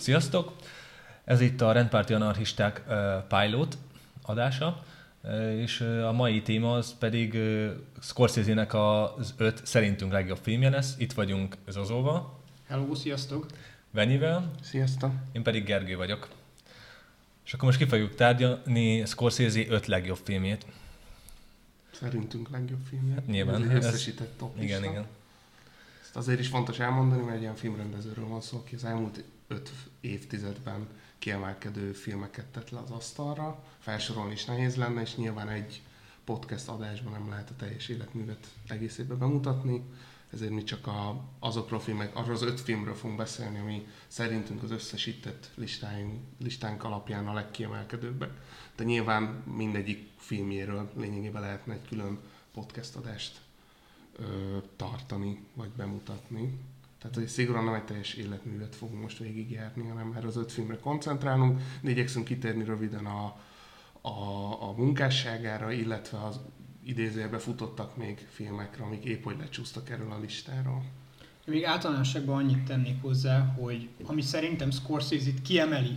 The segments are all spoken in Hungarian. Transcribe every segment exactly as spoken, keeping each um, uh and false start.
Sziasztok! Ez itt a Rendpárti Anarchisták pilot adása, és a mai téma az pedig Scorsese-nek az öt szerintünk legjobb filmje lesz. Itt vagyunk Zozóval. Hello, sziasztok! Venyivel. Sziasztok! Én pedig Gergő vagyok. És akkor most ki fogjuk tárgyalni Scorsese öt legjobb filmjét. Szerintünk legjobb filmje. Hát nyilván. Ez összesített top lista. Igen, igen. Ezt azért is fontos elmondani, mert egy ilyen filmrendezőről van szó, aki az elmúlt öt évtizedben kiemelkedő filmeket tett le az asztalra. Felsorolni is nehéz lenne, és nyilván egy podcast adásban nem lehet a teljes életművet egészében bemutatni. Ezért mi csak a, azokról filmek, arról az öt filmről fogunk beszélni, ami szerintünk az összesített listáink, listánk alapján a legkiemelkedőbbek. De nyilván mindegyik filmjéről lényegében lehetne egy külön podcast adást ö, tartani, vagy bemutatni. Tehát, hogy szigorúan nem egy teljes életművet fogunk most végigjárni, hanem erre az öt filmre koncentrálunk, de igyekszünk kitérni röviden a, a, a munkásságára, illetve az idézőjelbe futottak még filmekre, amik épp hogy lecsúsztak erről a listáról. Én még általánosságban annyit tennék hozzá, hogy ami szerintem Scorsese-t kiemeli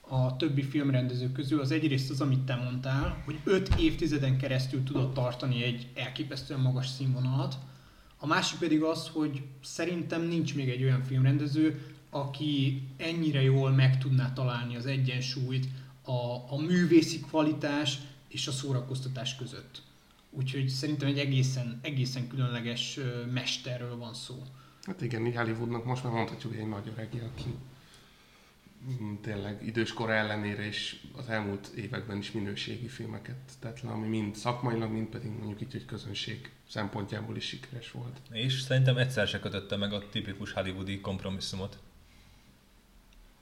a többi filmrendező közül, az egyrészt az, amit te mondtál, hogy öt évtizeden keresztül tudott tartani egy elképesztően magas színvonalat. A másik pedig az, hogy szerintem nincs még egy olyan filmrendező, aki ennyire jól meg tudná találni az egyensúlyt a, a művészi kvalitás és a szórakoztatás között. Úgyhogy szerintem egy egészen, egészen különleges mesterről van szó. Hát igen, Hollywoodnak most már mondhatjuk, hogy egy nagy öreg, aki tényleg időskora ellenére és az elmúlt években is minőségi filmeket tett le, ami mind szakmailag, mind pedig mondjuk így, hogy közönség szempontjából is sikeres volt. És szerintem egyszer se kötötte meg a tipikus hollywoodi kompromisszumot.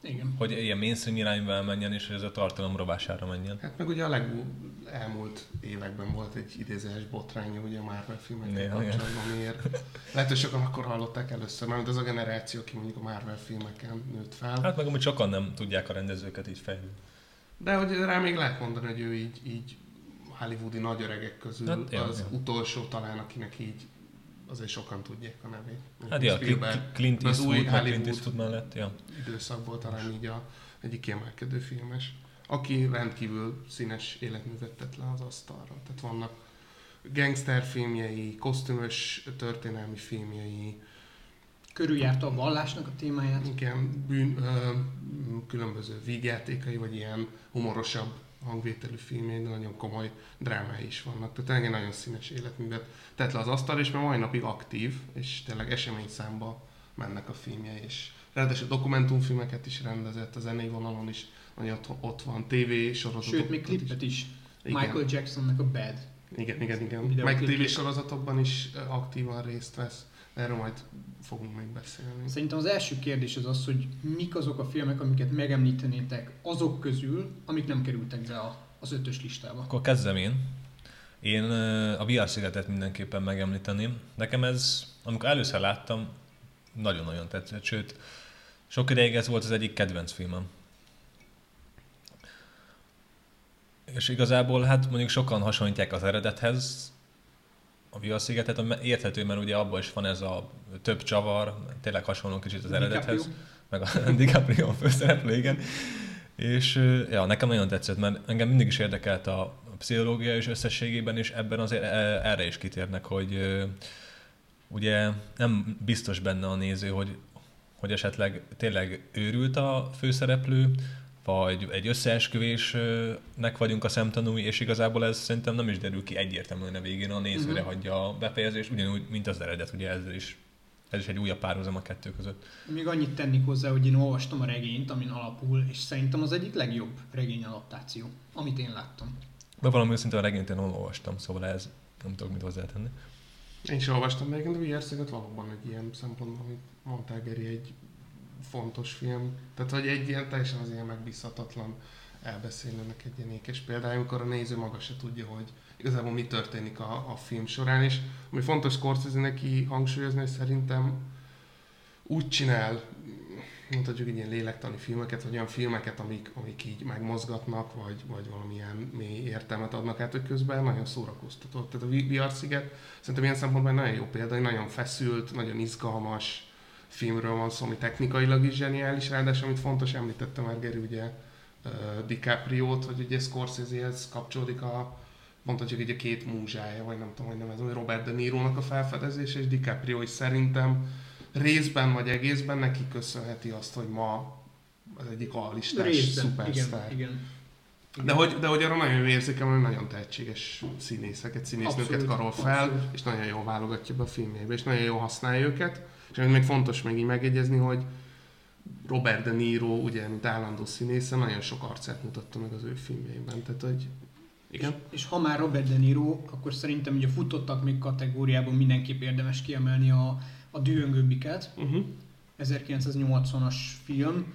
Igen. Hogy ilyen mainstream irányba menjen, és hogy ez a tartalom rovására menjen. Hát meg ugye a legújabb elmúlt években volt egy idézőjeles botránya, ugye a Marvel filmekkel kapcsolatban, miért. Lehet, hogy sokan akkor hallották először, mert az a generáció, aki mondjuk a Marvel filmeken nőtt fel. Hát meg amúgy sokan nem tudják a rendezőket így fejlődni. De hogy rá még lehet mondani, hogy ő így, így hollywoodi nagyöregek közül hát, jaj, az jaj. utolsó talán, akinek így azért sokan tudják a nevét. Hát ja, Clint Eastwood mellett, ja. Időszakból talán így a, egyik kiemelkedő filmes, aki rendkívül színes életművet tett le az asztalra. Tehát vannak gangster filmjei, kosztümös történelmi filmjei. Körüljárta a vallásnak a témáját. Igen, bűn, ö, különböző vígjátékai, vagy ilyen humorosabb hangvételű filmjei, de nagyon komoly drámái is vannak. Tehát tényleg nagyon színes életművet tett le az asztalra, és már mai napig aktív, és tényleg eseményszámba mennek a filmjei. És ráadásul dokumentumfilmeket is rendezett, a zenei vonalon is nagyon ott van, tévésorozatokban. Sőt, még klipet is. Igen. Michael Jacksonnak a Bad. Igen, igen, igen. Meg tévésorozatokban is aktívan részt vesz. Erről majd fogunk még beszélni. Szerintem az első kérdés az az, hogy mik azok a filmek, amiket megemlítenétek azok közül, amik nem kerültek be a, az ötös listába. Akkor kezdem én. Én a Viharszigetet mindenképpen megemlíteném. Nekem ez, amikor először láttam, nagyon-nagyon tetszett. Sőt, sok ideig ez volt az egyik kedvenc filmem. És igazából hát mondjuk sokan hasonlítják az eredethez, a Viharszigetet, érthető, mert ugye abban is van ez a több csavar, tényleg hasonló kicsit az eredethez. DiCaprio. Meg a DiCaprio főszereplő, igen. És ja, nekem nagyon tetszett, mert engem mindig is érdekelt a pszichológia és összességében, és ebben azért erre is kitérnek, hogy ugye nem biztos benne a néző, hogy, hogy esetleg tényleg őrült a főszereplő, vagy egy összeesküvésnek vagyunk a szemtanúi, és igazából ez szerintem nem is derül ki egyértelműen a végén, a nézőre uh-huh. hagyja a befejezést, ugyanúgy, mint az eredet, ugye ezzel is, ez is egy újabb párhuzam a kettő között. Még annyit tennék hozzá, hogy én olvastam a regényt, amin alapul, és szerintem az egyik legjobb regényadaptáció, amit én láttam. De valami szintén a regényt én olvastam, szóval ez nem tudok mit hozzátenni. Én sem olvastam meg, de Viharsziget valóban egy ilyen szempontból, amit mondtál, Geri, egy fontos film. Tehát, hogy egy ilyen teljesen az ilyen megbízhatatlan elbeszélőnek egy ilyen ékes példája, amikor a néző maga se tudja, hogy igazából mi történik a, a film során, és ami fontos Scorsese neki hangsúlyozni, hogy szerintem úgy csinál, mondhatjuk, ilyen lélektani filmeket, vagy olyan filmeket, amik, amik így megmozgatnak, vagy, vagy valamilyen mély értelmet adnak át, hogy közben nagyon szórakoztató. Tehát a Viharsziget szerintem ilyen szempontból nagyon jó példa, nagyon feszült, nagyon izgalmas, filmről van szó, ami technikailag is zseniális, ráadásul amit fontos, említette már Geri ugye uh, DiCapriót, hogy ugye Scorsese-hez kapcsolódik a mondhatjuk, hogy ugye két múzsája, vagy nem tudom, hogy nem ez, hogy Robert De Nironak a felfedezése, és DiCaprio is szerintem részben vagy egészben neki köszönheti azt, hogy ma az egyik alistás szupersztár. Igen, igen. De hogy, de hogy arra nagyon érzékem, hogy nagyon tehetséges színészeket, színésznőket karol fel, abszolút. És nagyon jól válogatja be a filmjébe, és nagyon jól használja őket. És amit még fontos még így megjegyezni, hogy Robert De Niro, ugye, mint állandó színésze, nagyon sok arcát mutatta meg az ő filmjében. Tehát, hogy igen. És, és ha már Robert De Niro, akkor szerintem ugye futottak még kategóriában mindenképp érdemes kiemelni a, a Dühöngőbbiket, uh-huh. ezerkilencszáznyolcvanas film.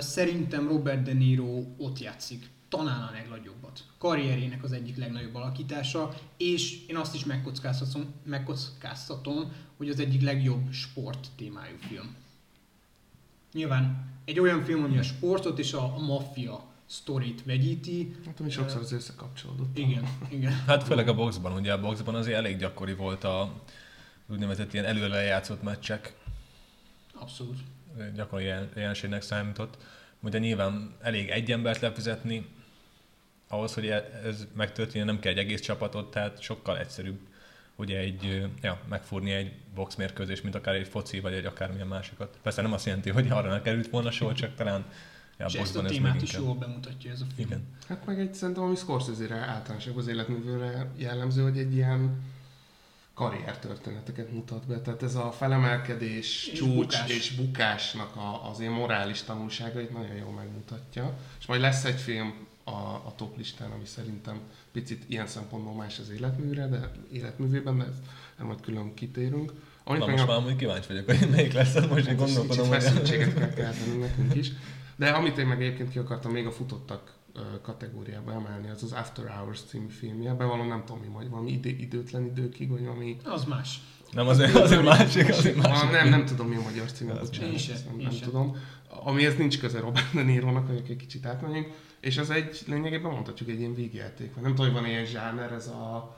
Szerintem Robert De Niro ott játszik. Talán a legnagyobbat. Karrierének az egyik legnagyobb alakítása, és én azt is megkockáztatom, megkockáztatom, hogy az egyik legjobb sport témájú film. Nyilván egy olyan film, ami a sportot és a, a maffia sztorit vegyíti. Hát ami sokszor az összekapcsolódott. Igen, igen. Hát főleg a boxban, ugye a boxban azért elég gyakori volt a úgynevezett ilyen előre játszott meccsek. Abszolút. Gyakori jelenségnek számított. Ugye nyilván elég egy embert lefizetni, ahhoz, hogy ez megtörténjen, nem kell egy egész csapatot, tehát sokkal egyszerűbb ugye egy, ja, megfúrni egy boxmérkőzést, mint akár egy foci, vagy egy akármilyen másikat. Persze nem azt jelenti, hogy arra ne került volna soha, csak talán ja, a boxban ez meg inkább. És ezt a témát is jól bemutatja ez a film. Igen. Hát meg egy szerintem, ami Scorsese-re általánosabb az életművőre jellemző, hogy egy ilyen karriertörténeteket mutat be. Tehát ez a felemelkedés, és csúcs bukás. És bukásnak a, az ilyen morális tanulságait nagyon jól megmutatja. És majd lesz egy film a, a top listán, ami szerintem picit ilyen szempontból más az életművre, de életművében, de ezt majd külön kitérünk. Amit Na most a... már mondjuk kíváncsi vagyok, hogy melyik lesz az, most én gondolkodom. Kicsit feszültséget kell keltenünk nekünk is. De amit én meg egyébként ki akartam még a futottak kategóriába emelni, az az After Hours című filmje, bevallom nem tudom mi majd, valami idő, időtlen időkig, vagy valami... Az más. Nem, az, az, az, az másik, az másik. Nem, nem tudom mi a magyar címe, bocsánat, én sem, én nem sem. tudom. Amihez nincs köze Robert De Nironak, hogy egy kicsit átmenjünk, és ez egy, lényegében mondhatjuk, egy ilyen vígjáték. Nem tudom, hogy van ilyen zsáner, ez a...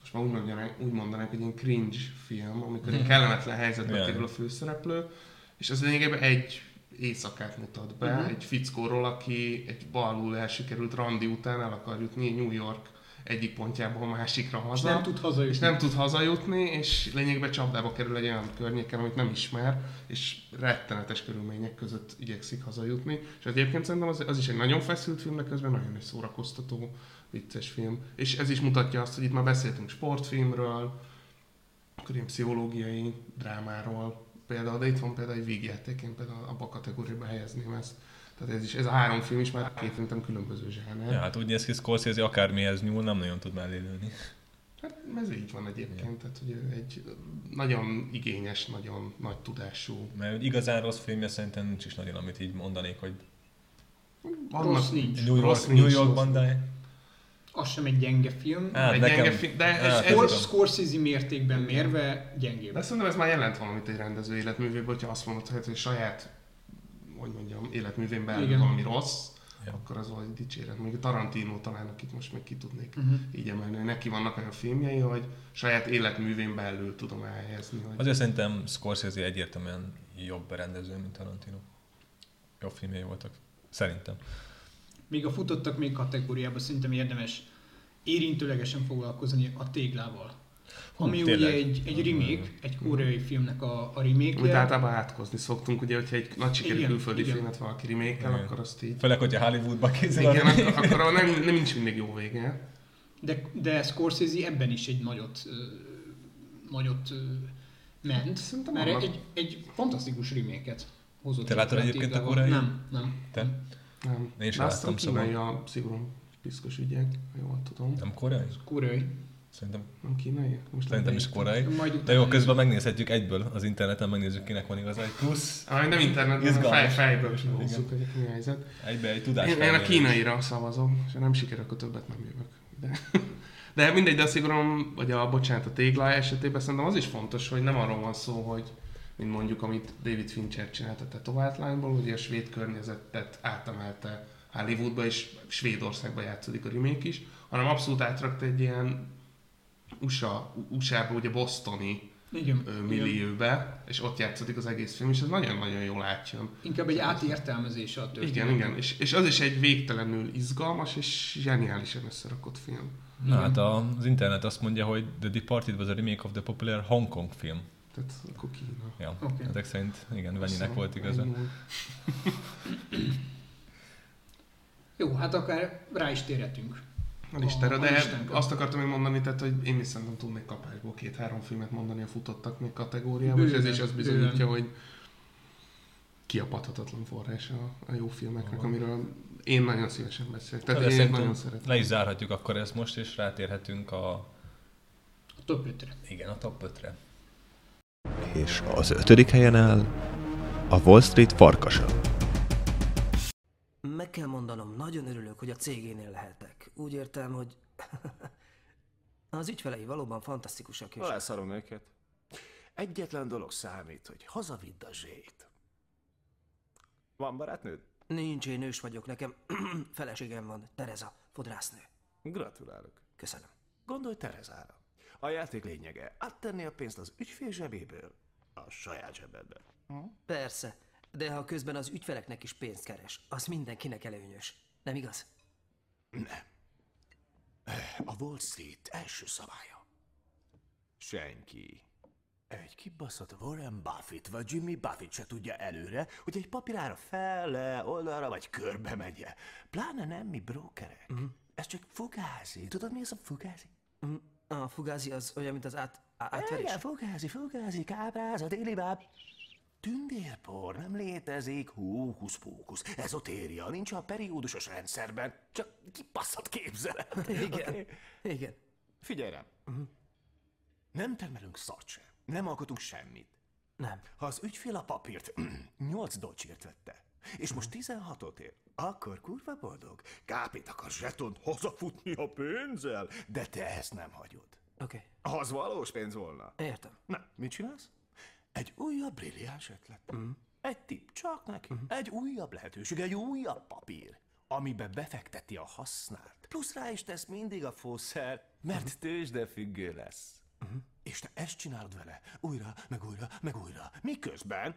Most már úgy mondanánk, úgy mondanánk hogy ilyen cringe film, amikor egy kellemetlen helyzetben kerül a főszereplő, és ez lényegében egy... éjszakát mutat be, uh-huh. egy fickóról, aki egy balul elsikerült randi után el akar jutni New York egyik pontjából a másikra haza. És nem tud hazajutni. És nem tud hazajutni, és lényegében csapdába kerül egy olyan környéken, amit nem ismer, és rettenetes körülmények között igyekszik hazajutni. És egyébként szerintem az, az is egy nagyon feszült film, de közben nagyon egy szórakoztató, vicces film. És ez is mutatja azt, hogy itt már beszéltünk sportfilmről, pszichológiai drámáról, például, de itt van például egy vígjáték, én például abba a kategóriába helyezném ezt. Tehát ez, is, ez a három film is már két szerintem különböző zsáner. Ja, hát úgy néz ki, Scorsese akármihez nyúl, nem nagyon tud mellélőni. Hát ez így van egyébként, tehát hogy egy nagyon igényes, nagyon nagy tudású. Mert igazán rossz filmje szerintem nincs is nagyon, amit így mondanék, hogy... Annak rossz nincs. New, rossz New nincs, York Bandai. Az sem egy gyenge film, hát, egy nekem... gyenge film de hát, ez, ez Scorsese mértékben mérve gyengébb. De szerintem ez már jelent valamit egy rendező életművében, hogyha azt mondod, hogy saját, hogy mondjam, életművén belül igen. valami rossz, ja. akkor az valahogy dicséret. Még Tarantino talán, akit most még ki tudnék uh-huh. így emelni, hogy neki vannak olyan filmjei, hogy saját életművén belül tudom elhelyezni. Hogy... Azért szerintem Scorsese egyértelműen jobb rendező, mint Tarantino. Jobb filmjei voltak, szerintem. Még a futottak még kategóriában szerintem érdemes érintőlegesen foglalkozni a téglával. Hú, ami tényleg. Ugye egy, egy remake, egy koreai filmnek a, a remake-je. Úgy általában átkozni szoktunk, ugye, hogyha egy nagy sikerű külföldi igen. filmet valaki remake-el, akkor azt így... Főleg, hogyha Hollywoodba készül. Igen, ak- akkor nem, nem nincs mindig jó vége. De, de Scorsese ebben is egy nagyot, nagyot ment, szerintem mert annak... egy, egy fantasztikus remake-et hozott. Te láttad egyébként a koreai? Nem, nem. Te? Nem, én sem láttam szóval. Kínai a szigorúan piszkos ügyek, ha jól tudom. Nem koreai? Koreai. Szerintem. Nem kínai? Most szerintem is koreai. De jó, közben megnézhetjük egyből az interneten, megnézzük kinek van igazán egy plusz. Ah, nem interneten, hanem fejből sem hozzuk, hogy a kínai helyzet. Egybe egy tudás. Én, én a kínaira szavazom, és ha nem siker, akkor többet nem jövök. De, de mindegy, de a szigorúan, vagy a bocsánat, a téglája esetében szerintem az is fontos, hogy nem arról van szó, hogy mint mondjuk, amit David Fincher csinált a Tetovált Lányból, ugye a svéd környezetet átemelte Hollywoodba, és Svédországban játszódik a remake is, hanem abszolút átrakta egy ilyen u es á, u es á-ba, ugye bostoni igen, millióbe, igen. És ott játszódik az egész film, és ez nagyon-nagyon jól átjön. Inkább egy átértelmezése a történet. Igen, igen, és, és az is egy végtelenül izgalmas és zseniálisan összerakott film. Na hát az internet azt mondja, hogy The Departed was a remake of the popular Hong Kong film. Tehát akkor Kína. Ja, okay. Ezek szerint igen, Venyinek volt igaza. Jó, hát akár rá is térhetünk. A listára, de a azt akartam én mondani, tehát, hogy én is szerintem túl még kapásból két-három filmet mondani a futottak még kategóriában, és ez is azt bizonyítja, hogy kiapadhatatlan forrás a, a jó filmeknek, oh. amiről én nagyon szívesen beszélek. Tehát én nagyon szeretem. Le is zárhatjuk akkor ezt most, és rátérhetünk a... a top ötre. Igen, a top ötre. És az ötödik helyen áll a Wall Street farkasa. Meg kell mondanom, nagyon örülök, hogy a cégénél lehetek. Úgy értem, hogy az ügyfelei valóban fantasztikusak. Halászarom őket. Egyetlen dolog számít, hogy hazavidd a zsét. Van barátnőd? Nincs, én ős vagyok. Nekem feleségem van, Tereza, fodrásznő. Gratulálok. Köszönöm. Gondolj Terezára. A játék lényege, áttenni a pénzt az ügyfél zsebéből a saját zsebedbe. Hm? Persze. De ha közben az ügyfeleknek is pénzt keres, az mindenkinek előnyös. Nem igaz? Nem. A Wall Street első szabálya. Senki. Egy kibaszott Warren Buffett vagy Jimmy Buffett se tudja előre, hogy egy papírára fel, le, oldalra vagy körbe megye. Pláne nem mi brókerek. Mm. Ez csak fugázi. Tudod mi az a fugázi? Mm. A fugázi az olyan, mint az át, átverés. Igen, fugázi, fugázi, kábráz, a déli báb. Tündérpor nem létezik, hókusz-pókusz, ezotéria, nincs a periódusos rendszerben, csak kipasszott képzelet. Igen, okay. Igen. Figyelj rám, uh-huh. Nem termelünk szart sem, nem alkotunk semmit. Nem. Ha az ügyfél a papírt nyolc docsért vette, és most tizenhatot ér, akkor kurva boldog. Kápét akar zsetont hazafutni a pénzzel, de te ezt nem hagyod. Oké. Okay. Az valós pénz volna. Értem. Na, mit csinálsz? Egy újabb brilliáns ötlet. Mm. Egy tipp csak neki. Mm. Egy újabb lehetőség, egy újabb papír, amiben befekteti a hasznát. Plusz rá is tesz mindig a fószer, mert mm. tőzsdefüggő lesz. Mm. És te ezt csinálod vele újra, meg újra, meg újra. Miközben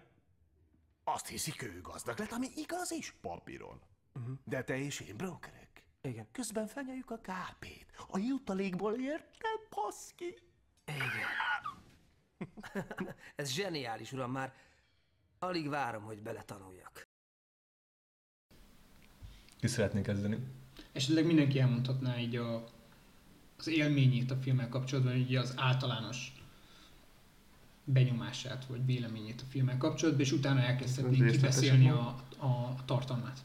azt hiszik, ő gazdag lett, ami igaz is papíron. Mm. De te és én brókerek. Igen. Közben fenyeljük a kápét. A jutalékból értem, baszki. Igen. Ez zseniális, uram, már alig várom, hogy beletanuljak. Ki szeretné kezdeni? Esetleg mindenki elmondhatná így a, az élményét a filmmel kapcsolatban, így az általános benyomását, vagy véleményét a filmmel kapcsolatban, és utána elkezdhetnénk kibeszélni a, a, a tartalmát.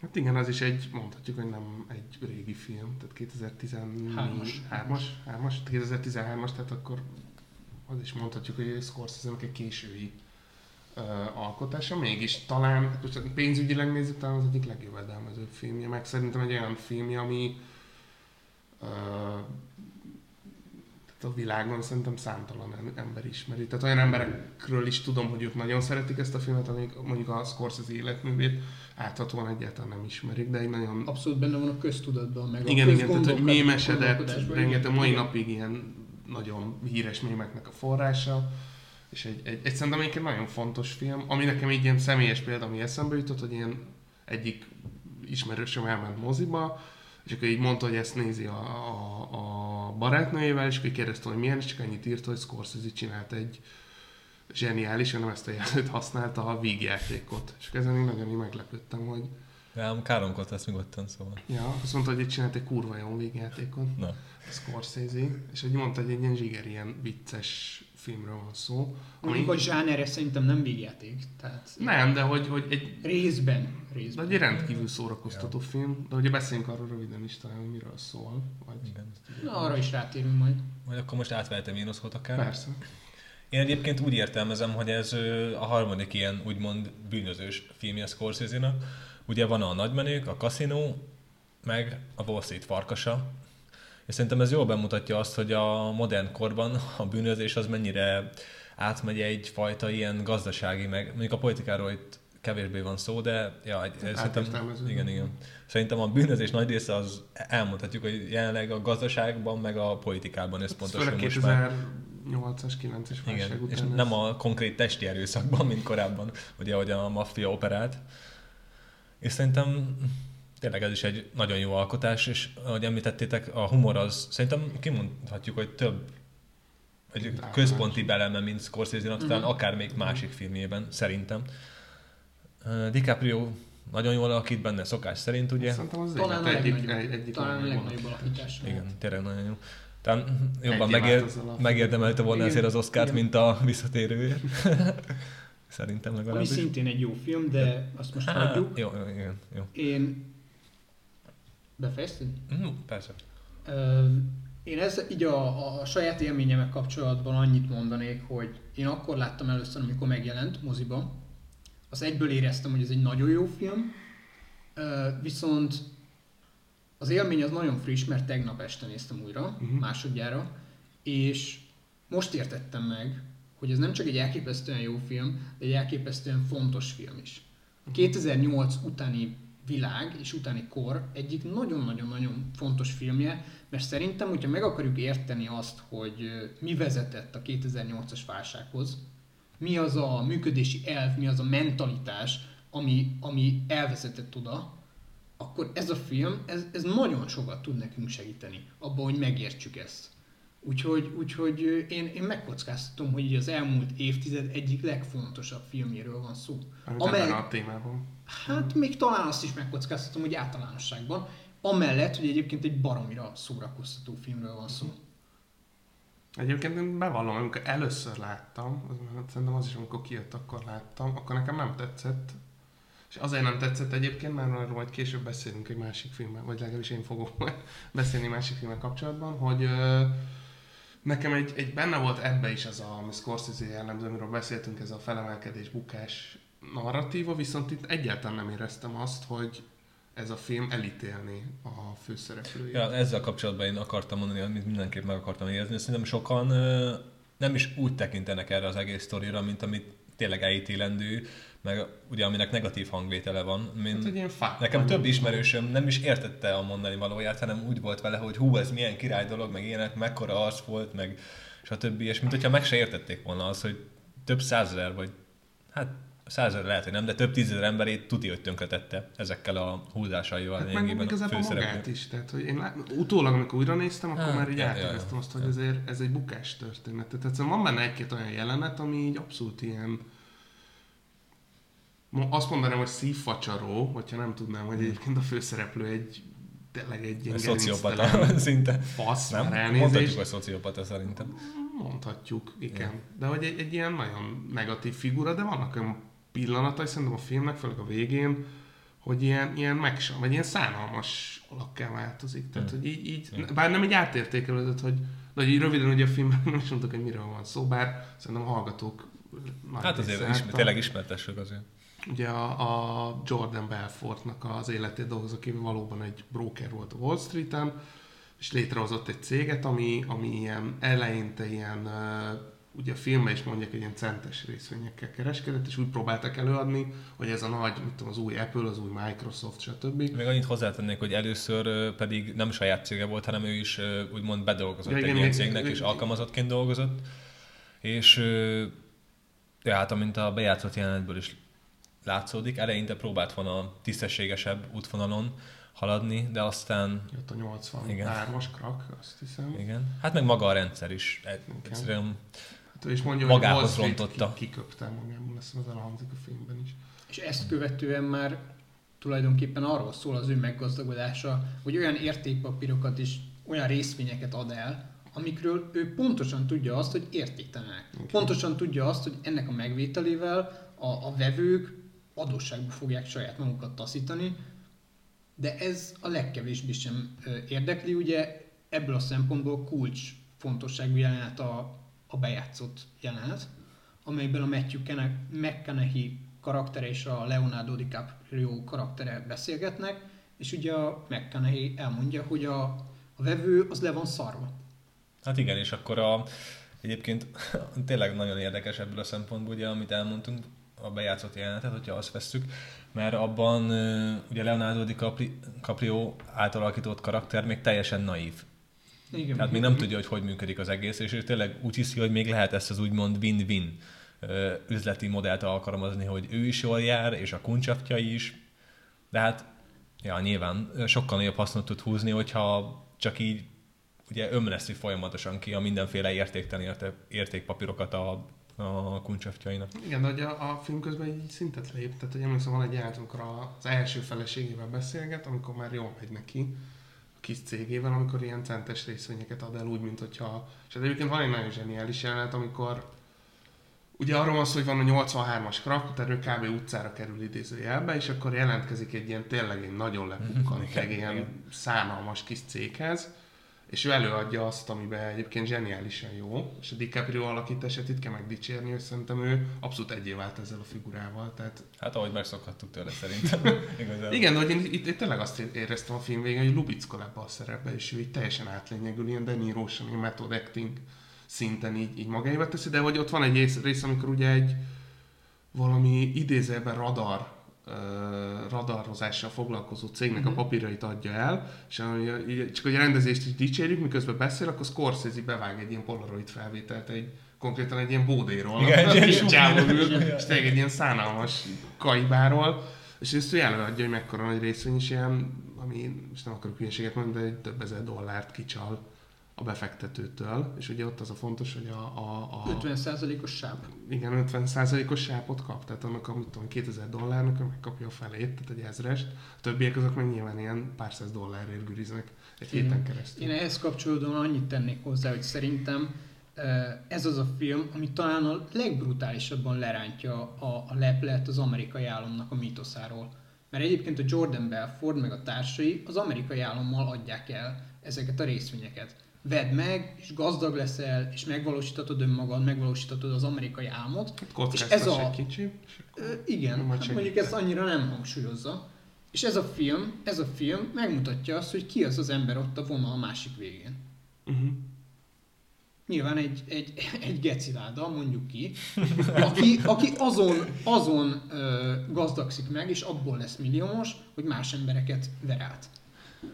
Hát igen, az is egy, mondhatjuk, hogy nem egy régi film, tehát kétezer-tizenhármas, kétezer-tizenhármas, tehát akkor... Az is mondhatjuk, hogy Scorsese-nek egy késői uh, alkotása, mégis talán, most pénzügyileg nézzük, talán az egyik legjövedelmezőbb filmje, meg szerintem egy olyan filmje, ami uh, tehát a világon szerintem számtalan ember ismeri. Tehát olyan emberekről is tudom, hogy ők nagyon szeretik ezt a filmet, amik mondjuk a Scorsese életművét áthatóan egyáltalán nem ismerik, de egy nagyon... Abszolút benne van a köztudatban, meg igen, a igen, tehát hogy mémesedett, rengeteg mai napig ilyen nagyon híres mémeknek a forrása, és egy, egy, egy szerintem egy nagyon fontos film, ami nekem egy ilyen személyes példa, ami eszembe jutott, hogy ilyen egyik ismerősöm elment moziba, és akkor így mondta, hogy ezt nézi a, a, a barátnőjével, és akkor kérdezte, hogy milyen, és csak annyit írt, hogy Scorsese csinált egy zseniális, hanem ezt a jelzőt használta, a vígjátékot. És ezen én nagyon meglepődtem, hogy... Rám káromkodtál nyugodtan, szóval. Ja, azt mondta, hogy itt csinált egy kurva jó végjátékot. Na. A Scorsese. És hogy mondta, hogy egy ilyen zsiger, ilyen vicces filmről van szó. Mondjuk ami... a zsánerre szerintem nem végjáték. Tehát... Nem, de hogy, hogy egy... Részben. Részben. De egy rendkívül szórakoztató ja. film. De ugye beszéljünk arról röviden is talán, hogy miről szól. Vagy... Igen. Na, arra is rátérünk majd. Majd akkor most átvehetem én oszkot akár. Persze. Én egyébként úgy értelmezem, hogy ez a harmadik ilyen úgymond bűnözős filmje a Scorsese-nak. Ugye van a Nagymenők, a Kaszinó, meg a Wall Street farkasa. És szerintem ez jól bemutatja azt, hogy a modern korban a bűnözés az mennyire átmegy egyfajta ilyen gazdasági, meg mondjuk a politikáról itt kevésbé van szó, de ja, szerintem, igen, igen. Szerintem a bűnözés nagy része az elmondhatjuk, hogy jelenleg a gazdaságban, meg a politikában összpontosul most már. nyolcas, kilences válság után. És ez... nem a konkrét testi erőszakban, mint korábban, ugye, ahogy a maffia operált. És szerintem tényleg ez is egy nagyon jó alkotás, és ahogy említettétek, a humor az, szerintem kimondhatjuk, hogy több egy központi eleme, mint Scorsese-nak, uh-huh. talán akár még másik filmjében, szerintem. DiCaprio nagyon jól alakít benne, szokás szerint, ugye? Szerintem az talán egyik, egyik talán a legnagyobb alakítás. Igen, tényleg nagyon jó. Talán jobban megér, megérdemelte volna ezért az Oscárt, mint a visszatérőért. Szerintem legalábbis. Ami szintén egy jó film, de azt most hagyjuk. Jó, jó, igen, jó. Én... Befejezted? Mm, persze. Ö, én ez így a, a, a saját élményemek kapcsolatban annyit mondanék, hogy én akkor láttam először, amikor megjelent moziban. Az egyből éreztem, hogy ez egy nagyon jó film, Ö, viszont az élmény az nagyon friss, mert tegnap este néztem újra, uh-huh. másodjára, és most értettem meg, hogy ez nem csak egy elképesztően jó film, de egy elképesztően fontos film is. kétezer-nyolc utáni világ és utáni kor egyik nagyon-nagyon-nagyon fontos filmje, mert szerintem, hogyha meg akarjuk érteni azt, hogy mi vezetett a kétezer-nyolcas válsághoz, mi az a működési elv, mi az a mentalitás, ami, ami elvezetett oda, akkor ez a film, ez, ez nagyon sokat tud nekünk segíteni abban, hogy megértsük ezt. Úgyhogy, úgyhogy én, én megkockáztatom, hogy az elmúlt évtized egyik legfontosabb filmjéről van szó. Amely... a témában. Hát még talán azt is megkockáztatom, hogy általánosságban, amellett, hogy egyébként egy baromira szórakoztató filmről van szó. Egyébként én bevallom, amikor először láttam, szerintem az is, amikor kijött, akkor láttam, akkor nekem nem tetszett. És azért nem tetszett egyébként, mert arról majd később beszélünk egy másik filmben, vagy legalábbis én fogok majd beszélni másik filmmel kapcsolatban, hogy... Nekem egy, egy benne volt ebbe is az a Scorsese jellemző, amiről beszéltünk, ez a felemelkedés-bukás narratíva, viszont itt egyáltalán nem éreztem azt, hogy ez a film elítélni a főszereplőjét. Ja, ezzel kapcsolatban én akartam mondani, amit mindenképp meg akartam érezni. Szerintem sokan nem is úgy tekintenek erre az egész sztorira, mint amit tényleg elítélendő, meg ugye aminek negatív hangvétele van. Mint hát, nekem több ismerősöm nem is értette a mondani valóját, hanem úgy volt vele, hogy hú, ez milyen király dolog, meg ilyenek, mekkora arc volt, meg stb. És mint hogyha meg se értették volna az, hogy több százezer, vagy hát százezer lehet, hogy nem, de több tízezer emberét tuti, hogy tönkretette ezekkel a húzásaival. Hát meg igazából magát is. Tehát, hogy én lá... utólag, amikor újra néztem, akkor hát, már így átéveztem azt, hogy ja. ezért ez egy bukás történet. Tehát szóval van benne egy-két olyan jelenet, ami így abszolút ilyen, azt mondanám, hogy szívfacsaró, hogyha nem tudnám, hogy egyébként a főszereplő egy tényleg egy ilyen szociopata szinte. Fasz, nem? Elnézést. Mondhatjuk, hogy szociopata szerintem. Mondhatjuk, igen. Ja. De hogy egy, egy ilyen nagyon negatív figura, de vannak olyan pillanatai szerintem a filmnek, főleg a végén, hogy ilyen, ilyen megsan, vagy ilyen szánalmas alakká változik. Tehát, ja. hogy így, így ja. bár nem egy átértékelődött, hogy, de hogy így röviden ugye a filmben nem is mondtuk, hogy miről van szó, bár szerintem a hallgatók nagy hát azért ismer, tényleg ismertessük azért. Ugye a, a Jordan Belfortnak az életét dolgozó, aki valóban egy broker volt a Wall Street-en, és létrehozott egy céget, ami, ami ilyen eleinte ilyen, ugye a filmben is mondják, hogy ilyen centes részvényekkel kereskedett, és úgy próbáltak előadni, hogy ez a nagy, mit tudom, az új Apple, az új Microsoft, stb. Még annyit hozzátennék, hogy először pedig nem saját cége volt, hanem ő is úgymond bedolgozott ja, egy igen, ilyen cégnek, ő, és alkalmazottként dolgozott, és hát amint a bejátszott jelenetből is látszódik. Eleinte próbált volna tisztességesebb útvonalon haladni, de aztán... Jött a nyolcvanhármas krak, azt hiszem. Igen. Hát meg maga a rendszer is. Egyszerűen hát ő is mondja, magához rontotta. Ki, kiköpte magából, ezt az elhangzik a filmben is. És ezt követően már tulajdonképpen arról szól az ő meggazdagodása, hogy olyan értékpapírokat és olyan részvényeket ad el, amikről ő pontosan tudja azt, hogy értéktelenek. Okay. Pontosan tudja azt, hogy ennek a megvételével a, a vevők adósságba fogják saját magukat taszítani, de ez a legkevésbé sem érdekli, ugye ebből a szempontból kulcs fontosságú jelenet a, a bejátszott jelenet, amelyben a Matthew McConaughey karaktere és a Leonardo DiCaprio karaktere beszélgetnek, és ugye a McConaughey elmondja, hogy a, a vevő az le van szarva. Hát igen, és akkor a, egyébként tényleg nagyon érdekes ebből a szempontból, ugye, amit elmondtunk, a bejátszott jelenetet, hogyha azt vesszük, mert abban ugye Leonardo DiCaprio által alakított karakter még teljesen naív. Igen. Tehát még nem tudja, hogy hogy működik az egész, és ő tényleg úgy hiszi, hogy még lehet ezt az úgymond win-win üzleti modellt alkalmazni, hogy ő is jól jár, és a kuncsapjai is. De hát ja, nyilván sokkal nagyobb hasznot tud húzni, hogyha csak így ugye ömleszi folyamatosan ki a mindenféle értéktelen értékpapírokat a, a kuncsapjainak. Igen, de ugye a, a film közben így szintet lép, tehát hogy emlékszem, van egy jelenet, amikor az első feleségével beszélget, amikor már jól megy neki, kis cégével, amikor ilyen centes részvényeket ad el úgy, mint hogyha... És egyébként van egy nagyon zseniális jelenet, amikor ugye arról van szó, hogy van a nyolcvanhármas Krakót, erről kb. Utcára kerül idézőjelbe, és akkor jelentkezik egy ilyen tényleg egy nagyon lepukkant, egy ilyen szánalmas kis céghez, és ő előadja azt, amiben egyébként zseniálisan jó, és a DiCaprio alakítását itt kell megdicsérni, és szerintem ő abszolút egyé vált ezzel a figurával. Tehát... Hát ahogy megszokhattuk tőle szerintem. Igen, de hogy én itt, itt tényleg azt éreztem a film végén, hogy lubickol ebbe a szerepbe, és ő így teljesen átlényegül, ilyen De Niro-san, ilyen method acting szinten így, így magáéba teszi, de hogy ott van egy rész, amikor ugye egy valami idézőben radar, radarhozással foglalkozó cégnek mm-hmm. a papírjait adja el, és csak hogy a rendezést is dicsérjük, miközben beszél, akkor Scorsese bevág egy ilyen Polaroid felvételt, egy, konkrétan egy ilyen bódéról, és tényleg egy ilyen szánalmas kaibáról, és ezt ő előadja, hogy mekkora nagy részvény is ilyen, ami, most nem akarok hülyeséget mondani, de egy több ezer dollárt kicsal a befektetőtől, és ugye ott az a fontos, hogy a... a, a ötven százalékos sáp. Igen, ötven százalékos sápot kap, tehát annak a, mit tudom, kétezer dollárnak, ő megkapja a felét, tehát egy ezrest, a többiek azok meg nyilván ilyen pár száz dollárért güriznek egy mm. héten keresztül. Én ehhez kapcsolódóan annyit tennék hozzá, hogy szerintem ez az a film, ami talán a legbrutálisabban lerántja a, a leplet az amerikai államnak a mítoszáról. Mert egyébként a Jordan Belfort meg a társai az amerikai állammal adják el ezeket a részvényeket. Vedd meg, és gazdag leszel, és megvalósítatod önmagad, megvalósítatod az amerikai álmot. És ez a kicsi. Igen, hát mondjuk ezt annyira nem hangsúlyozza. És ez a film, ez a film megmutatja azt, hogy ki az az ember ott a vonal a másik végén. Uh-huh. Nyilván egy, egy, egy geciláda, mondjuk ki, aki, aki azon, azon ö, gazdagszik meg, és abból lesz milliómos, hogy más embereket ver át.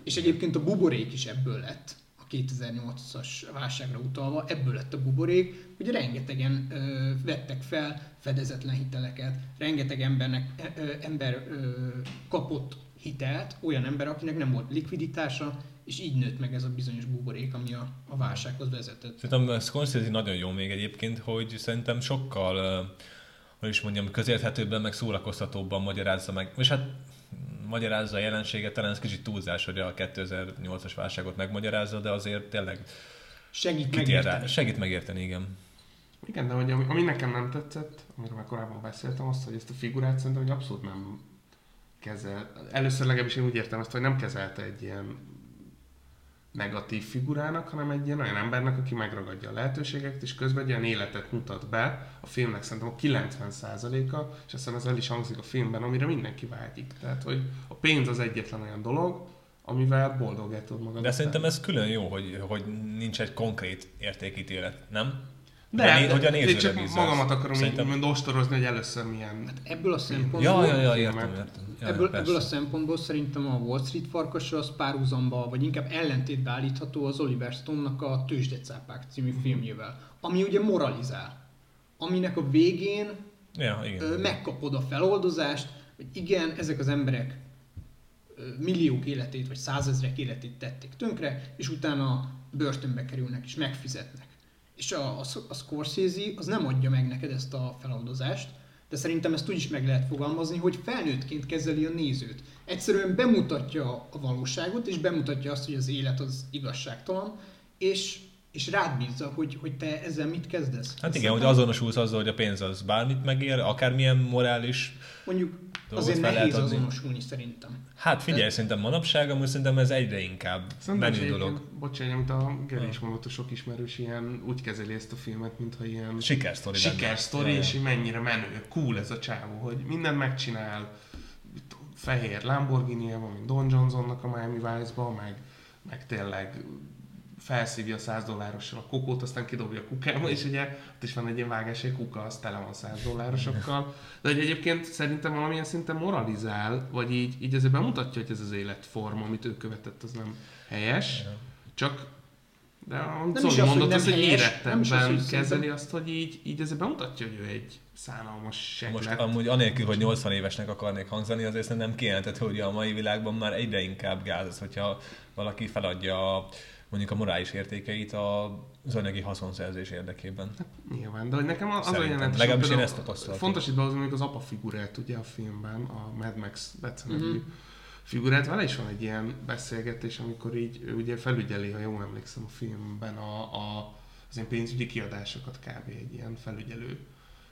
És egyébként a buborék is ebből lett. kétezer-nyolcas válságra utalva, ebből lett a buborék, hogy rengetegen ö, vettek fel fedezetlen hiteleket, rengeteg embernek, ö, ö, ember ö, kapott hitelt, olyan ember, akinek nem volt likviditása, és így nőtt meg ez a bizonyos buborék, ami a, a válsághoz vezetett. Szerintem Scorsese nagyon jó még egyébként, hogy szerintem sokkal, hogy is mondjam, közérthetőbben, meg szórakoztatóbban magyarázza meg, és hát magyarázza a jelenséget, talán ez kicsit túlzás, hogy a kétezer-nyolcas válságot megmagyarázza, de azért tényleg segít megérteni. Segít megérteni, igen. Igen, de hogy ami, ami nekem nem tetszett, amiről már korábban beszéltem, azt, hogy ezt a figurát szerintem, hogy abszolút nem kezel. Először legalábbis én úgy értem ezt, hogy nem kezelte egy ilyen negatív figurának, hanem egy ilyen olyan embernek, aki megragadja a lehetőségeket, és közben egy ilyen életet mutat be a filmnek, szerintem a kilencven százaléka, és aztán ez el is hangzik a filmben, amire mindenki vágyik. Tehát, hogy a pénz az egyetlen olyan dolog, amivel boldogát tud magad. De szerintem ez külön jó, hogy, hogy nincs egy konkrét értékítélet, nem? De, de, de, hogy a nézőre csak bízás. Magamat akarom szerintem... így ostorozni, hogy először milyen... Hát ebből a szempontból... Ja, ja, ja, értem, értem. Ja, ebből, ebből a szempontból szerintem a Wall Street farkasra az párhuzamba, vagy inkább ellentétbe állítható az Oliver Stone-nak a Tőzsdecápák című mm-hmm. filmjével, ami ugye moralizál, aminek a végén ja, igen, ö, megkapod a feloldozást, hogy igen, ezek az emberek ö, milliók életét, vagy százezrek életét tették tönkre, és utána börtönbe kerülnek, és megfizetnek. És a, a, a Scorsese az nem adja meg neked ezt a feloldozást, de szerintem ezt úgy is meg lehet fogalmazni, hogy felnőttként kezeli a nézőt. Egyszerűen bemutatja a valóságot, és bemutatja azt, hogy az élet az igazságtalan, és, és rád bízza, hogy, hogy te ezzel mit kezdesz. Hát igen, hogy azonosulsz azzal, hogy a pénz az bármit megér, akármilyen morális... Mondjuk azért nehéz azonosulni szerintem. Hát figyelj, de... szerintem manapság, amúgy szerintem ez egyre inkább szerintem menő dolog. Bocsánat, amit a Geri is mondott, a sok ismerős ilyen úgy kezeli ezt a filmet, mintha ilyen... Sikersztori. Sikersztori, és így mennyire menő, cool ez a csávó, hogy mindent megcsinál, fehér Lamborghini-je van, mint Don Johnsonnak a Miami Vice-ba, meg, meg tényleg... felszívja a száz dollárossal a kokót, aztán kidobja a kukába, és ugye ott is van egy ilyen vágás, egy kuka, az tele van száz dollárosokkal. De hogy egyébként szerintem valamilyen szinten moralizál, vagy így, így azért bemutatja, hogy ez az életforma, amit ő követett, az nem helyes. Csak De amit Zoli mondott, az, hogy érettemben kezeli azt, hogy így, így ezzel bemutatja, hogy ő egy szánalmas seglet. Most amúgy anélkül, hogy nyolcvan évesnek akarnék hangzani, azért nem kijelenthető, hogy a mai világban már egyre inkább gáz az, hogyha valaki feladja mondjuk a morális értékeit az anyagi haszonszerzés érdekében. Hát, nyilván, de hogy nekem az olyan jelent, legalábbis én ezt a tapasztaltam. Fontos itt az, mondjuk az apa figurát ugye a filmben, a Mad Max becenevű mm-hmm. figurát, vele is van egy ilyen beszélgetés, amikor így ugye felügyeli, ha jól emlékszem a filmben, a, a, az én pénzügyi kiadásokat kb. Egy ilyen felügyelő.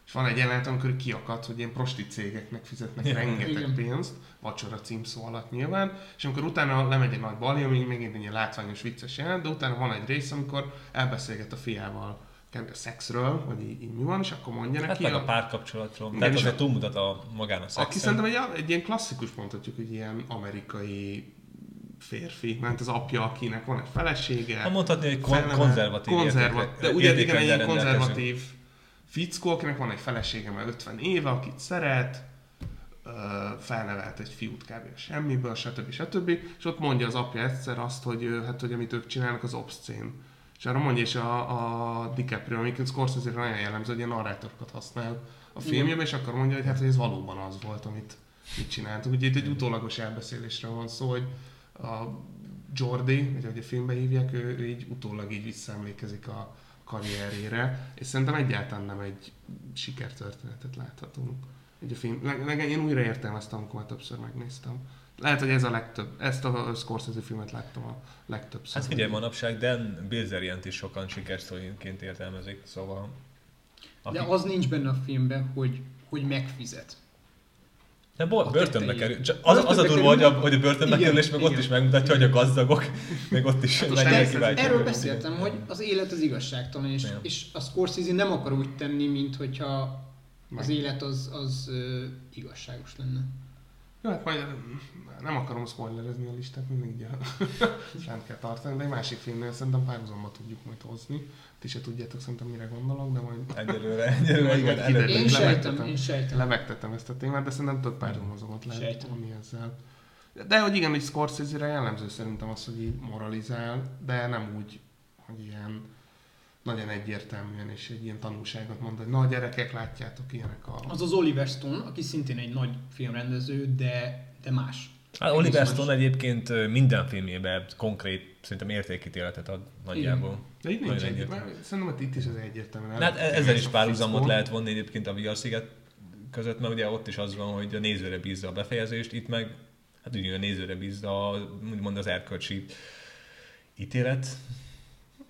És van egy jelenet, amikor kiakad, hogy ilyen prosti cégeknek fizetnek ja, rengeteg igen. pénzt, vacsora címszó alatt nyilván, és amikor utána lemegy egy nagy balhé, ami megint egy ilyen látványos vicces jelenet, de utána van egy rész, amikor elbeszélget a fiával a szexről, vagy így, így mi van, és akkor mondja neki... Hát meg a, a párkapcsolatról, igen, tehát azért túlmutat a magán a szexen. Aki szerintem egy, egy ilyen klasszikus, mondhatjuk, hogy ilyen amerikai férfi, mert az apja, akinek van egy felesége... Ha mondhatni, hogy kon- konzervatív konzervat, de ugye igen, egy konzervatív fickó, akinek van egy felesége már ötven éve, akit szeret, felnevelt egy fiút kb. Semmiből, stb. stb. És ott mondja az apja egyszer azt, hogy, hát, hogy amit ők csinálnak, az obszcén. És arra mondja is a, a DiCaprio, amiket Scorsese nagyon jellemző, hogy ilyen narrátorokat használ a filmjében, és akkor mondja, hogy hát hogy ez valóban az volt, amit itt csináltuk. Ugye itt egy utólagos elbeszélésre van szó, hogy a Jordi, vagy ahogy a filmben hívják, ő, ő így utólag így visszaemlékezik a karrierére, és szerintem egyáltalán nem egy sikertörténetet láthatunk. Ugye a film, le, le, én újra értelmeztem, amikor már többször megnéztem. Lehet, hogy ez a legtöbb, ezt a Scorsese filmet láttam a legtöbbször. Hát ugye manapság Dan Bilzerian-t is sokan sikersztoriként értelmezik, szóval... Aki... De az nincs benne a filmben, hogy, hogy megfizet. De bo- börtönbe kerül. Az, az a durva, hogy a, hogy a börtönbe igen, kerül, és meg igen, ott is megmutatja, igen. hogy a gazdagok, meg ott is hát legyen kíváncsi. Erről beszéltem, igen. hogy az élet az igazságtalan, és, és a Scorsese nem akar úgy tenni, mint hogyha az élet az, az uh, igazságos lenne. Jó, hát majd nem akarom spoilerezni a listát, mindig fent kell tartani, de egy másik filmnél szerintem párhuzamba tudjuk majd hozni. Ti se tudjátok szerintem mire gondolok, de majd... Egyelőre, egyelőre, igen. Kiderül, én sejtem, én sejtem. Levegtetem ezt a témát, de szerintem több párhuzamokat lehet tudni ezzel. De hogy igen, egy Scorsese-re jellemző szerintem az, hogy így moralizál, de nem úgy, hogy ilyen nagyon egyértelműen és egy ilyen tanulságot mond, hogy na gyerekek, látjátok ilyenek a... Az az Oliver Stone, aki szintén egy nagy filmrendező, de, de más. Hát Oliver Stone egyébként minden filmjében konkrét, szerintem értékítéletet ad nagyjából. De itt nincs egyértelmű. Szerintem itt is az egyértelmű. Hát ezzel is párhuzamot lehet vonni egyébként a Vigarsziget között, mert ugye ott is az van, hogy a nézőre bízza a befejezést, itt meg hát ugye a nézőre bízza úgymond az erkölcsi ítélet.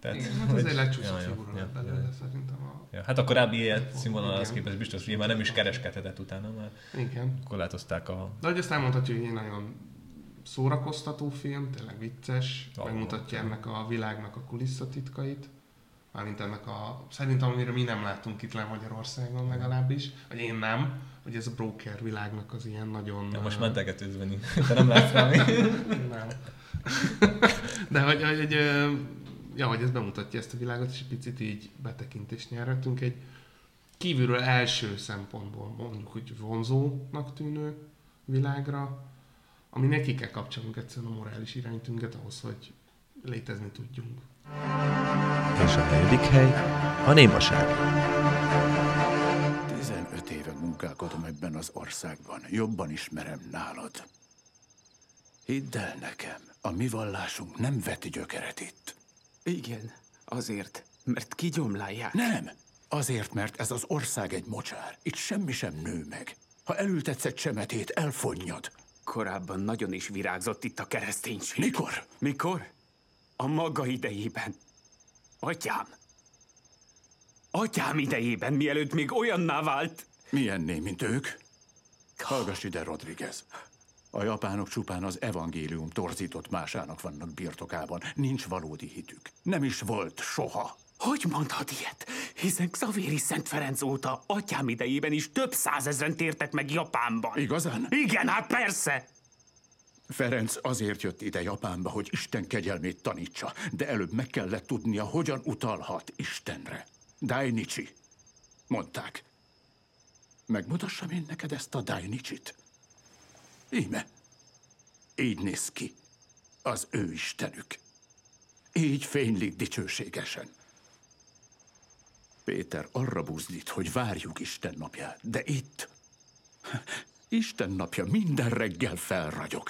Tehát, igen, hát ez egy lecsúszott figura lett belőle szerintem. A... Ja, hát a korábbi ilyet színvonalához képest biztos, hogy már nem is kereskedhetett utána, már igen. korlátozták a... De hogy azt elmondhatjuk, hogy egy nagyon szórakoztató film, tényleg vicces, valóban. Megmutatja ennek a világnak a kulisszatitkait, mármint ennek a... Szerintem, amire mi nem látunk itt le Magyarországon legalábbis, vagy én nem, hogy ez a broker világnak az ilyen nagyon... Ja, most mentegetőzve nincs, te nem látsz rá mi? Nem. De hogy egy... Ja, hogy ez bemutatja ezt a világot, és egy picit így betekintést nyerhetünk. Egy kívülről első szempontból mondjuk, hogy vonzónak tűnő világra, aminek ki kell kapcsolnunk egyszerűen a morális iránytünket ahhoz, hogy létezni tudjunk. És a negyedik hely a némaság. tizenöt éve munkálkodom ebben az országban. Jobban ismerem nálad. Hidd el nekem, a mi vallásunk nem veti gyökeret itt. Igen, azért, mert kigyomlálják. Nem, azért, mert ez az ország egy mocsár. Itt semmi sem nő meg. Ha elültetsz egy csemetét, elfonnyad. Korábban nagyon is virágzott itt a kereszténység. Mikor? Mikor? A maga idejében. Atyám. Atyám idejében, mielőtt még olyanná vált. Milyenné, mint ők? Hallgass ide, Rodriguez. A japánok csupán az evangélium torzított másának vannak birtokában. Nincs valódi hitük. Nem is volt soha. Hogy mondhat ilyet? Hiszen Xavéri Szent Ferenc óta atyám idejében is több százezren tértek meg Japánban. Igazán? Igen, hát persze! Ferenc azért jött ide Japánba, hogy Isten kegyelmét tanítsa, de előbb meg kellett tudnia, hogyan utalhat Istenre. Dainichi, mondták. Megmutassam én neked ezt a Dainichit? Íme. Így néz ki. Az ő istenük. Így fénylik dicsőségesen. Péter arra buzdít, hogy várjuk Isten napját, de itt... Isten napja minden reggel felragyog.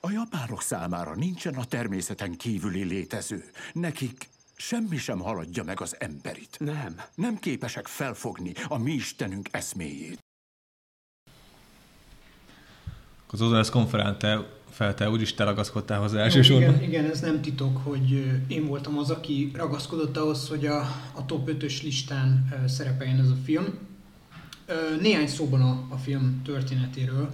A japánok számára nincsen a természeten kívüli létező. Nekik semmi sem haladja meg az emberit. Nem. Nem képesek felfogni a mi Istenünk eszméjét. Az Ozonász konferente felte, úgyis te ragaszkodtál hozzá elsősorban. Igen, igen, ez nem titok, hogy én voltam az, aki ragaszkodott ahhoz, hogy a, a top ötös listán szerepeljen ez a film. Néhány szóban a, a film történetéről.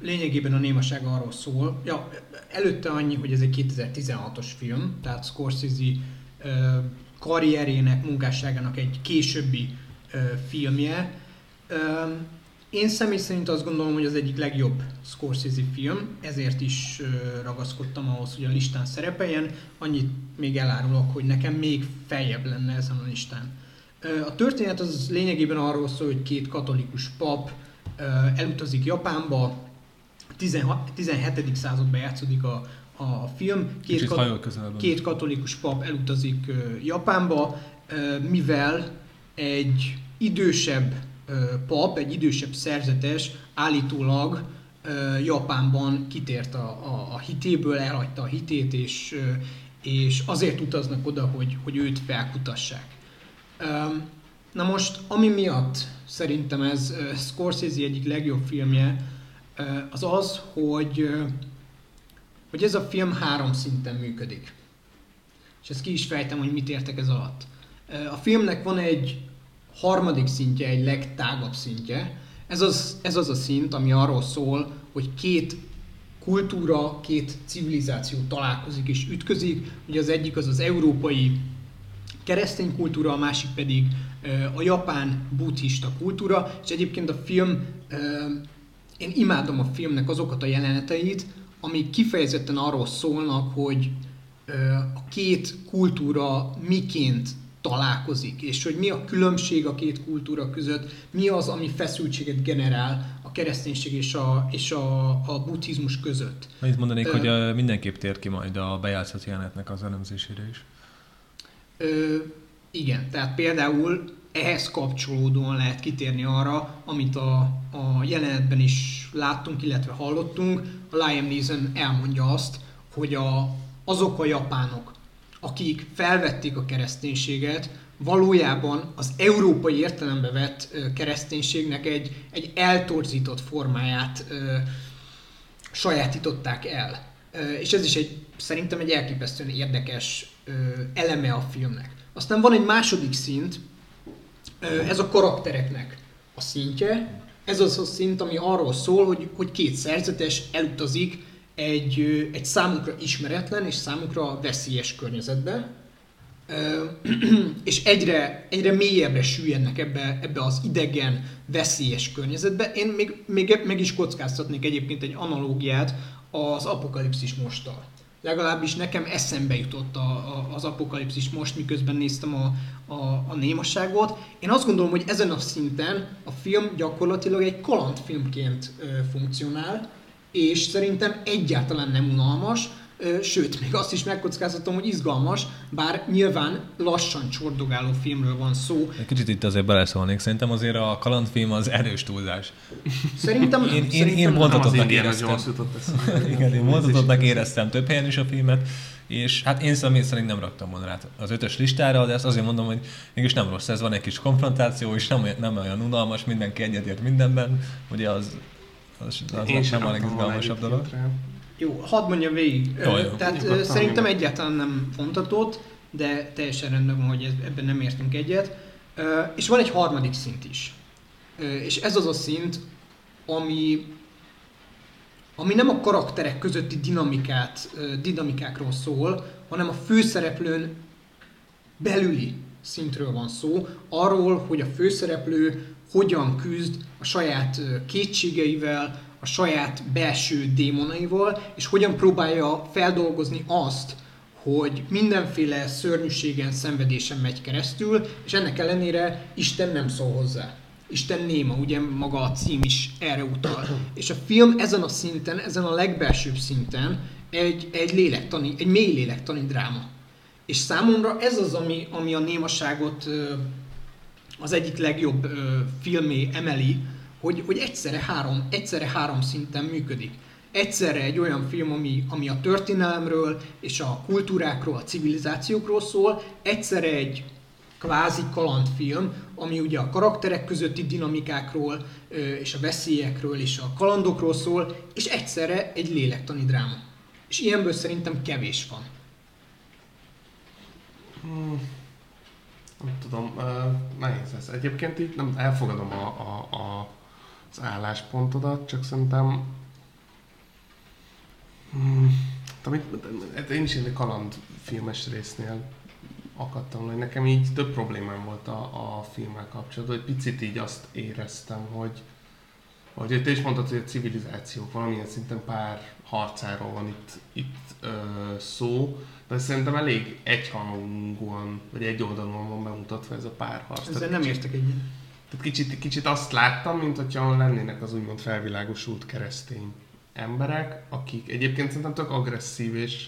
Lényegében a némaság arról szól, ja, előtte annyi, hogy ez egy kétezer-tizenhatos film, tehát Scorsese karrierének, munkásságának egy későbbi filmje. Én személy szerint azt gondolom, hogy az egyik legjobb Scorsese film, ezért is ragaszkodtam ahhoz, hogy a listán szerepeljen. Annyit még elárulok, hogy nekem még feljebb lenne ezen a listán. A történet az lényegében arról szól, hogy két katolikus pap elutazik Japánba, tizenhetedik században játszódik a, a film, két, kat- két katolikus pap elutazik Japánba, mivel egy idősebb pap, egy idősebb szerzetes állítólag Japánban kitért a, a, a hitéből, elhagyta a hitét, és, és azért utaznak oda, hogy, hogy őt felkutassák. Na most, ami miatt szerintem ez Scorsese egyik legjobb filmje, az az, hogy, hogy ez a film három szinten működik. És ezt ki is fejtem, hogy mit értek ez alatt. A filmnek van egy harmadik szintje, egy legtágabb szintje. Ez az, ez az a szint, ami arról szól, hogy két kultúra, két civilizáció találkozik és ütközik. Ugye az egyik az az európai keresztény kultúra, a másik pedig a japán buddhista kultúra, és egyébként a film, én imádom a filmnek azokat a jeleneteit, amik kifejezetten arról szólnak, hogy a két kultúra miként találkozik, és hogy mi a különbség a két kultúra között, mi az, ami feszültséget generál a kereszténység és a, és a, a buddhizmus között. Itt mondanék, Ö, hogy mindenképp tér ki majd a bejátszat jelenetnek az elemzésére is. Ö, igen, tehát például ehhez kapcsolódóan lehet kitérni arra, amit a, a jelenetben is láttunk, illetve hallottunk. A Liam Neeson elmondja azt, hogy a, azok a japánok, akik felvették a kereszténységet, valójában az európai értelembe vett kereszténységnek egy, egy eltorzított formáját ö, sajátították el. Ö, és ez is egy, szerintem egy elképesztően érdekes ö, eleme a filmnek. Aztán van egy második szint, ez a karaktereknek a szintje. Ez az a szint, ami arról szól, hogy, hogy két szerzetes elutazik egy, egy számukra ismeretlen és számukra veszélyes környezetbe, és egyre, egyre mélyebbre süllyednek ebbe, ebbe az idegen, veszélyes környezetbe. Én még, még meg is kockáztatnék egyébként egy analógiát az Apokalipszis mosttal. Legalábbis nekem eszembe jutott a, a, az Apokalipszis most, miközben néztem a, a, a némaságot. Én azt gondolom, hogy ezen a szinten a film gyakorlatilag egy kalandfilmként ö, funkcionál, és szerintem egyáltalán nem unalmas, ö, sőt, még azt is megkockáztatom, hogy izgalmas, bár nyilván lassan csordogáló filmről van szó. Kicsit itt azért beleszólnék, szerintem azért a kalandfilm az erős túlzás. Szerintem én, én, én mondatottnak éreztem. Igen, én mondatottnak éreztem több helyen is a filmet, és hát én személy szerint nem raktam volna rá az ötös listára, de ezt azért mondom, hogy mégis nem rossz, ez van egy kis konfrontáció, és nem, nem olyan unalmas, mindenki egyetért mindenben, ugye az, az, az én nem a legizgalmasabb dolog. Jó, hadd mondjam végig. Jó, jó. Tehát jó, szerintem egyáltalán nem fontatott, de teljesen rendben van, hogy ebben nem értünk egyet. És van egy harmadik szint is. És ez az a szint, ami, ami nem a karakterek közötti dinamikát, dinamikákról szól, hanem a főszereplőn belüli szintről van szó, arról, hogy a főszereplő hogyan küzd a saját kétségeivel, a saját belső démonaival, és hogyan próbálja feldolgozni azt, hogy mindenféle szörnyűségen, szenvedésen megy keresztül, és ennek ellenére Isten nem szól hozzá. Isten néma, ugye maga a cím is erre utal. És a film ezen a szinten, ezen a legbelsőbb szinten egy, egy, lélektani, egy mély lélektani dráma. És számomra ez az, ami, ami a némaságot az egyik legjobb filmé emeli, hogy, hogy egyszerre, három, egyszerre három szinten működik. Egyszerre egy olyan film, ami, ami a történelemről és a kultúrákról, a civilizációkról szól, egyszerre egy kvázi kalandfilm, ami ugye a karakterek közötti dinamikákról és a veszélyekről és a kalandokról szól, és egyszerre egy lélektani dráma. És ilyenből szerintem kevés van. Hmm, nem tudom, uh, nehéz ez. Egyébként így nem elfogadom a, a, a, az álláspontodat, csak szerintem hmm, amit, én is egy kalandfilmes résznél akadtam, hogy nekem így több problémám volt a, a filmmel kapcsolatban, hogy picit így azt éreztem, hogy ahogy te is mondtad, hogy a civilizációk valamilyen szinten pár harcáról van itt, itt ö, szó, de szerintem elég egyhangúan, vagy egyoldalúan van bemutatva ez a párharc. Ezzel nem kicsit, értek egyet. Tehát kicsit, kicsit azt láttam, mint hogyha lennének az úgymond felvilágosult keresztény emberek, akik egyébként szerintem tök agresszív és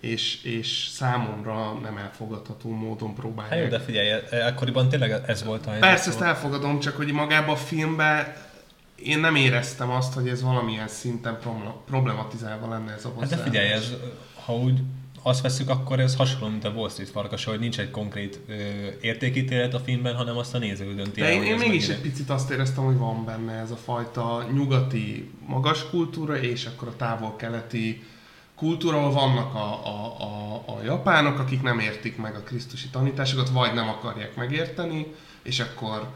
És, és számomra nem elfogadható módon próbálják. Hát, de figyelj, akkoriban tényleg ez volt a helyzet. Persze, ezt elfogadom, csak hogy magában a filmben én nem éreztem azt, hogy ez valamilyen szinten problematizálva lenne ez a hozzáállás. Hát de figyelj, ez, ha úgy azt veszük, akkor ez hasonló, mint a Wall Street farkasa, hogy nincs egy konkrét ö, értékítélet a filmben, hanem azt a néző dönti el. De én, én mégis egy picit azt éreztem, hogy van benne ez a fajta nyugati magas kultúra, és akkor a távol-keleti kultúra, ahol vannak a, a, a, a japánok, akik nem értik meg a krisztusi tanításokat, vagy nem akarják megérteni, és akkor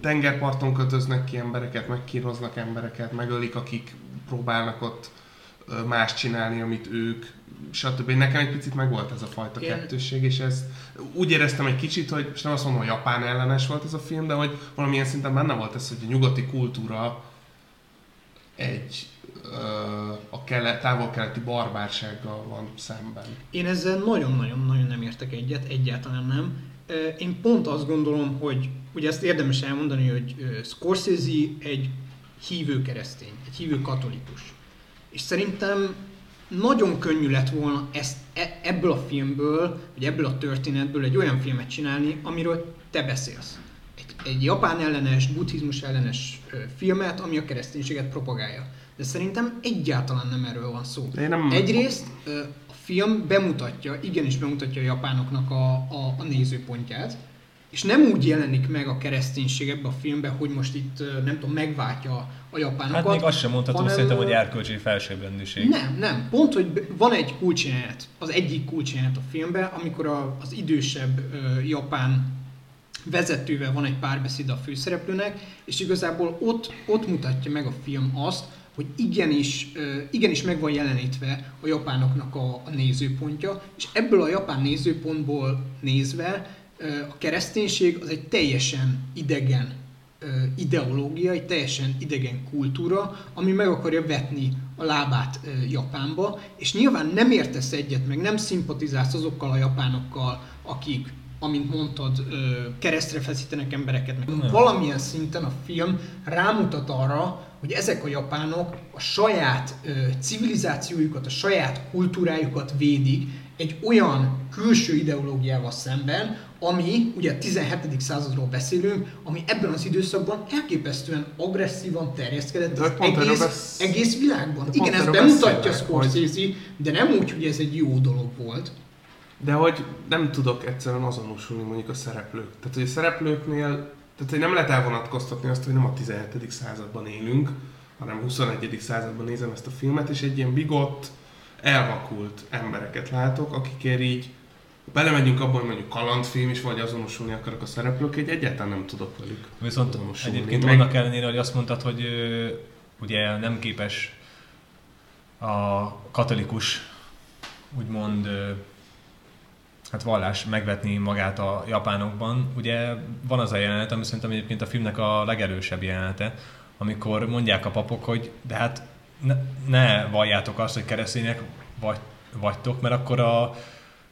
tengerparton kötöznek ki embereket, megkínoznak embereket, megölik, akik próbálnak ott más csinálni, amit ők, stb. Nekem egy picit megvolt ez a fajta Én... kettősség, és ez úgy éreztem egy kicsit, hogy most nem azt mondom, hogy japán ellenes volt ez a film, de hogy valamilyen szinten benne volt ez, hogy a nyugati kultúra egy a kelet, távol-keleti barbársággal van szemben. Én ezzel nagyon-nagyon-nagyon nem értek egyet, egyáltalán nem. Én pont azt gondolom, hogy ugye ezt érdemes elmondani, hogy Scorsese egy hívő keresztény, egy hívő katolikus. És szerintem nagyon könnyű lett volna ezt, ebből a filmből, vagy ebből a történetből egy olyan filmet csinálni, amiről te beszélsz. Egy, egy japán ellenes, buddhizmus ellenes filmet, ami a kereszténységet propagálja. De szerintem egyáltalán nem erről van szó. Nem... Egyrészt a film bemutatja, igenis bemutatja a japánoknak a, a, a nézőpontját, és nem úgy jelenik meg a kereszténység ebbe a filmben, hogy most itt, nem tudom, megváltja a japánokat. Hát még azt sem mondható, hanem... szerintem, hogy erkölcsi felsőbbrendűség. Nem, nem. Pont, hogy van egy kulcsjelenet, az egyik kulcsjelenet a filmben, amikor a, az idősebb uh, japán vezetővel van egy párbeszéd a főszereplőnek, és igazából ott, ott mutatja meg a film azt, hogy igenis, igenis meg van jelenítve a japánoknak a, a nézőpontja, és ebből a japán nézőpontból nézve a kereszténység az egy teljesen idegen ideológia, egy teljesen idegen kultúra, ami meg akarja vetni a lábát Japánba, és nyilván nem értesz egyet, meg nem szimpatizálsz azokkal a japánokkal, akik, amint mondtad, keresztre feszítenek embereket. Meg. Valamilyen szinten a film rámutat arra, hogy ezek a japánok a saját ö, civilizációjukat, a saját kultúrájukat védik egy olyan külső ideológiával szemben, ami, ugye a tizenhetedik századról beszélünk, ami ebben az időszakban elképesztően agresszívan terjeszkedett az egész, besz... egész világban. Igen, ezt bemutatja Scorsese, hogy... de nem úgy, hogy ez egy jó dolog volt. De hogy nem tudok egyszerűen azonosulni mondjuk a szereplők. Tehát, hogy a szereplőknél Tehát, hogy nem lehet elvonatkoztatni azt, hogy nem a tizenhetedik században élünk, hanem a huszonegyedik században nézem ezt a filmet, és egy ilyen bigott, elvakult embereket látok, akikért így belemegyünk abban, hogy mondjuk kalandfilm is, vagy azonosulni akarok a szereplők, így egyáltalán nem tudok velük Viszont azonosulni. Egyébként Meg... annak ellenére, hogy azt mondtad, hogy ö, ugye nem képes a katolikus, úgymond... Ö, hát vallás megvetni magát a japánokban. Ugye van az a jelenet, ami szerintem egyébként a filmnek a legerősebb jelenete, amikor mondják a papok, hogy de hát ne, ne valljátok azt, hogy keresztények vagy, vagytok, mert akkor a,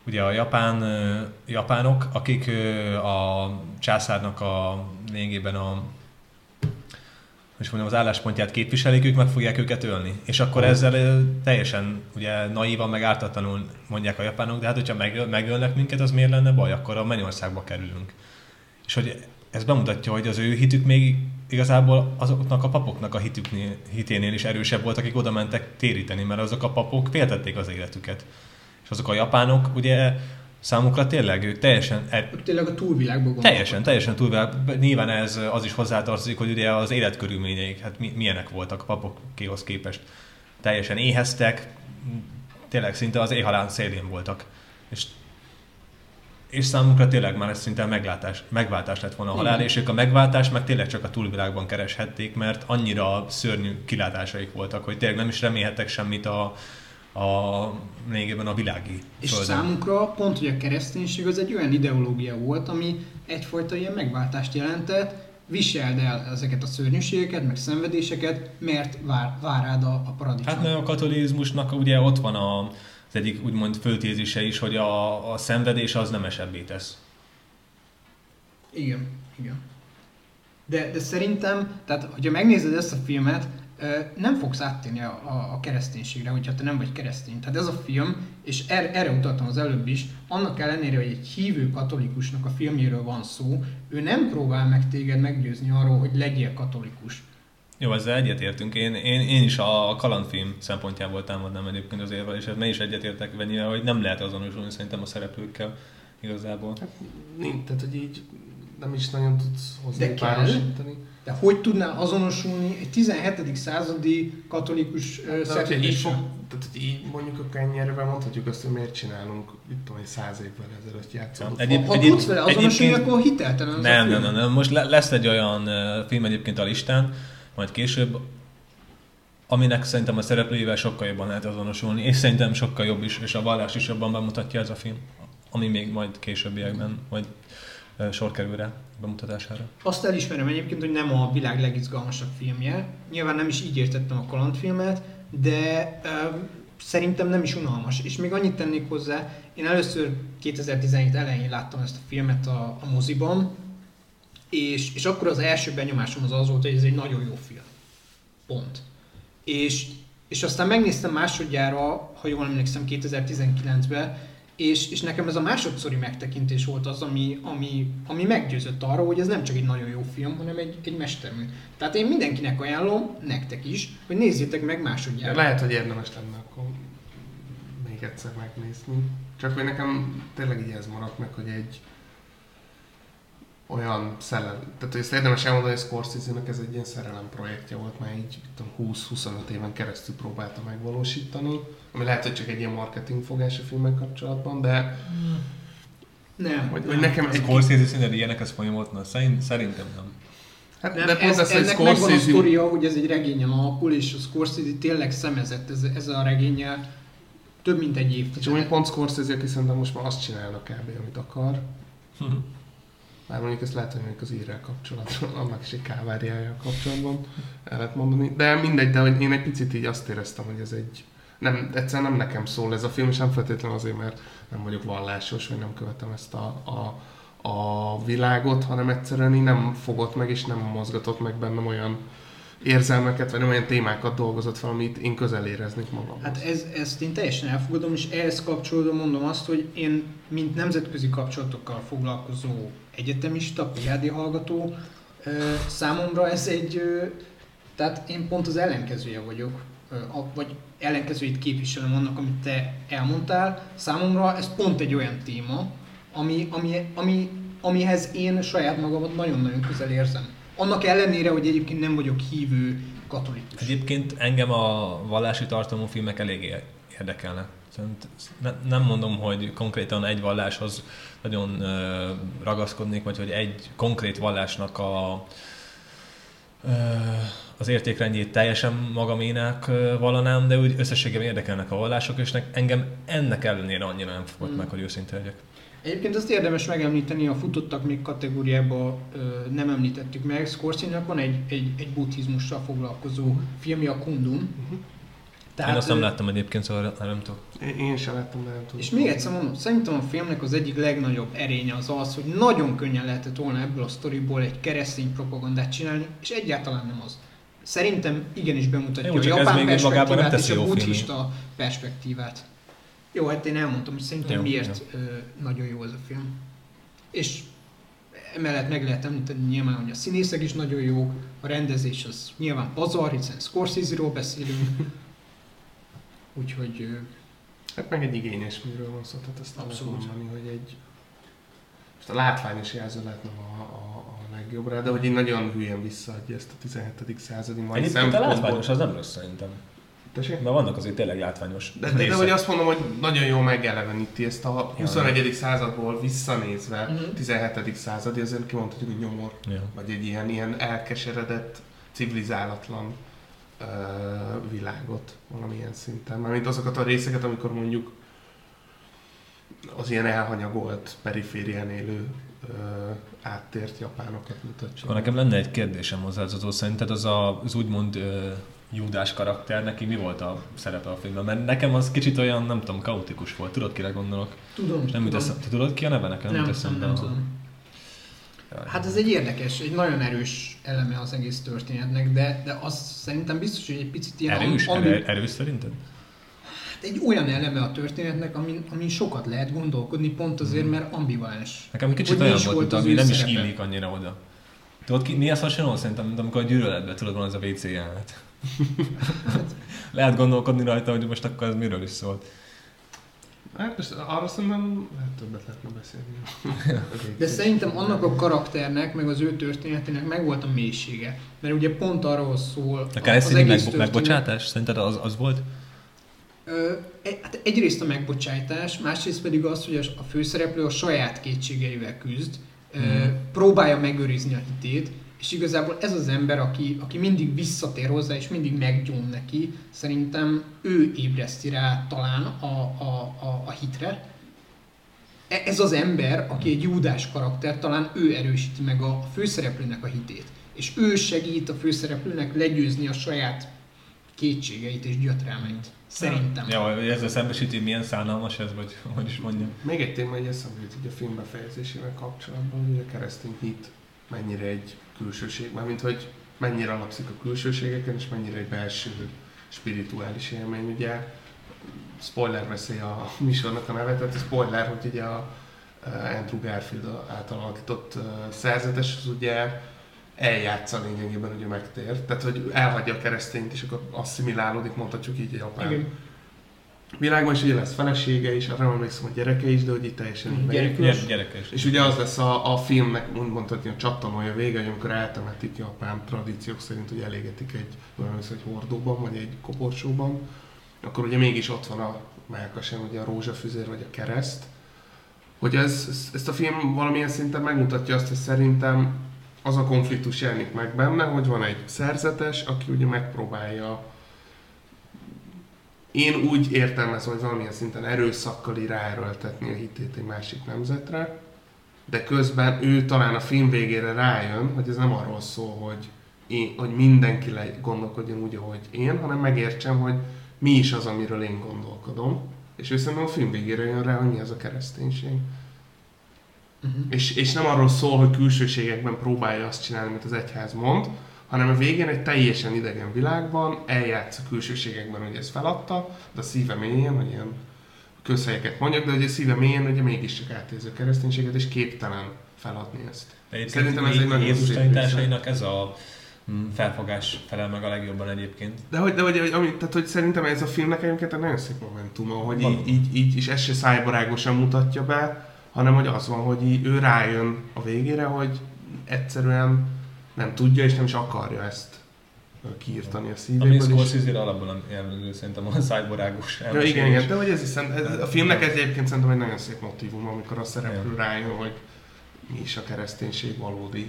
ugye a japán, japánok, akik a császárnak a lényegében a és mondom, az álláspontját képviselik, ők meg fogják őket ölni. És akkor ezzel teljesen ugye naívan meg ártatlanul mondják a japánok, de hát hogyha megölnek minket, az miért lenne baj, akkor a Mennyországba kerülünk. És hogy ez bemutatja, hogy az ő hitük még igazából azoknak a papoknak a hitüknél, hiténél is erősebb volt, akik oda mentek téríteni, mert azok a papok féltették az életüket. És azok a japánok ugye számukra tényleg ők teljesen... E- tényleg a túlvilágban gondolkodtak. Teljesen, teljesen túlvilágban. Nyilván ez az is hozzátartozik, hogy ugye az életkörülményeik, hát mi- milyenek voltak a papokéhoz képest. Teljesen éheztek, tényleg szinte az éhhalál szélén voltak. És, és számukra tényleg már ez szinte meglátás, megváltás lett volna a halál, igen. És ők a megváltást meg tényleg csak a túlvilágban kereshették, mert annyira szörnyű kilátásaik voltak, hogy tényleg nem is remélhettek semmit a... a lényegében a világi és földön. Számunkra pont, hogy a kereszténység az egy olyan ideológia volt, ami egyfajta ilyen megváltást jelentett, viseld el ezeket a szörnyűségeket, meg szenvedéseket, mert vár, vár rád a, a paradicsom. Hát mert a katolizmusnak ugye ott van a, az egyik úgymond föltézise is, hogy a, a szenvedés az nemesebbé tesz. Igen, igen. De, de szerintem, tehát hogyha megnézed ezt a filmet, nem fogsz áttérni a, a, a kereszténységre, hogyha te nem vagy keresztény. Tehát ez a film, és er, erre utaltam az előbb is, annak ellenére, hogy egy hívő katolikusnak a filmjéről van szó, ő nem próbál meg téged meggyőzni arról, hogy legyél katolikus. Jó, ezzel egyetértünk. Én, én, én is a kalandfilm szempontjából támadnám egyébként az érvel, és mi is egyetértek vennyire, hogy nem lehet azonosulni szerintem a szereplőkkel igazából. Hát, nincs, tehát hogy így nem is nagyon tudsz hozzá párosítani. De hogy tudnál azonosulni egy tizenhetedik századi katolikus szerződéssel? Tehát így mondjuk a kenyérben mondhatjuk azt, hogy miért csinálunk, itt tudom, hogy száz évvel ezelőtt játszódott. Egyéb, ha tudsz vele azonosulni, akkor hiteltelen az nem, a film. Nem, nem, nem. Most lesz egy olyan film egyébként a listán, majd később, aminek szerintem a szereplőivel sokkal jobban lehet azonosulni, és szerintem sokkal jobb is, és a vallás is jobban bemutatja ez a film, ami még majd későbbiekben, vagy sor kerül rá bemutatására. Azt elismerem egyébként, hogy nem a világ legizgalmasabb filmje. Nyilván nem is így értettem a kalandfilmet, de ö, szerintem nem is unalmas. És még annyit tennék hozzá, én először kétezer-tizenhét elején láttam ezt a filmet a, a moziban, és, és akkor az első benyomásom az az volt, hogy ez egy nagyon jó film. Pont. És, és aztán megnéztem másodjára, ha jól emlékszem, kétezer-tizenkilencben, És, és nekem ez a másodszori megtekintés volt az, ami, ami, ami meggyőzött arra, hogy ez nem csak egy nagyon jó film, hanem egy, egy mestermű. Tehát én mindenkinek ajánlom, nektek is, hogy nézzétek meg másodjára. Lehet, hogy érdemes lenne akkor még egyszer megnézni. Csak hogy nekem tényleg így ez maradt meg, hogy egy olyan szerelem... Tehát ezt érdemes elmondani, hogy Scorsese-nek ez egy ilyen szerelem projektje volt, már így húsz-huszonöt éven keresztül próbálta megvalósítani, ami lehet, hogy csak egy ilyen marketingfogás a filmek kapcsolatban, de... Nem. Hogy, hogy nekem egy Scorsese szinte ilyenek ez folyamodna, szerintem nem. Hát, nem de ez, ez, ennek Scorsese... megvan a sztoria, hogy ez egy regényen alapul, és a Scorsese tényleg szemezett ez, ez a regényel több mint egy évtized. És mondjuk pont Scorsese, aki szerintem most már azt csinálna kb. Amit akar. Már mondjuk ezt lehet, hogy mondjuk az írrel kapcsolatban, annak is egy káváriájával kapcsolatban el lehet mondani. De mindegy, de én egy picit így azt éreztem, hogy ez egy... Nem, egyszerűen nem nekem szól ez a film, és nem feltétlenül azért, mert nem vagyok vallásos, vagy nem követem ezt a, a, a világot, hanem egyszerűen így nem fogott meg, és nem mozgatott meg bennem olyan érzelmeket, vagy nem olyan témákat dolgozott fel, amit én közel éreznék magamhoz. Hát ez, ezt én teljesen elfogadom, és ehhez kapcsolódom mondom azt, hogy én, mint nemzetközi kapcsolatokkal foglalkozó egyetemista, pé há dé hallgató, számomra ez egy... Tehát én pont az ellenkezője vagyok, vagy ellenkezőit képviselem annak, amit te elmondtál. Számomra ez pont egy olyan téma, ami, ami, ami, amihez én saját magamat nagyon-nagyon közel érzem. Annak ellenére, hogy egyébként nem vagyok hívő katolikus. Egyébként engem a vallási tartalmú filmek eléggé érdekelnek. Nem mondom, hogy konkrétan egy valláshoz nagyon ragaszkodnék, vagy hogy egy konkrét vallásnak a, az értékrendjét teljesen magamének vallanám, de úgy összességében érdekelnek a vallások, és engem ennek ellenére annyira nem fogott hmm. meg, hogy őszinte legyek. Egyébként ezt érdemes megemlíteni, a futottak még kategóriába ö, nem említettük meg. Scorsese-nek van egy, egy, egy buddhizmussal foglalkozó filmje, a Kundum. Uh-huh. Tehát, én azt nem láttam egyébként, szóval nem tudom. Én sem láttam, de nem tudom. És még egyszer mondom, szerintem a filmnek az egyik legnagyobb erénye az az, hogy nagyon könnyen lehetett volna ebből a sztoriból egy keresztény propagandát csinálni, és egyáltalán nem az. Szerintem igenis bemutatja jó, a japán perspektívát és a buddhista perspektívát. Jó, hát én elmondtam, hogy szerintem jó, miért jó. nagyon jó az a film. És emellett meg lehet említeni nyilván, hogy a színészek is nagyon jók, a rendezés az nyilván pazar, hiszen Scorsese-ról beszélünk. Úgyhogy... Hát meg egy igényes miről van szó, tehát azt abszolút lehet mondani, hogy egy... Most a látványos jelző lehetne a, a, a legjobb rá, de hogy így nagyon hülyen visszaadja ezt a tizenhetedik századi mai szempontból. A látványos az nem rossz szerintem. Tessék? Mert vannak azért tényleg látványos de, de, de hogy azt mondom, hogy nagyon jól megeleveníti ezt a huszonegyedik századból visszanézve mm. tizenhetedik századi, azért kimondhatjuk, hogy nyomor, ja. vagy egy ilyen, ilyen elkeseredett, civilizálatlan uh, világot valamilyen szinten. Mármint azokat a részeket, amikor mondjuk az ilyen elhanyagolt, periférián élő uh, áttért japánokat mutatja. Nekem lenne egy kérdésem hozzázató, szerinted az az úgymond... Uh, Júdás karakter, neki mi volt a szerepe a filmben? Mert nekem az kicsit olyan, nem tudom, kaotikus volt. Tudod, kire gondolok? Tudom, nem tudom. Teszem, te tudod ki a neve nekem? Nem, nem, nem tudom. Hát ez egy érdekes, egy nagyon erős eleme az egész történetnek, de, de az szerintem biztos, hogy egy picit ilyen... Erős? Ami, erős, erős szerinted? Hát egy olyan eleme a történetnek, amin, amin sokat lehet gondolkodni, pont azért, mert ambivalens. Nekem kicsit olyan volt, ami nem is illik annyira oda. Tudod ki, mi az hasonló szerintem, mint amikor a Gyűlöletben tudod van az a vé cé jelenet. Lehet gondolkodni rajta, hogy most akkor ez miről is szólt. Hát most arra szerintem lehet többet lehetne beszélni. De szerintem annak a karakternek, meg az ő történetének megvolt a mélysége. Mert ugye pont arról szól a az, az egész meg, megbocsátás? Szerinted az, az volt? Ö, hát egyrészt a megbocsátás, másrészt pedig az, hogy a főszereplő a saját kétségeivel küzd, hmm. próbálja megőrizni a hitét, és igazából ez az ember, aki, aki mindig visszatér hozzá, és mindig meggyom neki, szerintem ő ébreszti rá talán a, a, a, a hitre. Ez az ember, aki egy Júdás karakter, talán ő erősíti meg a, a főszereplőnek a hitét. És ő segít a főszereplőnek legyőzni a saját kétségeit és gyötrelmeit. Szerintem. Ja, ezzel szembesíti, milyen szánalmas ez, vagy hogy is mondjam. Még egy téma, hogy eszembe jut így a film befejezésével kapcsolatban, hogy a keresztény hit mennyire egy külsőség, mármint hogy mennyire alapszik a külsőségeken, és mennyire egy belső spirituális élmény. Ugye spoiler veszély a műsornak a neve, tehát spoiler, hogy ugye a Andrew Garfield által alakított szerzetes, az ugye eljátsza lényegében, hogy ő megtér. Tehát, hogy elhagyja a keresztényt, és akkor asszimilálódik, mondhatjuk így a japán igen. világban, és ugye lesz felesége is, arra emlékszem, hogy gyereke is, de hogy itt teljesen gyerekes. gyerekes. És ugye az lesz a, a filmnek, mondhatni, a csattanója vége, hogy amikor eltemetik japán tradíciók szerint, hogy elégetik egy, egy hordóban, vagy egy koporsóban, akkor ugye mégis ott van a mellkasen, ugye a rózsafüzér, vagy a kereszt. Hogy ez, ez, ezt a film valamilyen szinten megmutatja azt, hogy szerintem az a konfliktus jelenik meg benne, hogy van egy szerzetes, aki ugye megpróbálja, én úgy értelmezem, hogy valamilyen szinten erőszakkal ráerőltetni a hitét egy másik nemzetre, de közben ő talán a film végére rájön, hogy ez nem arról szól, hogy, én, hogy mindenki gondolkodjon úgy, ahogy én, hanem megértsem, hogy mi is az, amiről én gondolkodom, és ő szerintem a film végére jön rá, hogy mi az a kereszténység. Uh-huh. És, és nem arról szól, hogy külsőségekben próbálja azt csinálni, amit az egyház mond, hanem a végén egy teljesen idegen világban eljátsz a külsőségekben, hogy ezt feladta, de a szíve mélyén, hogy ilyen közhelyeket mondjak, de hogy a szíve mélyén ugye mégiscsak átérző kereszténységet, és képtelen feladni ezt. De szerintem ez egy nagyon Jézus tanításainak ez a felfogás felel meg a legjobban egyébként. De hogy, de hogy, hogy, ami, tehát, hogy szerintem ez a filmnek egyébként egy nagyon szép momentuma, hogy így, így, így, és ez se szájbarágosan mutatja be, hanem hogy az van, hogy ő rájön a végére, hogy egyszerűen nem tudja és nem is akarja ezt kiírtani a szívéből. Ami Scorsese-re alapból nem jellemző, szerintem a szájborágos elmesélés. Ja, igen, igen, de hogy ez is, ez, a filmnek ez egyébként szerintem egy nagyon szép motívum, amikor a szereplő rájön, hogy mi is a kereszténység valódi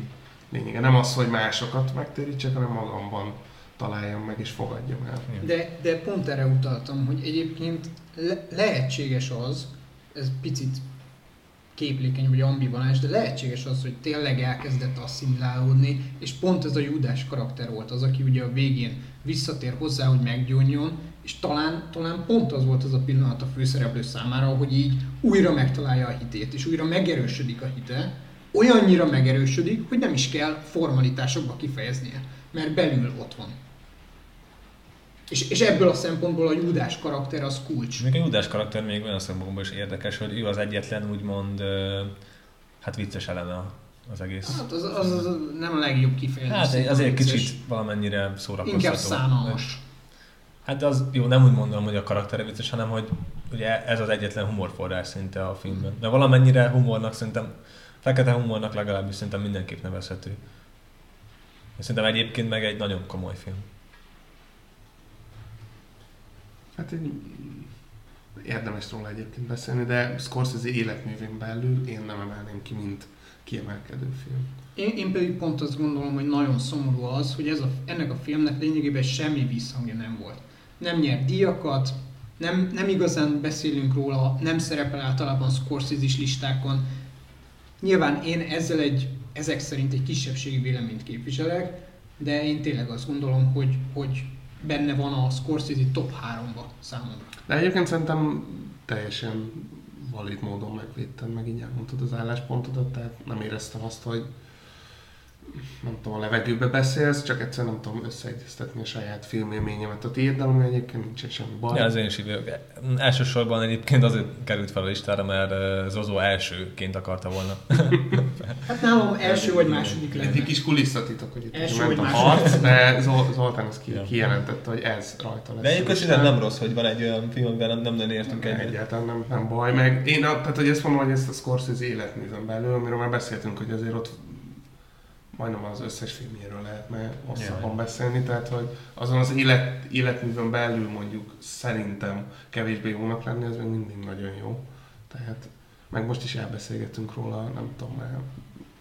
lényege. Nem az, hogy másokat megtérítsek, hanem magamban találjam meg és fogadjam el. De, de pont erre utaltam, hogy egyébként le- lehetséges az, ez picit képlékeny vagy ambivalens, de lehetséges az, hogy tényleg elkezdett asszimilálódni, és pont ez a Júdás karakter volt az, aki ugye a végén visszatér hozzá, hogy meggyónjon, és talán, talán pont az volt az a pillanat a főszereplő számára, hogy így újra megtalálja a hitét, és újra megerősödik a hite, olyannyira megerősödik, hogy nem is kell formalitásokba kifejeznie, mert belül ott van. És, és ebből a szempontból a Júdás karakter az kulcs. Még a Júdás karakter még olyan szempontból is érdekes, hogy ő az egyetlen úgymond hát vicces eleme az egész. Hát az, az, az nem a legjobb kifejezés. Hát azért vicces. Kicsit valamennyire szórakoztató. Inkább szánalmas. Hát az jó, nem úgy mondom, hogy a karaktere vicces, hanem hogy ugye ez az egyetlen humorforrás szinte a filmben. De valamennyire humornak szerintem, fekete humornak legalábbis szerintem mindenképp nevezhető. Szerintem egyébként meg egy nagyon komoly film. Hát érdemes róla egyébként beszélni, de Scorsese életművén belül én nem emelném ki, mint kiemelkedő film. Én, én pedig pont azt gondolom, hogy nagyon szomorú az, hogy ez a, ennek a filmnek lényegében semmi visszhangja nem volt. Nem nyert díjakat, nem, nem igazán beszélünk róla, nem szerepel általában Scorsese-s listákon. Nyilván én ezzel egy, ezek szerint egy kisebbségi véleményt képviselek, de én tényleg azt gondolom, hogy, hogy benne van a Scorsese top háromba számomra. De egyébként szerintem teljesen valid módon megvédtem, meg így elmondtad az álláspontodat, tehát nem éreztem azt, hogy nem tudom, a levegőbe beszélsz, csak egyszer nem tudom összeegyeztetni a saját filmélményemet a tiéd, de ami egyébként nincsen semmi baj. Ja, az én is így. Elsősorban egyébként azért került fel a listára, mert Zozó elsőként akarta volna. Hát nálam első vagy második lenne. Egy kis kulisszatitok, hogy itt első ment a harc, de Zoltán az kijelentette, hogy ez rajta lesz. De egyébként nem, nem rossz, hogy van egy olyan film, amiben nem, nem nagyon értünk egyet. Egyáltalán nem, nem baj, meg én a, tehát, hogy ezt mondom, hogy ezt a Scorsese életművön belül, amiről már beszéltünk, hogy azért ott majdnem az összes filmjéről lehetne hosszabban beszélni, tehát hogy azon az élet, életművön belül mondjuk szerintem kevésbé jónak lenni, ez még mindig nagyon jó. Tehát meg most is elbeszélgetünk róla, nem tudom már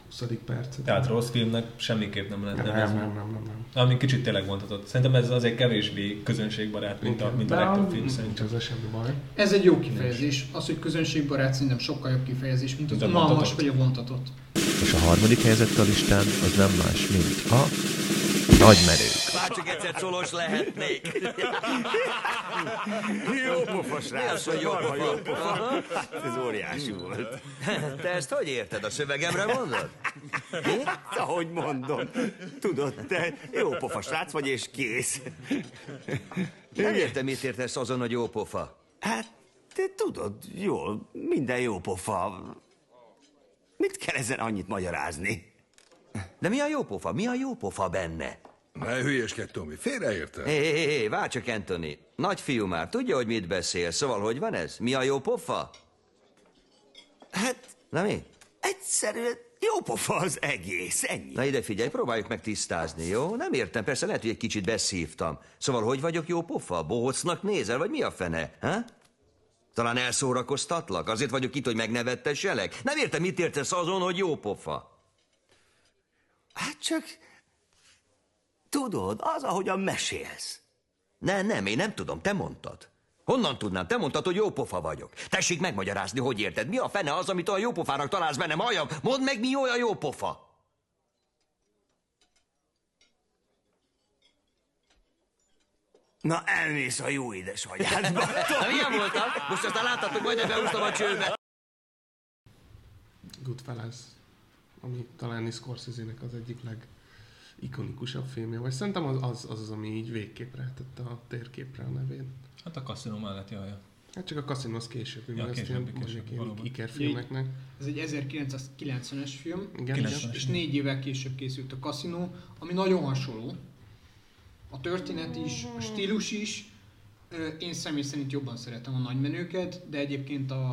huszadik percet. Tehát rossz filmnek semmiképp nem lenne. Nem, nem, nem, nem, nem. Ami kicsit tényleg mondhatod. Szerintem ez azért kevésbé közönségbarát, mint a, mint a legtöbb film szerintem. Ez semmi baj. Ez egy jó kifejezés. Az, hogy közönségbarát szerintem sokkal jobb kifejezés, mint az unalmas vagy a vontatott. És a harmadik helyzett a listán az nem más, mint a Nagymerők. Bár csak egyszer colos lehetnék. Jó pofos rá. Mi az, hogy jó pofa? Ez óriási volt. Te ezt hogy érted? A szövegemre mondod? Hát, ahogy mondom. Tudod, te jó pofa srác vagy és kész. Nem értem, mit értesz azon, hogy jó pofa. Hát, te tudod, jól, minden jó pofa. Mit kell ezen annyit magyarázni? De mi a jó pofa? Mi a jó pofa benne? Ne hülyeskedj, Tomi, félreérted. Hé, hé, hé, várj csak, Anthony. Nagy fiú már, tudja, hogy mit beszél, szóval hogy van ez? Mi a jó pofa? Hát, na mi? Egyszerűen jó pofa az egész, ennyi. Na ide figyelj, próbáljuk meg tisztázni, jó? Nem értem, persze lehet, hogy egy kicsit beszívtam. Szóval hogy vagyok jó pofa? Bohócnak nézel, vagy mi a fene? Ha? Talán elszórakoztatlak? Azért vagyok itt, hogy megnevettesselek? Nem értem, mit értesz azon, hogy jó pofa? Hát csak... Tudod, az, ahogyan mesélsz. Nem, nem, én nem tudom, te mondtad. Honnan tudnám? Te mondtad, hogy jó pofa vagyok. Tessék megmagyarázni, hogy érted. Mi a fene az, amit olyan jó pofának találsz bennem? Halljam, mondd meg, mi olyan jó pofa. Na, elmész a jó édesanyádba. Na, milyen voltam? Most aztán láttátok, majdnem beúsztam a csőbe. Goodfellas, ami talán Scorsese-nek az egyik legikonikusabb filmje, vagy szerintem az az, az, az ami így végképp rátette a térképre a nevét. Hát a kaszinó mellett jajja. Hát csak a kaszinó az később, ja, mert később, ezt később, ilyen ikerfilmeknek. Ez egy ezerkilencszázkilencvenes film, igen, és, és négy évvel később készült a kaszinó, ami nagyon hasonló. A történet is, a stílus is. Én személy szerint jobban szeretem a nagymenőket, de egyébként a,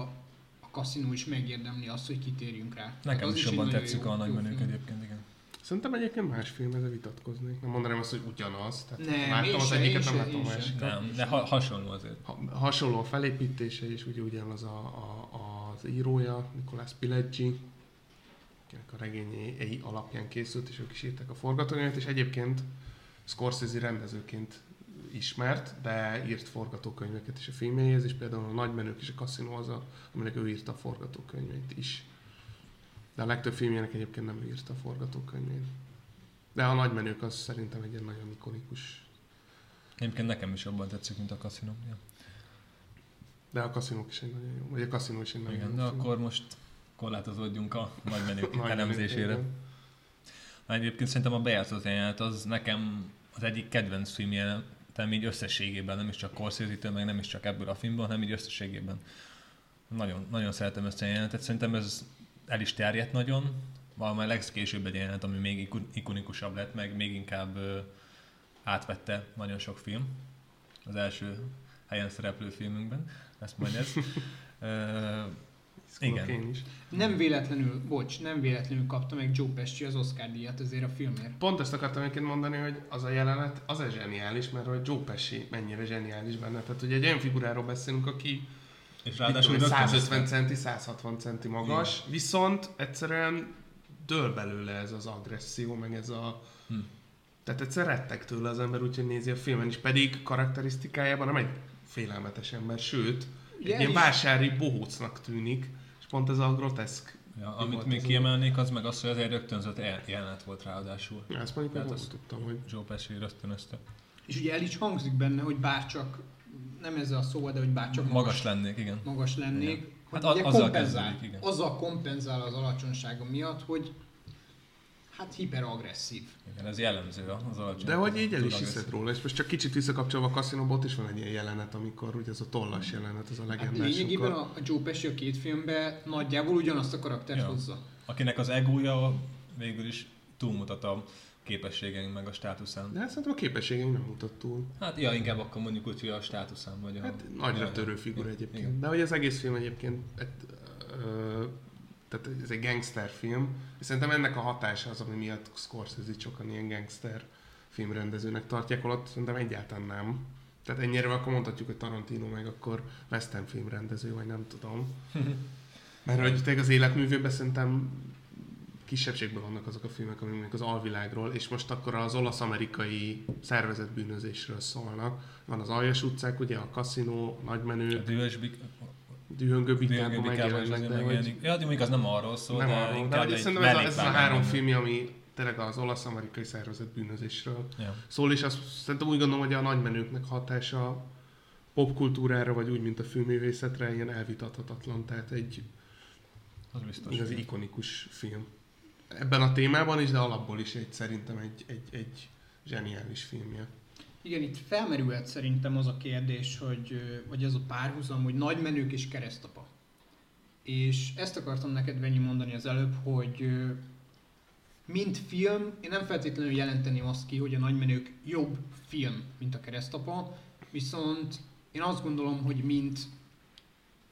a kaszinó is megérdemli azt, hogy kitérjünk rá. Nekem is, is jobban tetszik jó, a nagymenők egyébként, igen. Szerintem egyébként más filmhez vitatkoznék. Nem mondanám azt, hogy ugyanaz. Tehát nem, láttam az egyiket, nem láttam a másikat. Nem, de ha, hasonló azért. Ha, hasonló a felépítése is, ugye ugyanaz a, a, az írója, Nicolas Pileggi, akinek a regényei alapján készült, és ők is írták a forgatókönyvet, és egyébként Scorsese rendezőként ismert, de írt forgatókönyveket is a filmjéhez, és például a Nagymenők és a Kaszinó az, a, aminek ő írta a forgatókönyvét is. De a legtöbb filmjének egyébként nem írta a forgatókönyvét. De a Nagymenők az szerintem egy nagyon ikonikus. Egyébként nekem is jobban tetszik, mint a Kaszinó. Ja. De a Kaszinó is egy nagyon jó. Vagy a Kaszinó is egy nagyon jó. Igen, de akkor most korlátozódjunk a nagy menők elemzésére. Na, egyébként szerintem a bejátszó jelenet az nekem az egyik kedvenc filmjelenetem, tehát így összességében, nem is csak Scorsese-től, meg nem is csak ebből a filmben, hanem így összességében. Nagyon, nagyon szeretem ezt a jelenetet, szerintem ez el is terjedt nagyon, valamely legkésőbb egy jelenet, ami még ikonikusabb lett, meg még inkább ö, átvette nagyon sok film. Az első helyen szereplő filmünkben, ezt majd ez. Ö, igen. Is. Nem véletlenül, bocs, nem véletlenül kapta meg Joe Pesci az Oscar díjat azért a filmért. Pont ezt akartam egyébként mondani, hogy az a jelenet az egy zseniális, mert hogy Joe Pesci mennyire zseniális benne. Tehát ugye egy olyan figuráról beszélünk, aki és ráadásul tudom, százötven centi, százhatvan centi magas, igen. Viszont egyszerűen dől belőle ez az agresszió, meg ez a... Hm. Tehát egyszer retteg tőle az ember, úgyhogy nézi a filmen is, pedig karakterisztikájában nem egy félelmetes ember, sőt, egy yeah, ilyen vásári bohócnak tűnik, és pont ez a groteszk. Ja, amit még kiemelnék, az meg az, hogy azért rögtönzött jelenet volt ráadásul. Ja, ezt mondjuk, hogy azt tudtam, hogy Joe Pesci rögtönözte. És ugye el is hangzik benne, hogy bárcsak, nem ez a szó, de hogy bárcsak magas, magas lennék, igen. Magas lennék, igen. Hát az, azzal kompenzál, kezdődik, igen. Azzal kompenzál az alacsonysága miatt, hogy hát hiperagresszív. Igen, ez jellemző az alacsony. De hogy így el is hiszed róla, és most csak kicsit visszakapcsolva a kaszinóba, ott is van egy ilyen jelenet, amikor ugye ez a tollas jelenet, ez a legendás. Hát lényegében a Joe Pesci a két filmben nagyjából ugyanazt a karaktert ja. hozza. Akinek az egója végül is túlmutat a képességeink meg a státuszán. De hát szerintem a képességeink nem mutat túl. Hát ja, inkább akkor mondjuk úgy, hogy a státuszán vagy a... Hát nagyra törő figura egyébként. Igen. De hogy az egész film egyébként... Et, ö, tehát ez egy gangster film, és szerintem ennek a hatása az, ami miatt Scorsese sokan ilyen gangster filmrendezőnek tartják, holott szerintem egyáltalán nem. Tehát ennyire akkor mondhatjuk, hogy Tarantino meg akkor western filmrendező, vagy nem tudom. Mert hogy tényleg az életművében szerintem kisebbségben vannak azok a filmek, amik az alvilágról, és most akkor az olasz-amerikai szervezett bűnözésről szólnak. Van az Aljas utcák, ugye a kaszinó, nagymenő. A dühösbik... Dühöngő Bikában megjelennek, de hogy... Ja, de mondjuk az nem arról szól, nem de arról, inkább de egy merékvágán. Ez a, ez a három filmje, ami tényleg az olasz-amerikai szervezett bűnözésről ja. szól, és azt szerintem úgy gondolom, hogy a nagymenőknek hatása popkultúrára, vagy úgy, mint a filmművészetre, ilyen elvitathatatlan, tehát egy igazi ikonikus film. Ebben a témában is, de alapból is egy, szerintem egy, egy, egy zseniális filmje. Igen, itt felmerülhet szerintem az a kérdés, hogy, vagy az a párhuzam, hogy nagy menők és keresztapa. És ezt akartam neked, Benyi, mondani az előbb, hogy mint film, én nem feltétlenül jelenteném azt ki, hogy a nagy menők jobb film, mint a keresztapa, viszont én azt gondolom, hogy mint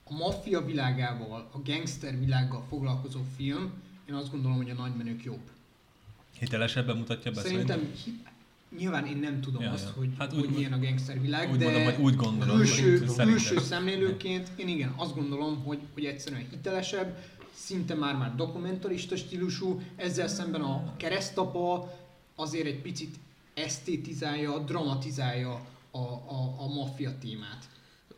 a maffia világával, a gangster világgal foglalkozó film, én azt gondolom, hogy a nagy menők jobb. Hitelesebben mutatja be szerintem. Nyilván én nem tudom ja, azt, ja. hogy, hát úgy, hogy milyen a gangstervilág, de mondom, hogy úgy gondolom, külső, külső szemlélőként én igen, azt gondolom, hogy, hogy egyszerűen hitelesebb, szinte már-már dokumentarista stílusú, ezzel szemben a keresztapa azért egy picit esztétizálja, dramatizálja a, a, a maffia témát.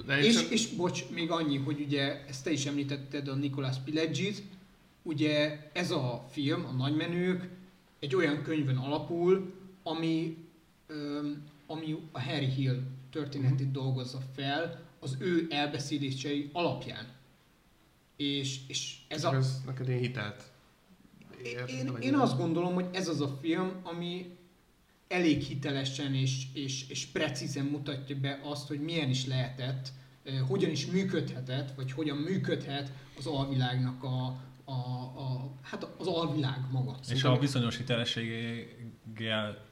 És, csak... és bocs, még annyi, hogy ugye ezt te is említetted a Nicolas Pileggi-t, ugye ez a film, a nagymenők, egy olyan könyvön alapul, ami, öm, ami a Harry Hill történetét mm. dolgozza fel az ő elbeszélései alapján. És, és ez a... Ez neked ilyen hitelt. Ér, én én azt gondolom, hogy ez az a film, ami elég hitelesen és, és, és precízen mutatja be azt, hogy milyen is lehetett, hogyan is működhetett, vagy hogyan működhet az alvilágnak a... A, a, hát az alvilág maga. És szerintem a bizonyos hitelességgel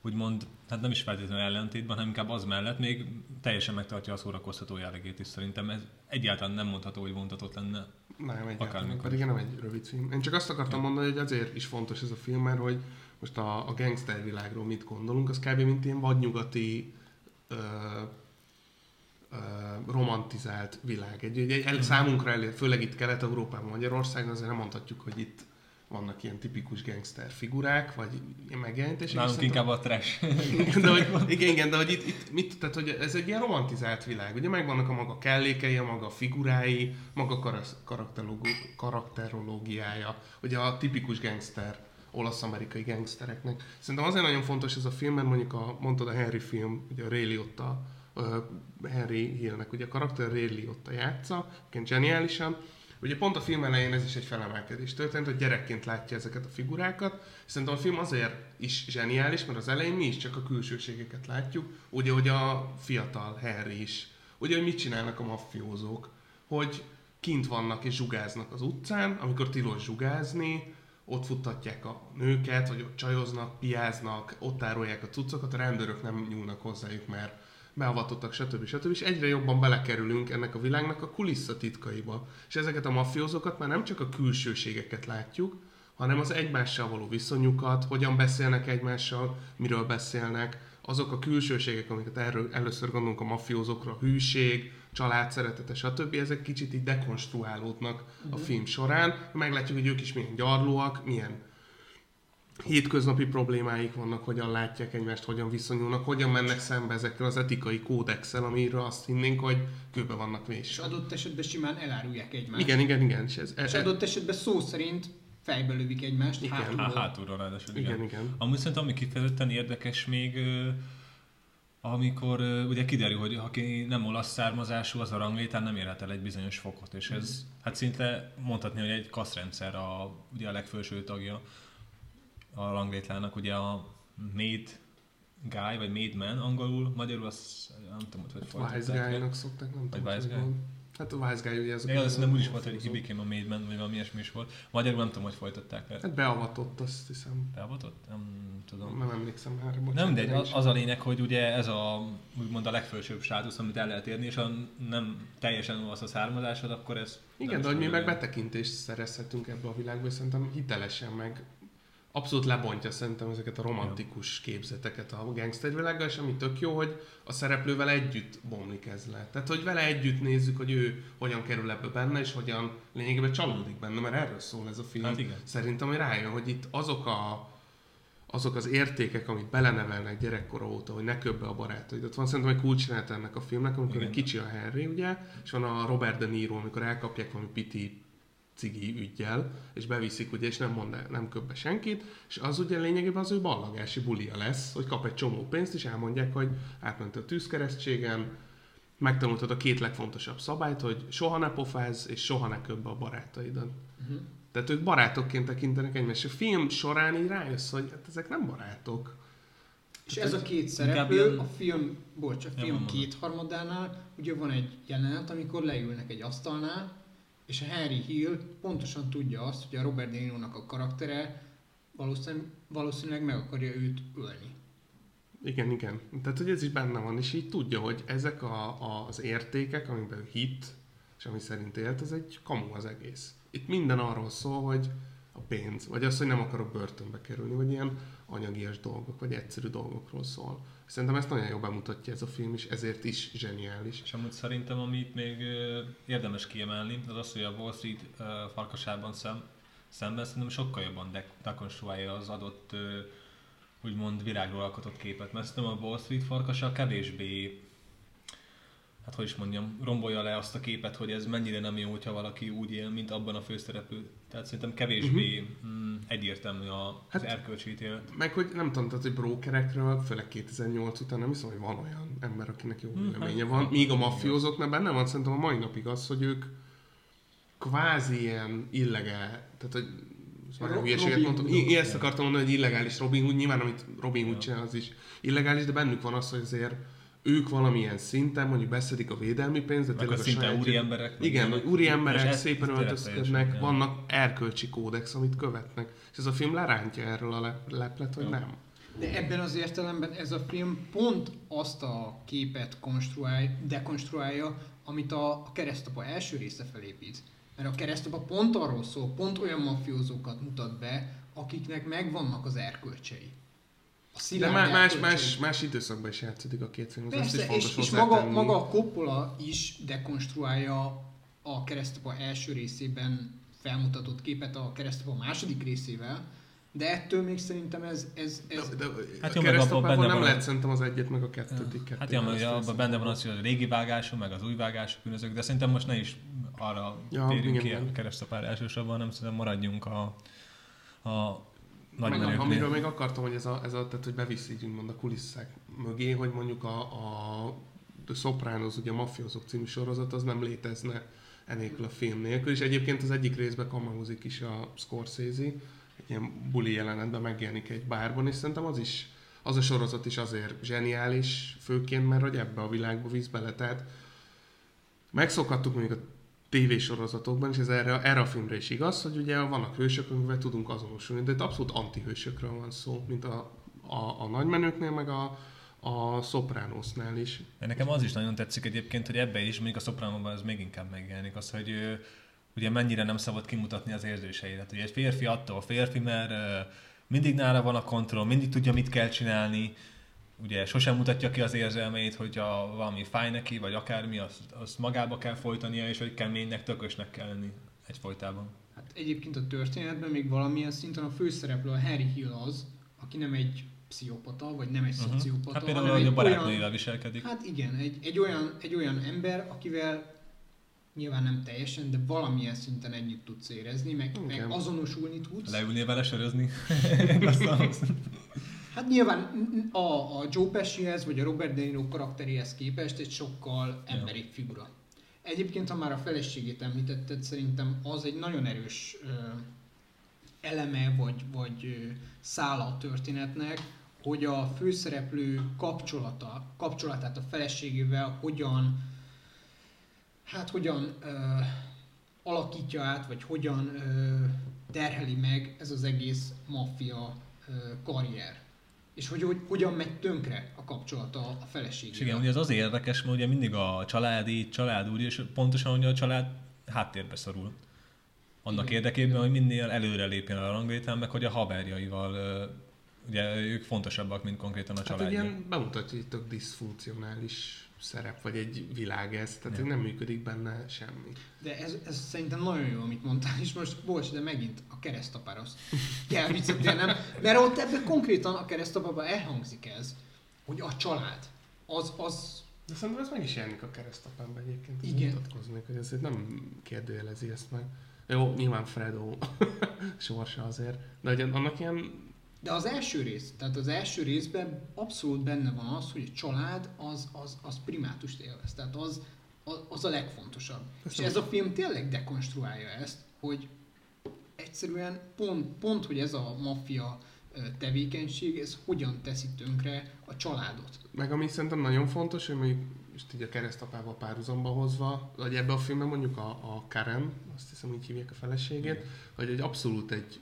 úgymond, hát nem is feltétlenül ellentétben, hanem inkább az mellett még teljesen megtartja a szórakoztató jellegét is szerintem. Ez egyáltalán nem mondható, hogy vontatott lenne. Nem, egyáltalán. Pedig nem egy rövid film. Én csak azt akartam mondani, hogy azért is fontos ez a film, mert hogy most a, a gangster világról mit gondolunk, az kb. Mint ilyen vadnyugati ö, romantizált világ. Egy, egy, egy számunkra elért, főleg itt Kelet-Európában, Magyarországon, azért nem mondhatjuk, hogy itt vannak ilyen tipikus gangster figurák, vagy ilyen megjelenítések. Nálunk inkább a trash. De hogy, igen, igen, de hogy itt, itt mit, tehát, hogy ez egy ilyen romantizált világ. Ugye megvannak a maga kellékei, a maga figurái, maga karasz, karakterológiája, ugye a tipikus gangster, olasz-amerikai gangstereknek. Szerintem azért nagyon fontos ez a film, mert mondjuk a, mondtad a Henry film, ugye a Ray Liotta, Henry Hillnek ugye a karakter Ray Liotta játsza, egyébként zseniálisan, Ugye pont a film elején ez is egy felemelkedés történt, hogy gyerekként látja ezeket a figurákat. Szerintem a film azért is zseniális, mert az elején mi is csak a külsőségeket látjuk, ugye, hogy a fiatal Harry is. Ugye, hogy mit csinálnak a maffiózók, hogy kint vannak és zsugáznak az utcán, amikor tilos zsugázni, ott futtatják a nőket, vagy ott csajoznak, piáznak, ott tárolják a cuccokat, a rendőrök nem nyúlnak hozzájuk, mert beavatottak, stb. stb. És egyre jobban belekerülünk ennek a világnak a kulisszatitkaiba. És ezeket a maffiózókat már nem csak a külsőségeket látjuk, hanem az egymással való viszonyukat, hogyan beszélnek egymással, miről beszélnek, azok a külsőségek, amiket erről először gondolunk a maffiózókra, hűség, családszeretete, stb. Ezek kicsit így dekonstruálódnak a film során. Meglátjuk, hogy ők is milyen gyarlóak, milyen hétköznapi problémáik vannak, hogyan látják egymást, hogyan viszonyulnak, hogyan mennek szembe ezekkel az etikai kódexsel, amiről azt hinnénk, hogy kőbe vannak vésve. És adott esetben simán elárulják egymást. Igen, igen, igen. És, ez, és adott esetben szó szerint fejbe lövik egymást, igen. hátulról. Hátulról ráadásul, igen. igen, igen. Amúgy szerintem, ami kifejezetten érdekes még, amikor ugye kiderül, hogy aki nem olasz származású, az a ranglétán nem érhet el egy bizonyos fokot, és ez hát szinte mondhatni, hogy egy kaszrendszer a, ugye a legfelső tagja a ranglétlának, ugye a made guy, vagy made man angolul, magyarul azt nem tudom, hogy fordítják. Wise guy-nak szokták, nem tudom, hogy van. Hát a Wise Guy ugye az... Ja, az nem úgy is volt, hogy he became a made man, vagy valami ilyesmi is volt. Magyarul nem tudom, hogy folytatták le. Hát beavatott, azt hiszem. Beavatott? Nem tudom. Nem emlékszem már, bocsánat. Nem, de az, az a lényeg, hogy ugye ez a, úgymond a legfelsőbb státusz, amit el lehet érni, és ha nem teljesen olasz a származásod, akkor ez... Igen, de hogy mi meg betekintést szerezhetünk ebbe a világba, és szerintem hitelesen meg abszolút lebontja szerintem ezeket a romantikus képzeteket a gangster világgal, és ami tök jó, hogy a szereplővel együtt bomlik ez le. Tehát, hogy vele együtt nézzük, hogy ő hogyan kerül ebbe benne, és hogyan lényegében csalódik benne, mert erről szól ez a film. Hát szerintem, hogy rájön, hogy itt azok, a, azok az értékek, amit belenevelnek gyerekkora óta, hogy ne köbbe a barátaid. Ott van szerintem egy kulcsrendet ennek a filmnek, amikor egy kicsi a Harry, ugye, és van a Robert De Niro, amikor elkapják valami piti cigi üggyel, és beviszik, ugye, és nem mond el, nem köbbe senkit, és az ugye lényegében az ő ballagási bulia lesz, hogy kap egy csomó pénzt, és elmondják, hogy átment a tűzkeresztségen, megtanultad a két legfontosabb szabályt, hogy soha ne pofázz, és soha ne köbbe a barátaidon. Uh-huh. Tehát ők barátokként tekintenek egymást. A film során így rájössz, hogy hát ezek nem barátok. És hát ez, ez a két szereplő, a film, bocs, a film kétharmadánál, ugye van egy jelenet, amikor leülnek egy asztalnál, és a Harry Hill pontosan tudja azt, hogy a Robert De Nirónak a karaktere valószínűleg, valószínűleg meg akarja őt ölni. Igen, igen. Tehát, hogy ez is benne van, és így tudja, hogy ezek a, a, az értékek, amiben hit, és ami szerint élt, ez egy kamu az egész. Itt minden arról szól, hogy a pénz, vagy az, hogy nem akarok börtönbe kerülni, vagy ilyen anyagias dolgok, vagy egyszerű dolgokról szól. Szerintem ezt nagyon jól bemutatja ez a film, és ezért is zseniális. És amúgy szerintem, amit még érdemes kiemelni, az az, hogy a Wall Street farkasában szem, szemben szerintem sokkal jobban dekonstruálja az adott, úgymond világról alkotott képet. Mert szerintem a Wall Street farkasa kevésbé, hát hogy is mondjam, rombolja le azt a képet, hogy ez mennyire nem jó, hogyha valaki úgy él, mint abban a főszereplő. Tehát szerintem kevésbé uh-huh. m- egyértelmű az hát, erkölcsi ítélet. Meg hogy nem tudom, tehát, hogy brókerekről, főleg kétezer-nyolc után nem hiszem, hogy van olyan ember, akinek jó véleménye van. Míg a maffiózóknak benne van szerintem a mai napig az, hogy ők kvázi ilyen illegál, tehát hogy már a hülyeséget mondtam. Én ezt akartam mondani, hogy illegális Robin Hood, nyilván amit Robin Hood csinál, az is illegális, de bennük van az, hogy azért ők valamilyen szinten, mondjuk beszedik a védelmi pénzt, de a, a saját... úri emberek. Igen, hogy úri emberek szépen öltözködnek, vannak erkölcsi kódex, amit követnek. És ez a film lerántja erről a leplet, vagy nem? De ebben az értelemben ez a film pont azt a képet konstruál, dekonstruálja, amit a Keresztapa első része felépít. Mert a Keresztapa pont arról szól, pont olyan maffiózókat mutat be, akiknek megvannak az erkölcsei. De más, más, más, más időszakban is játszódik a két film. Persze, és, és maga, maga a Coppola is dekonstruálja a Keresztapa első részében felmutatott képet a Keresztapa második részével, de ettől még szerintem ez... ez, ez... De, de, hát a Keresztapában nem lehet szerintem az egyet, meg a kettődiket. Hát jól, hogy abban benne van az, hogy a régi vágású, meg az új vágású különözők, de szerintem most ne is arra ja, térjünk ki a Keresztapára elsősorban, nem szerintem maradjunk a... a Meg, amiről még akartam, hogy ez a, ez a tehát, hogy beviszi úgymond a kulisszák mögé, hogy mondjuk a, a The Sopranos, ugye a Maffiózók című sorozat, az nem létezne enélkül a film nélkül, és egyébként az egyik részben kamerózik is a Scorsese, egy ilyen buli jelenetben megjelenik egy bárban, és szerintem az is, az a sorozat is azért zseniális, főként mert hogy ebbe a világba víz bele, tehát megszokhattuk mondjuk a tévésorozatokban, és ez erre, erre a filmre is igaz, hogy ugye vannak hősök, amivel tudunk azonosulni, de itt abszolút antihősökről van szó, mint a, a, a nagymenőknél, meg a a Sopranosnál is. Nekem az is nagyon tetszik egyébként, hogy ebbe is, mondjuk a Sopranosban ez még inkább megjelenik, az, hogy ő, ugye mennyire nem szabad kimutatni az érzéseidet. Ugye egy férfi attól férfi, mert uh, mindig nála van a kontroll, mindig tudja, mit kell csinálni, ugye sosem mutatja ki az érzelmeit, hogyha valami fáj neki, vagy akármi, azt, azt magába kell folytania, és hogy keménynek, tökösnek kell lenni egyfolytában. Hát egyébként a történetben még valamilyen szinten a főszereplő, a Harry Hill az, aki nem egy pszichopata, vagy nem egy uh-huh. szociopata. Hát például egy barátnőivel viselkedik. Hát igen, egy, egy, olyan, egy olyan ember, akivel nyilván nem teljesen, de valamilyen szinten együtt tudsz érezni, meg, okay. meg azonosulni tudsz. Leülnél vele sörözni? Hát nyilván a, a Joe Pescihez, vagy a Robert De Niro karakteréhez képest egy sokkal emberi figura. Egyébként, ha már a feleségét említetted, szerintem az egy nagyon erős ö, eleme, vagy, vagy ö, szála a történetnek, hogy a főszereplő kapcsolata, kapcsolatát a feleségével hogyan, hát hogyan ö, alakítja át, vagy hogyan ö, terheli meg ez az egész maffia ö, karrier. És hogy, hogy hogyan megy tönkre a kapcsolata a feleségével. Igen, ugye az az érdekes, mert ugye mindig a családi, család úr, és pontosan ugye a család háttérbe szorul. Annak igen, érdekében, igen. hogy minél előre lépjen a ranglétán, meg hogy a haverjaival ugye ők fontosabbak, mint konkrétan a családja. Hát igen, bemutatja, hogy tök diszfunkcionális szerep, vagy egy világ ez, tehát nem, nem működik benne semmi. De ez, ez szerintem nagyon jó, amit mondtál, és most bocs, de megint a keresztapároszt kell visszatérnem, mert ott ebben konkrétan a keresztapárban elhangzik ez, hogy a család, az... az de szerintem ez meg is jelenik a keresztapárban egyébként, ez mutatkoznék, hogy ezért nem kérdőjelezi ezt meg. Jó, nyilván Fredo sorsa azért, de ugye annak ilyen... De az első rész, tehát az első részben abszolút benne van az, hogy a család az, az, az primátust élvez, tehát az, az a legfontosabb. Köszönöm. És ez a film tényleg dekonstruálja ezt, hogy egyszerűen pont, pont hogy ez a maffia tevékenység, ez hogyan teszi tönkre a családot. Meg ami szerintem nagyon fontos, hogy mondjuk most így a keresztapával párhuzamba hozva, vagy ebben a filmben mondjuk a, a Karen, azt hiszem úgy hívják a feleségét, igen. hogy egy abszolút egy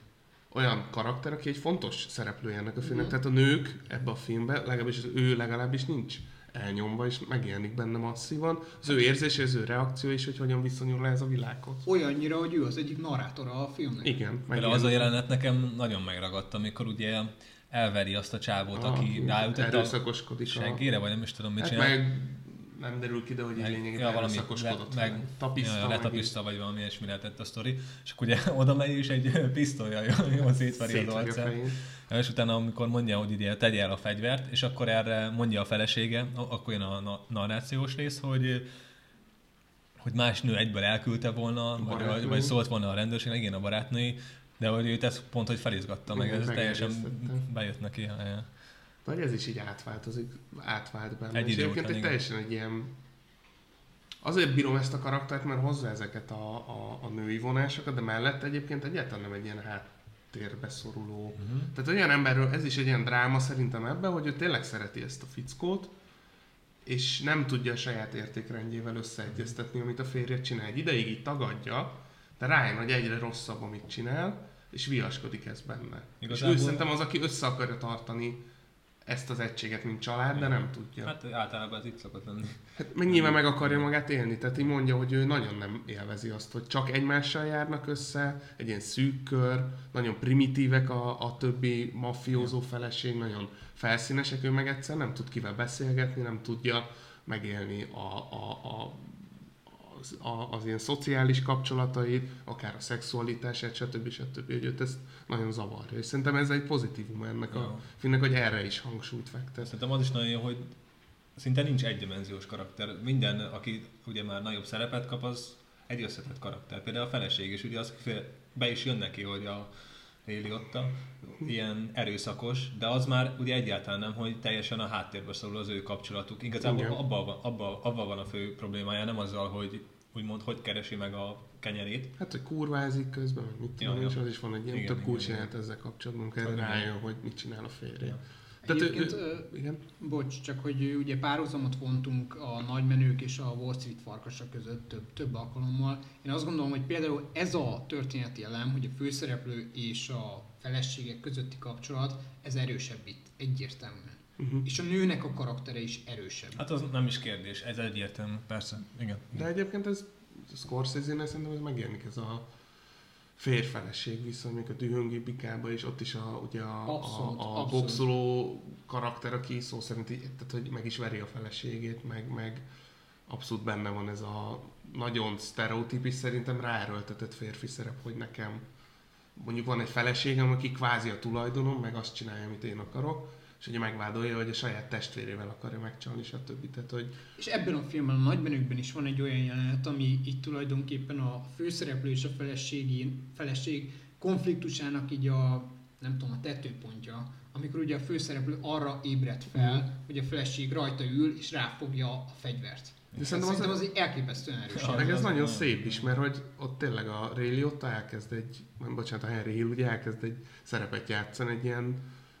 olyan karakter, aki egy fontos szereplője ennek a filmnek. Tehát a nők ebbe a filmben, legalábbis az ő legalábbis nincs elnyomva, és megjelenik benne masszívan. Az ő érzése, az ő reakció is, hogy hogyan viszonyul le ez a világhoz. Olyannyira, hogy ő az egyik narrátora a filmnek. Igen. Az a jelenet nekem nagyon megragadta, amikor ugye elveri azt a csávót, ah, aki ráütött a senkire, vagy nem is tudom mit hát csinál. Meg nem derül ki, de hogy egy lényegében elszakoskodott. Meg, meg tapiszta, ja, letapiszta, vagy valami ilyesmi lehetett a sztori. És akkor ugye oda megy is egy pisztolya, jól szétveri az arcát. És utána, amikor mondja, hogy ide tegye el a fegyvert, és akkor erre mondja a felesége, akkor jön a narrációs rész, hogy, hogy más nő egyből elküldte volna, vagy, vagy szólt volna a rendőrség, igen, a barátnői, de hogy őt ez pont, hogy felizgatta meg, ez teljesen bejött neki. Ja. Vagy ez is így átváltozik, átvált benne. Egy és egyébként után, egy teljesen egy ilyen... Azért bírom ezt a karaktert, mert hozza ezeket a, a, a női vonásokat, de mellett egyébként egyáltalán nem egy ilyen háttérbe szoruló. Uh-huh. Tehát olyan emberről, ez is egy ilyen dráma szerintem ebben, hogy ő tényleg szereti ezt a fickót, és nem tudja a saját értékrendjével összeegyeztetni, amit a férje csinál. Egy ideig így tagadja, de rájön, hogy egyre rosszabb, amit csinál, és viaskodik ez benne. Igazából... És ő szerintem az, aki össze akarja tartani ezt az egységet, mint család, igen. de nem tudja. Hát általában ez itt szokott lenni. Hát meg nyilván meg akarja magát élni, tehát így mondja, hogy ő nagyon nem élvezi azt, hogy csak egymással járnak össze, egy ilyen szűk kör, nagyon primitívek a, a többi mafiózó feleség, nagyon felszínesek, ő meg egyszer nem tud kivel beszélgetni, nem tudja megélni a, a, a, az, a, az ilyen szociális kapcsolatait, akár a szexualitását, stb. Stb. Hogy őt ezt nagyon zavarja. És szerintem ez egy pozitívum ennek ja. a filmnek, hogy erre is hangsúlyt fektet. Szerintem az is nagyon jó, hogy szinte nincs egydimenziós karakter. Minden, aki ugye már nagyobb szerepet kap, az egy összetett karakter. Például a feleség is, ugye az be is jön neki, hogy a Eliotta ilyen erőszakos, de az már ugye egyáltalán nem, hogy teljesen a háttérbe szorul az ő kapcsolatuk. Igazából abban van, abba, abba van a fő problémája, nem azzal, hogy úgymond, hogy keresi meg a kenyerét. Hát, hogy kurvázik közben, vagy mit tudom, ja, és az is van egy ilyen több kulcsját ezzel kapcsolatban, kell rájön, hogy mit csinál a férje. Egyébként, igen? Bocs, csak hogy ugye párhuzamot vontunk a nagymenők és a Wall Street farkasa között több, több alkalommal. Én azt gondolom, hogy például ez a történeti elem, hogy a főszereplő és a feleségek közötti kapcsolat, ez erősebb itt, egyértelműen. Uh-huh. És a nőnek a karaktere is erősebb. Hát az nem is kérdés, ez egyértelmű, persze. Igen. De egyébként ez Scorsese-nél szerintem ez megjelenik, ez a férfeleség viszony, még a Dühöngő bikába, és ott is a, ugye a, abszolút, a, a boxoló karakter, aki szó szerint, tehát, hogy meg is veri a feleségét, meg, meg abszolút benne van ez a nagyon sztereotípis, szerintem ráerőltetett férfi szerep, hogy nekem mondjuk van egy feleségem, aki kvázi a tulajdonom, meg azt csinálja, amit én akarok, és ugye megvádolja, hogy a saját testvérével akarja megcsalni, és a többi. Tehát, hogy... És ebben a filmben, a nagybenőkben is van egy olyan jelenet, ami itt tulajdonképpen a főszereplő és a feleségi, feleség konfliktusának így a, nem tudom, a tetőpontja, amikor ugye a főszereplő arra ébred fel, hogy a feleség rajta ül, és ráfogja a fegyvert. De szerintem, szerintem az, az elképesztően erős. Ja, ez az nagyon az szép is, mert hogy ott tényleg a Ray Liotta elkezd egy, bocsánat, a Henry Hill ugye elkezd egy szerepet játszani, egy ilyen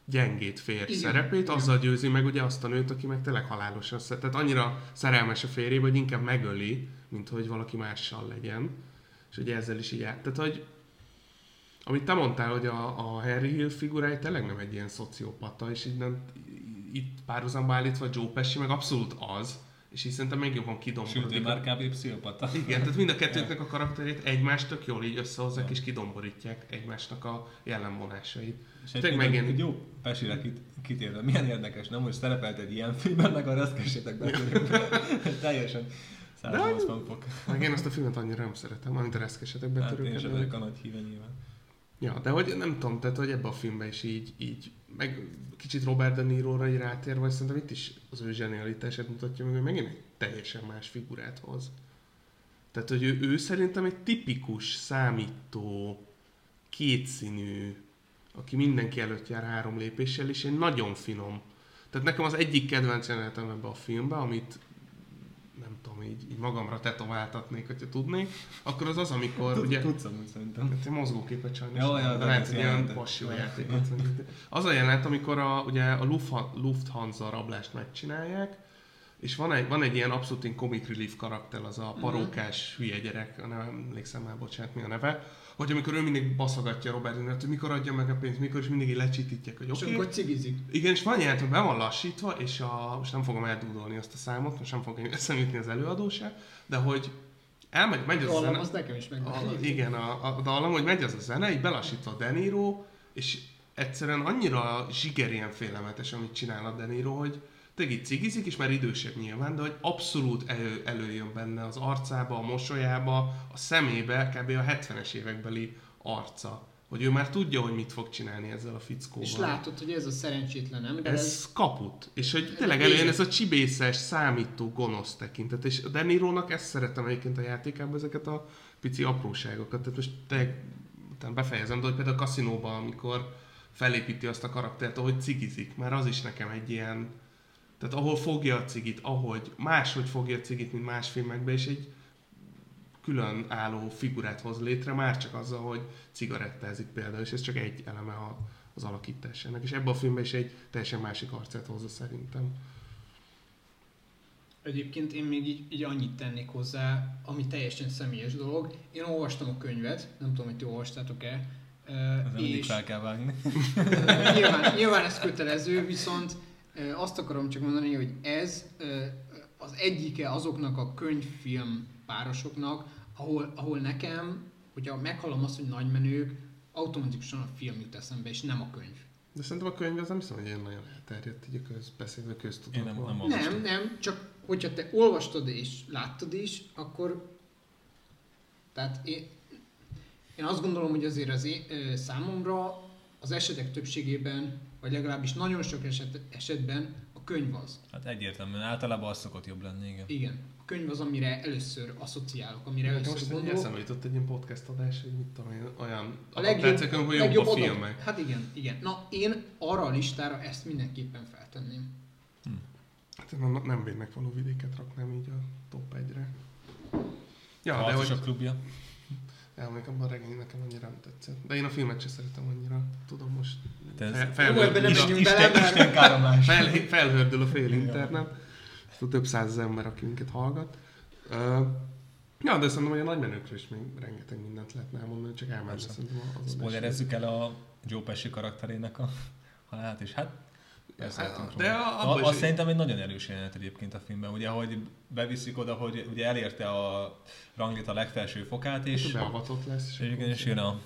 gyengét férj szerepét, igen. Azzal győzi meg ugye azt a nőt, aki meg tényleg halálosan szeret. Tehát annyira szerelmes a férjébe, hogy inkább megöli, mint hogy valaki mással legyen. És ugye ezzel is így át. Tehát, hogy amit te mondtál, hogy a, a Henry Hill figurája tényleg nem egy ilyen szociopata, és így nem, itt párhuzamba állítva Joe Pesci meg abszolút az, és így szerintem még jobban kidomborodik. Sőt, már kb. Pszichopata. Igen, tehát mind a kettőknek a karakterét egymást tök jól így összehozzák, és kidomborítják egymásnak a jellemvonásait. És egy megint... jó Pesire kit- kitérve, milyen érdekes, nem? Hogy szerepelt egy ilyen filmben, meg arra azt kessétek be. Teljesen száznyolcvan fok. Meg én azt a filmet annyira nem szeretem, amit a reszkesetek betörőket. Hát én sem vagyok a nagy híve nyilván. Ja, de hogy nem tudom, tehát hogy ebbe a filmben is így, így meg kicsit Robert De Niro-ra így rátérve, és szerintem itt is az ő zsenialitását mutatja meg, hogy megint egy teljesen más figurát hoz. Tehát, hogy ő, ő szerintem egy tipikus, számító, kétszínű, aki mindenki előtt jár három lépéssel, és én nagyon finom. Tehát nekem az egyik kedvenc jelenetem ebbe a filmbe, amit nem tudom, így, így magamra tetováltatnék, hogyha tudnék, akkor az az, amikor Tud, ugye... Tudsz amúgy szerintem. Tehát mozgóképet sajnos. Jó, olyan, lehet, hogy ilyen pasió játékot. Az a jelenet, amikor a, ugye a Lufthansa rablást megcsinálják, és van egy, van egy ilyen abszolút comic relief karakter, az a parókás hülye gyerek, nem emlékszem már, bocsánat, mi a neve, hogy amikor ő mindig baszogatja Robert De Niro, hogy mikor adja meg a pénzt, mikor, és mindig így lecsitítják, hogy oké. És akkor cigizik. Igen, és van jelent, hogy be van lassítva, és a, most nem fogom eldúdolni azt a számot, most nem fogom eszemütni az előadó sem, de hogy elmegy, megy az a zene. Az nekem is megvan. Igen, a, a dallam, hogy megy az a zene, így belassítva a De Niro, és egyszerűen annyira zsiger ilyen félelmetes, amit csinál a De Niro, hogy tényleg így cigizik, és már idősebb nyilván, de hogy abszolút elő, előjön benne az arcába, a mosolyába, a szemébe, kb. A hetvenes évekbeli arca. Hogy ő már tudja, hogy mit fog csinálni ezzel a fickóval. És látod, hogy ez a szerencsétlen ember. Ez, ez kaput. És hogy tényleg előjön ez a csibészes, számító, gonosz tekintet. És a De Nirónak ezt szeretem egyébként a játékában, ezeket a pici apróságokat. Tehát most te, utána befejezem, de hogy például a kaszinóban, amikor felépíti azt a karaktert, ahogy cigizik, már az is nekem egy ilyen. Tehát ahol fogja a cigit, ahogy máshogy fogja a cigit, mint más filmekben, és egy külön álló figurát hoz létre, már csak azzal, hogy cigarettázik például, és ez csak egy eleme a, az alakításának. És ebben a filmben is egy teljesen másik arcát hozza szerintem. Egyébként én még így, így annyit tennék hozzá, ami teljesen személyes dolog. Én olvastam a könyvet, nem tudom, hogy ti olvastátok-e. Ez mindig fel kell vágni. nyilván, nyilván ez kötelező, viszont azt akarom csak mondani, hogy ez az egyike azoknak a könyvfilm párosoknak, ahol, ahol nekem, hogyha meghallom azt, hogy nagymenők, automatikusan a film jut eszembe, és nem a könyv. De szerintem a könyv az nem hiszem, hogy én nagyon elterjedt így a közbeszédbe, köztudatban. Nem, nem, nem, csak hogyha te olvastad és láttad is, akkor... Tehát én, én azt gondolom, hogy azért az én, számomra az esetek többségében vagy legalábbis nagyon sok eset, esetben a könyv az. Hát egyértelműen, általában az szokott jobb lenni, igen. Igen. A könyv az, amire először asszociálok, amire hát először most gondolok. Most eszembe jutott egy ilyen podcast adás, hogy mit tudom én, olyan a legjobb, tetszek, amikor jobb a, a filmek. Hát igen, igen. Na, én arra a listára ezt mindenképpen feltenném. Hm. Hát nem, nem bérnek való vidéket raknám így a top egyre. Ja, de hogy... a klubja. Ja, még abban a regény nekem annyira nem tetszett. De én a filmet sem szeretem annyira, tudom most. Fe, felhördül, Isten, Isten káromás. Fel, felhördül a fél internet. A több százezer ember, aki minket hallgat. Uh, ja, de szerintem, hogy a nagymenőkről is még rengeteg mindent lehetne elmondani, csak elmenni szerintem az spoilerezzük el a Joe Pesci karakterének a halálát, és hát... De a, a, azt szerintem egy nagyon erős jelenet egyébként a filmben, ugye, hogy beviszik oda, hogy ugye elérte a ranglit a legfelső fokát, és beavatott lesz, és, és, és jön a,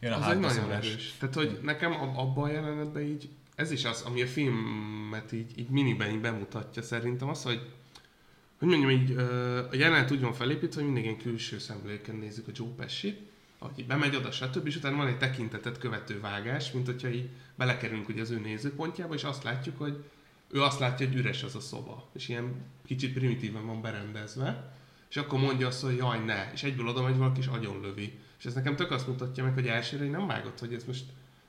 jön a az hátbeszúrás. Nagyon erős. Tehát, hogy nekem abban a jelenetben így, ez is az, ami a filmet így, így miniben így bemutatja szerintem, az, hogy hogy mondjam így, a jelenet úgy van felépítve, hogy mindig ilyen külső szemléken nézzük a Joe Pesci, ahogy bemegy oda, stb. És utána van egy tekintetet követő vágás, mint hogyha így belekerülünk ugye az ő nézőpontjába, és azt látjuk, hogy ő azt látja, hogy üres az a szoba. És ilyen kicsit primitíven van berendezve. És akkor mondja azt, hogy jaj, ne. És egyből oda megy valaki, és agyonlövi. És ez nekem tök azt mutatja meg, hogy elsőre nem vágott, hogy ez most,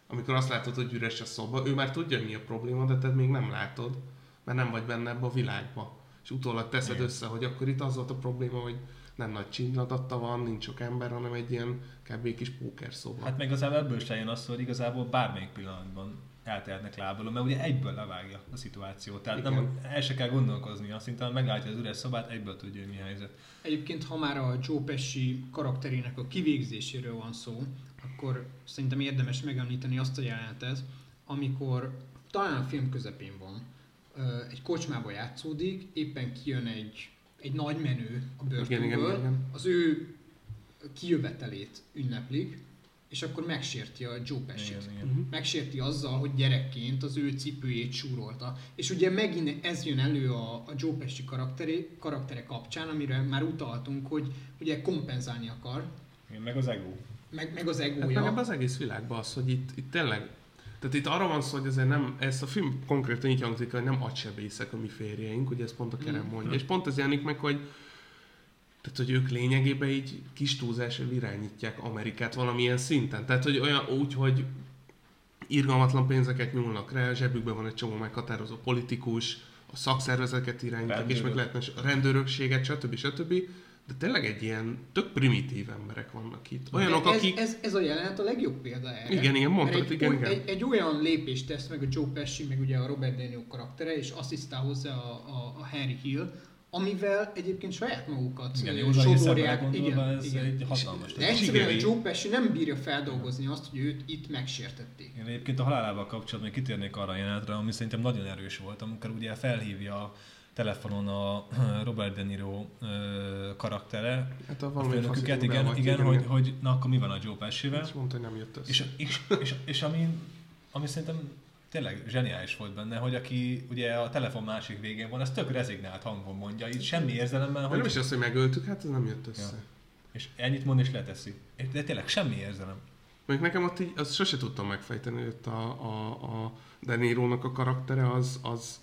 amikor azt látod, hogy üres a szoba, ő már tudja, mi a probléma, de te még nem látod, mert nem vagy benne ebbe a világba. És utólag teszed igen össze, hogy akkor itt az volt a probléma, hogy nem nagy csilladatta van, nincs sok ember, hanem egy ilyen kb. Kis pókerszoba. Hát meg igazából ebből is lejön az, hogy igazából bármelyik pillanatban eltehetnek lábalom, mert ugye egyből levágja a szituációt. Tehát igen, nem, el se kell gondolkozni, azt hiszem, meglátja az üres szobát, egyből tudja, hogy mi helyzet. Egyébként, ha már a Joe Pesci karakterének a kivégzéséről van szó, akkor szerintem érdemes megemlíteni azt a jelenetet, amikor talán a film közepén van, egy kocsmába játszódik, éppen kijön egy, egy nagy menő a börtönből, az ő kijövetelét ünneplik, és akkor megsérti a Joe Pesci-t. Megsérti azzal, hogy gyerekként az ő cipőjét súrolta. És ugye megint ez jön elő a, a Joe Pesci karakteré, karaktere kapcsán, amire már utaltunk, hogy ugye kompenzálni akar. Igen, meg az ego. Meg, meg az egója. Hát meg az egész világban az, hogy itt, itt tényleg... Tehát itt arra van szó, hogy ezért nem, ez a film konkrétan így hangzik, hogy nem agysebészek a mi férjeink, ugye ez pont a Kerem mondja. Mm. És pont az jelenik meg, hogy, tehát, hogy ők lényegében így kis túlzással irányítják Amerikát valamilyen szinten. Tehát, hogy olyan úgy, hogy irgalmatlan pénzeket nyúlnak rá, zsebükben van egy csomó meghatározó politikus, a szakszervezeteket irányítják, rendőrök, és meg lehetne a rendőrökséget, stb. Stb. De tényleg egy ilyen tök primitív emberek vannak itt. Olyanok, ez, akik... ez, ez a jelenet a legjobb példa erre. Igen, igen, mondtad, egy, igen, igen. Egy, egy olyan lépést tesz meg a Joe Pesci, meg ugye a Robert De Niro karaktere, és asszisztál hozzá a, a, a Henry Hill, amivel egyébként saját magukat sodorják. Igen, igen, egy hatalmas. De egyszerűen a Joe Pesci nem bírja feldolgozni azt, hogy őt itt megsértették. Én egyébként a halálával kapcsolatban kitérnék arra a jelenetre, ami szerintem nagyon erős volt, amikor ugye felhívja telefonon a Robert De Niro karaktere. Hát a valami faszítóban. Igen, igen, hogy, hogy na akkor mi van a Joe Pescivel. És mondta, hogy nem jött össze. És, és, és, és ami, ami szerintem tényleg zseniális volt benne, hogy aki ugye a telefon másik végén van, az tök rezignált hangon mondja, így semmi érzelemmel. Hogy... Nem is azt, hogy megöltük, hát ez nem jött össze. Ja. És ennyit mond és leteszi. De tényleg semmi érzelem. Még nekem ott így, azt sose tudtam megfejteni, hogy a, a, a De Niro-nak a karaktere az... az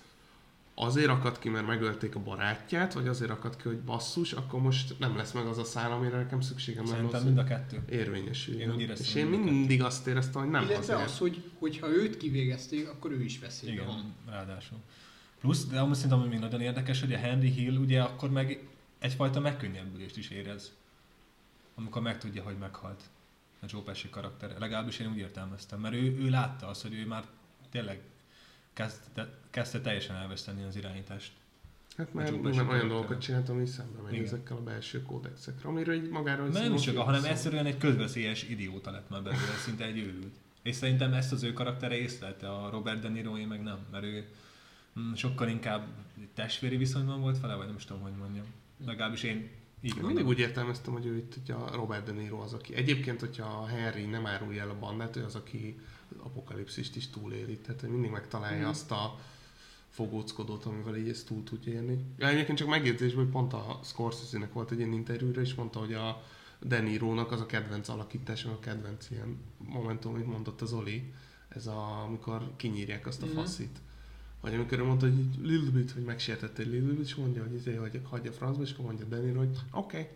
azért akadt ki, mert megölték a barátját, vagy azért akadt ki, hogy basszus, akkor most nem lesz meg az a szál, amire nekem szükségem lenne. Szerintem mind a kettő. Érvényesüljön. Én És én mindig azt éreztem, hogy nem azért. Illetve az, hogy ha őt kivégezték, akkor ő is veszélyben van. Igen, ráadásul. Plusz, de amúgy szerintem még nagyon érdekes, hogy a Henry Hill ugye akkor meg egyfajta megkönnyebbülést is érez, amikor megtudja, hogy meghalt a Joe Pesci karakter. Legalábbis én úgy értelmeztem, mert ő, ő látta azt, hogy ő már tényleg Kezdte, kezdte teljesen elveszteni az irányítást. Hát már nem olyan kértele. Dolgokat csináltam, hogy szembe megy ezekkel a belső kódexekre, amiről így magára... Nem, nem csak, hanem egyszerűen egy közveszélyes idióta lett már belőle, szinte egy őrült. És szerintem ezt az ő karaktere észlelte, a Robert De Niroé meg nem, mert ő sokkal inkább testvéri viszonyban volt vele, vagy nem is tudom, hogy mondjam. Legalábbis én így mondom. Mindig úgy értelmeztem, hogy ő itt, hogy a Robert De Niro az, aki... Egyébként, hogyha a Henry nem árulja el a bandát, ő az, aki apokalipszist is túléli, tehát hogy mindig megtalálja mm. azt a fogóckodót, amivel így ezt túl tudja élni. Ja, egyébként csak megjegyzésből, hogy pont a Scorsese-nek volt egy ilyen interjúra, és mondta, hogy a De Niro-nak az a kedvenc alakítás, a kedvenc ilyen momentum, amit mondott az Oli, ez a, amikor kinyírják azt a mm. faszit. Vagy amikor mondta, hogy little bit, hogy megsértettél little bit, és mondja, hogy izé, hogy hagyja francba, és akkor mondja De Niro, hogy oké. Okay.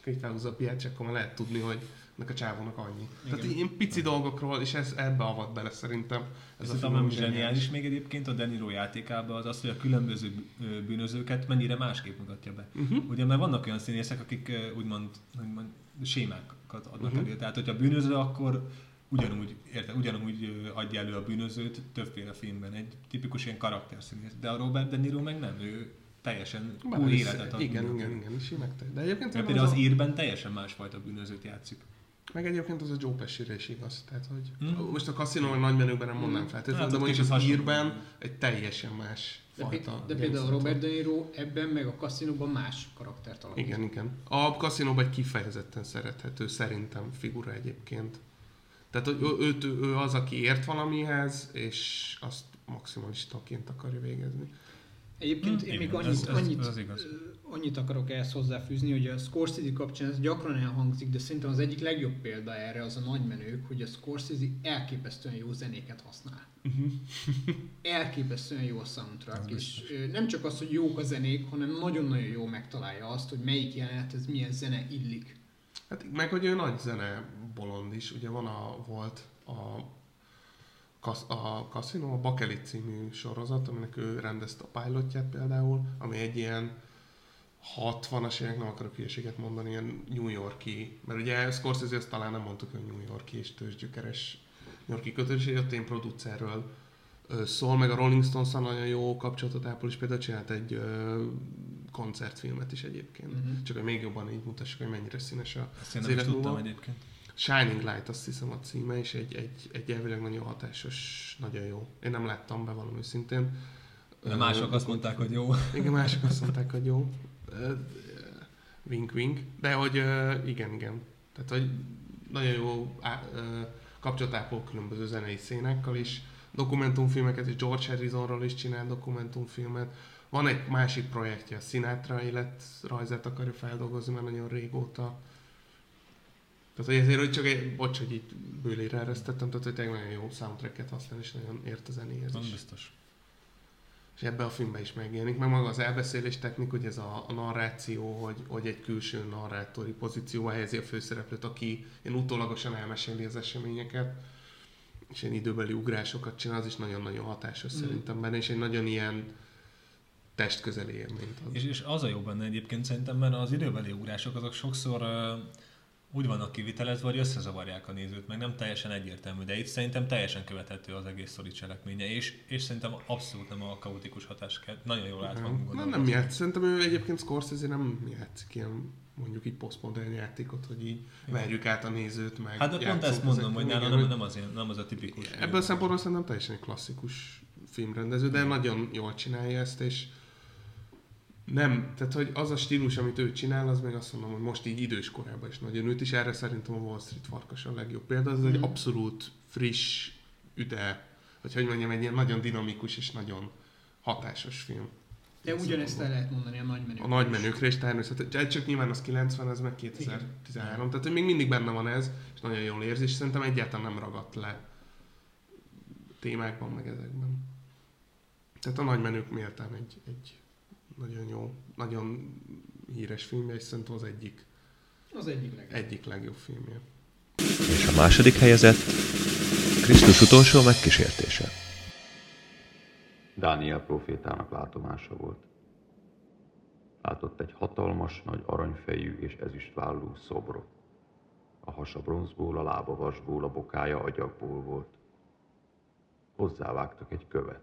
könyvtárhoz a piács, akkor már lehet tudni, hogy ennek a csávónak annyi. Igen. Tehát én pici dolgokról, és ez ebbe avat bele szerintem. Ez a film zseniális még egyébként a De Niro játékában az az, hogy a különböző bűnözőket mennyire másképp mutatja be. Uh-huh. Ugye mert vannak olyan színészek, akik úgymond, úgymond sémákat adnak uh-huh. elő. Tehát, hogyha bűnöző, akkor ugyanúgy, érte, ugyanúgy adja elő a bűnözőt többféle filmben. Egy tipikus ilyen karakterszínész. De a Robert De Niro meg nem, ő teljesen Bár új életet ad. Igen, igen, igen, igen, simák. De egyébként például az, az a... írben teljesen másfajta bűnözőt játszik. Meg egyébként az a Joe Pesci-re is igaz, tehát hogy hmm. most a kaszinóban nagy menőben nem mondanám fel, tehát, hát, de mondjuk az írben egy teljesen más de fajta. De például Robert De Niro ebben meg a kaszinóban más karaktert alakít. Igen, igen. A kaszinóban egy kifejezetten szerethető szerintem figura egyébként. Tehát hogy ő, ő, ő, ő az, aki ért valamihez, és azt maximalistaként akarja végezni. Egyébként hmm, én még annyit, ez, ez, annyit, ez annyit akarok ehhez hozzáfűzni, hogy a Scorsese kapcsán ez gyakran elhangzik, de szerintem az egyik legjobb példa erre az a nagymenők, hogy a Scorsese elképesztően jó zenéket használ. Uh-huh. Elképesztően jó a soundtrack, ez és biztos. Nem csak az, hogy jók a zenék, hanem nagyon-nagyon jó megtalálja azt, hogy melyik jelenethez milyen zene illik. Hát meg, hogy ő nagy zene bolond is, ugye van a, volt a... a Casino, a Bakelit című sorozat, aminek ő rendezte a pilotját például, ami egy ilyen hatvanas évek, nem akarok hülyeséget mondani, ilyen New Yorki, mert ugye Scorsese ezt talán nem mondtuk, hogy New Yorki és tőzsgyökeres New Yorki kötődés, ott én producerről szól, meg a Rolling Stones-on nagyon jó kapcsolatot ápol, és például csinált egy koncertfilmet is egyébként. Mm-hmm. Csak hogy még jobban így mutassuk, hogy mennyire színes a életmódon. Egyébként. Shining Light, azt hiszem a címe, és egy, egy, egy elvileg nagyon hatásos, nagyon jó. Én nem láttam be, valami őszintén. De mások azt mondták, hogy jó. Igen, mások azt mondták, hogy jó. Wink, wink. De hogy igen, igen. Tehát, hogy nagyon jó kapcsolatápol különböző zenei szénákkal is. Dokumentumfilmeket, és George Harrisonról is csinál dokumentumfilmet. Van egy másik projektje, a Sinatra életrajzát akarja feldolgozni már nagyon régóta. Tehát, hogy ezért, hogy csak egy, bocs, hogy itt bőlére eresztettem, tehát, hogy tényleg nagyon jó soundtracket használ, és nagyon ért a zenéhez is. Nem biztos. És ebben a filmben is megjelenik. Meg maga az elbeszélés technik, hogy ez a, a narráció, hogy, hogy egy külső narrátori pozícióba helyezi a főszereplőt, aki én utólagosan elmeséli az eseményeket, és én időbeli ugrásokat csinál, az is nagyon-nagyon hatásos mm. szerintem benne, és egy nagyon ilyen testközeli élményt ad. És, és az a jó benne egyébként szerintem, mert az időbeli ugrások azok sokszor... Uh... úgy vannak kivitelezve, hogy összezavarják a nézőt, meg nem teljesen egyértelmű, de itt szerintem teljesen követhető az egész sztori cselekménye, és, és szerintem abszolút nem a kaotikus hatás kell. Nagyon jól át van gondolni. Nem játszik, szerintem ő egyébként Scorsese nem játszik ilyen, mondjuk így posztmodern játékot, hogy így verjük át a nézőt, meg hát de pont ezt mondom, hogy nála nem, nem, az, nem az a tipikus. Ebből a szempontból szerintem teljesen egy klasszikus filmrendező, de nagyon jól csinálja ezt, és nem, tehát hogy az a stílus, amit ő csinál, az meg azt mondom, hogy most így idős korában is nagyon őt is, erre szerintem a Wall Street Farkas a legjobb példa, ez egy abszolút friss, üde, vagy hogy mondjam, egy ilyen nagyon dinamikus és nagyon hatásos film. De ugyanezt el lehet mondani a nagymenőkre. A nagymenőkre is természetesen, csak nyilván az kilencven, ez meg kétezer-tizenhárom, tehát még mindig benne van ez, és nagyon jól érzi, és szerintem egyáltalán nem ragadt le témákban, meg ezekben. Tehát a nagymenők méltán egy... egy nagyon jó, nagyon híres filmje, és szerintem az egyik, az egyik, legjobb. egyik legjobb filmje. És a második helyezett, Krisztus utolsó megkísértése. Dániel profétának látomása volt. Látott egy hatalmas, nagy aranyfejű és ezüstvállú szobrot. A hasa bronzból, a lába vasból, a bokája agyagból volt. Hozzávágtak egy követ.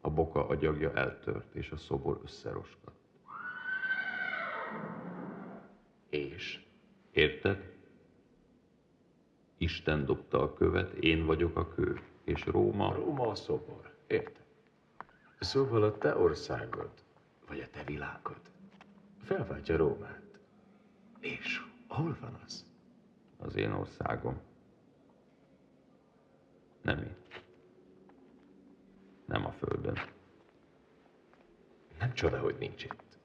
A boka agyagja eltört, és a szobor összeroskadt. És? Érted? Isten dobta a követ, én vagyok a kő, és Róma... Róma a szobor, érted? Szóval a te országod, vagy a te világod, felváltja Rómát. És hol van az? Az én országom. Nem itt. Nem a Földön. Nem csoda, hogy nincs itt.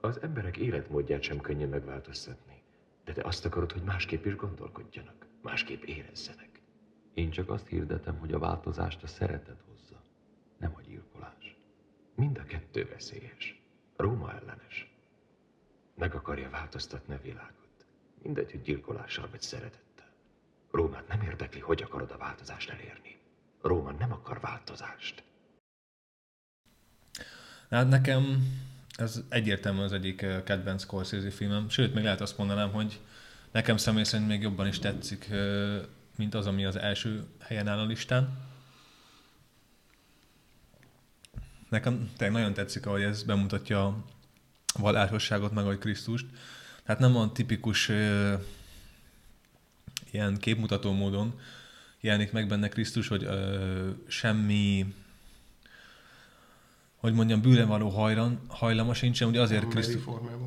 Az emberek életmódját sem könnyű megváltoztatni, de te azt akarod, hogy másképp is gondolkodjanak, másképp érezzenek. Én csak azt hirdetem, hogy a változást a szeretet hozza, nem a gyilkolás. Mind a kettő veszélyes. Róma ellenes. Meg akarja változtatni a világot. Mindegy, hogy gyilkolással vagy szeretettel. Rómát nem érdekli, hogy akarod a változást elérni. Róma nem akar változást. Hát nekem ez egyértelműen az egyik kedvenc Scorsese filmem. Sőt, még lehet azt mondanám, hogy nekem személy szerint még jobban is tetszik, mint az, ami az első helyen áll a listán. Nekem tényleg nagyon tetszik, ahogy ez bemutatja a vallásosságot, meg ahogy Krisztust. Tehát nem a tipikus ö, ilyen képmutató módon jelenik meg benne Krisztus, hogy ö, semmi, hogy mondjam, bűnre való hajlan, hajlama sincsen, ugye azért Krisztus...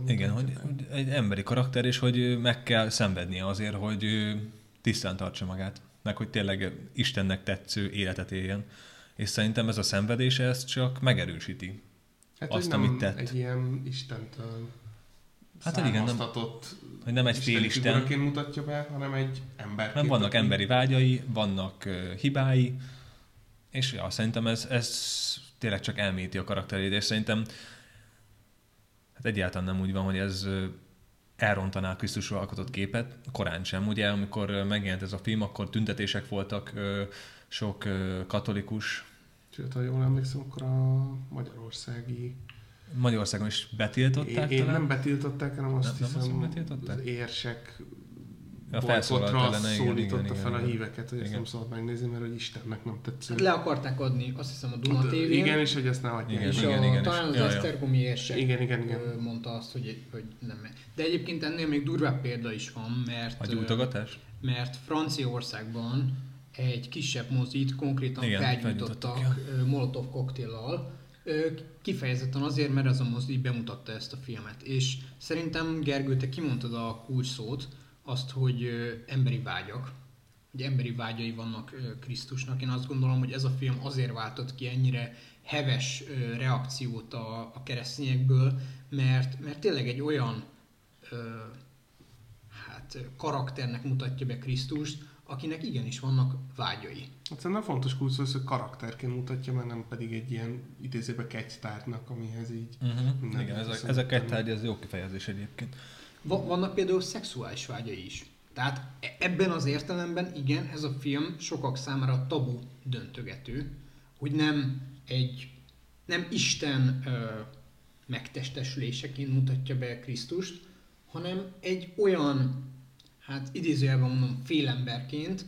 Igen, hogy, hogy egy emberi karakter, és hogy meg kell szenvednie azért, hogy tisztán tartsa magát, meg hogy tényleg Istennek tetsző életet éljen. És szerintem ez a szenvedése ezt csak megerősíti. Hát, azt, nem amit tett. Egy ilyen Istentől hát, származtatott igen, nem, hogy nem egy félisten figuraként mutatja be, hanem egy emberként. Nem vannak emberi vágyai, vannak uh, hibái, és ja, szerintem ez, ez tényleg csak elmélyíti a karakterét, és szerintem hát egyáltalán nem úgy van, hogy ez elrontaná Krisztusról alkotott képet, korán sem. Ugye, amikor megjelent ez a film, akkor tüntetések voltak, uh, sok ö, katolikus. Sőt, ha jól emlékszem, akkor a magyarországi... Magyarországon is betiltották é, én talán? Nem betiltották, hanem azt nem, hiszem nem az érsek bolykottra szólította fel igen, a híveket, hogy igen. Ezt nem szabad megnézni, mert hogy Istennek nem tetsző. Le akarták adni, azt hiszem a Duna tévén. Igen, és hogy ezt ne hagyják. Igen, és igen, a, igen, talán és, az esztergomi érsek igen, igen, igen. mondta azt, hogy, hogy nem. De egyébként ennél még durvább példa is van, mert... A gyújtogatás? Mert Franciaországban egy kisebb mozit konkrétan igen, felgyújtottak molotov koktéllal, kifejezetten azért, mert ez a mozi bemutatta ezt a filmet. És szerintem, Gergő, te kimondtad a kulcsszót, azt, hogy emberi vágyak, hogy emberi vágyai vannak Krisztusnak. Én azt gondolom, hogy ez a film azért váltott ki ennyire heves reakciót a, a keresztényekből, mert, mert tényleg egy olyan hát, karakternek mutatja be Krisztust, akinek igenis vannak vágyai. Hát szerintem fontos kulcs, hogy karakterként mutatja, mert nem pedig egy ilyen idézőben kegytárnak, amihez így... Uh-huh. Igen, ez a, ez a kegytárgy, ez jó kifejezés egyébként. Va- vannak például szexuális vágyai is. Tehát ebben az értelemben igen, ez a film sokak számára tabu döntögető, hogy nem egy, nem Isten ö, megtestesüléseként mutatja be Krisztust, hanem egy olyan hát idézőjelben mondom, félemberként,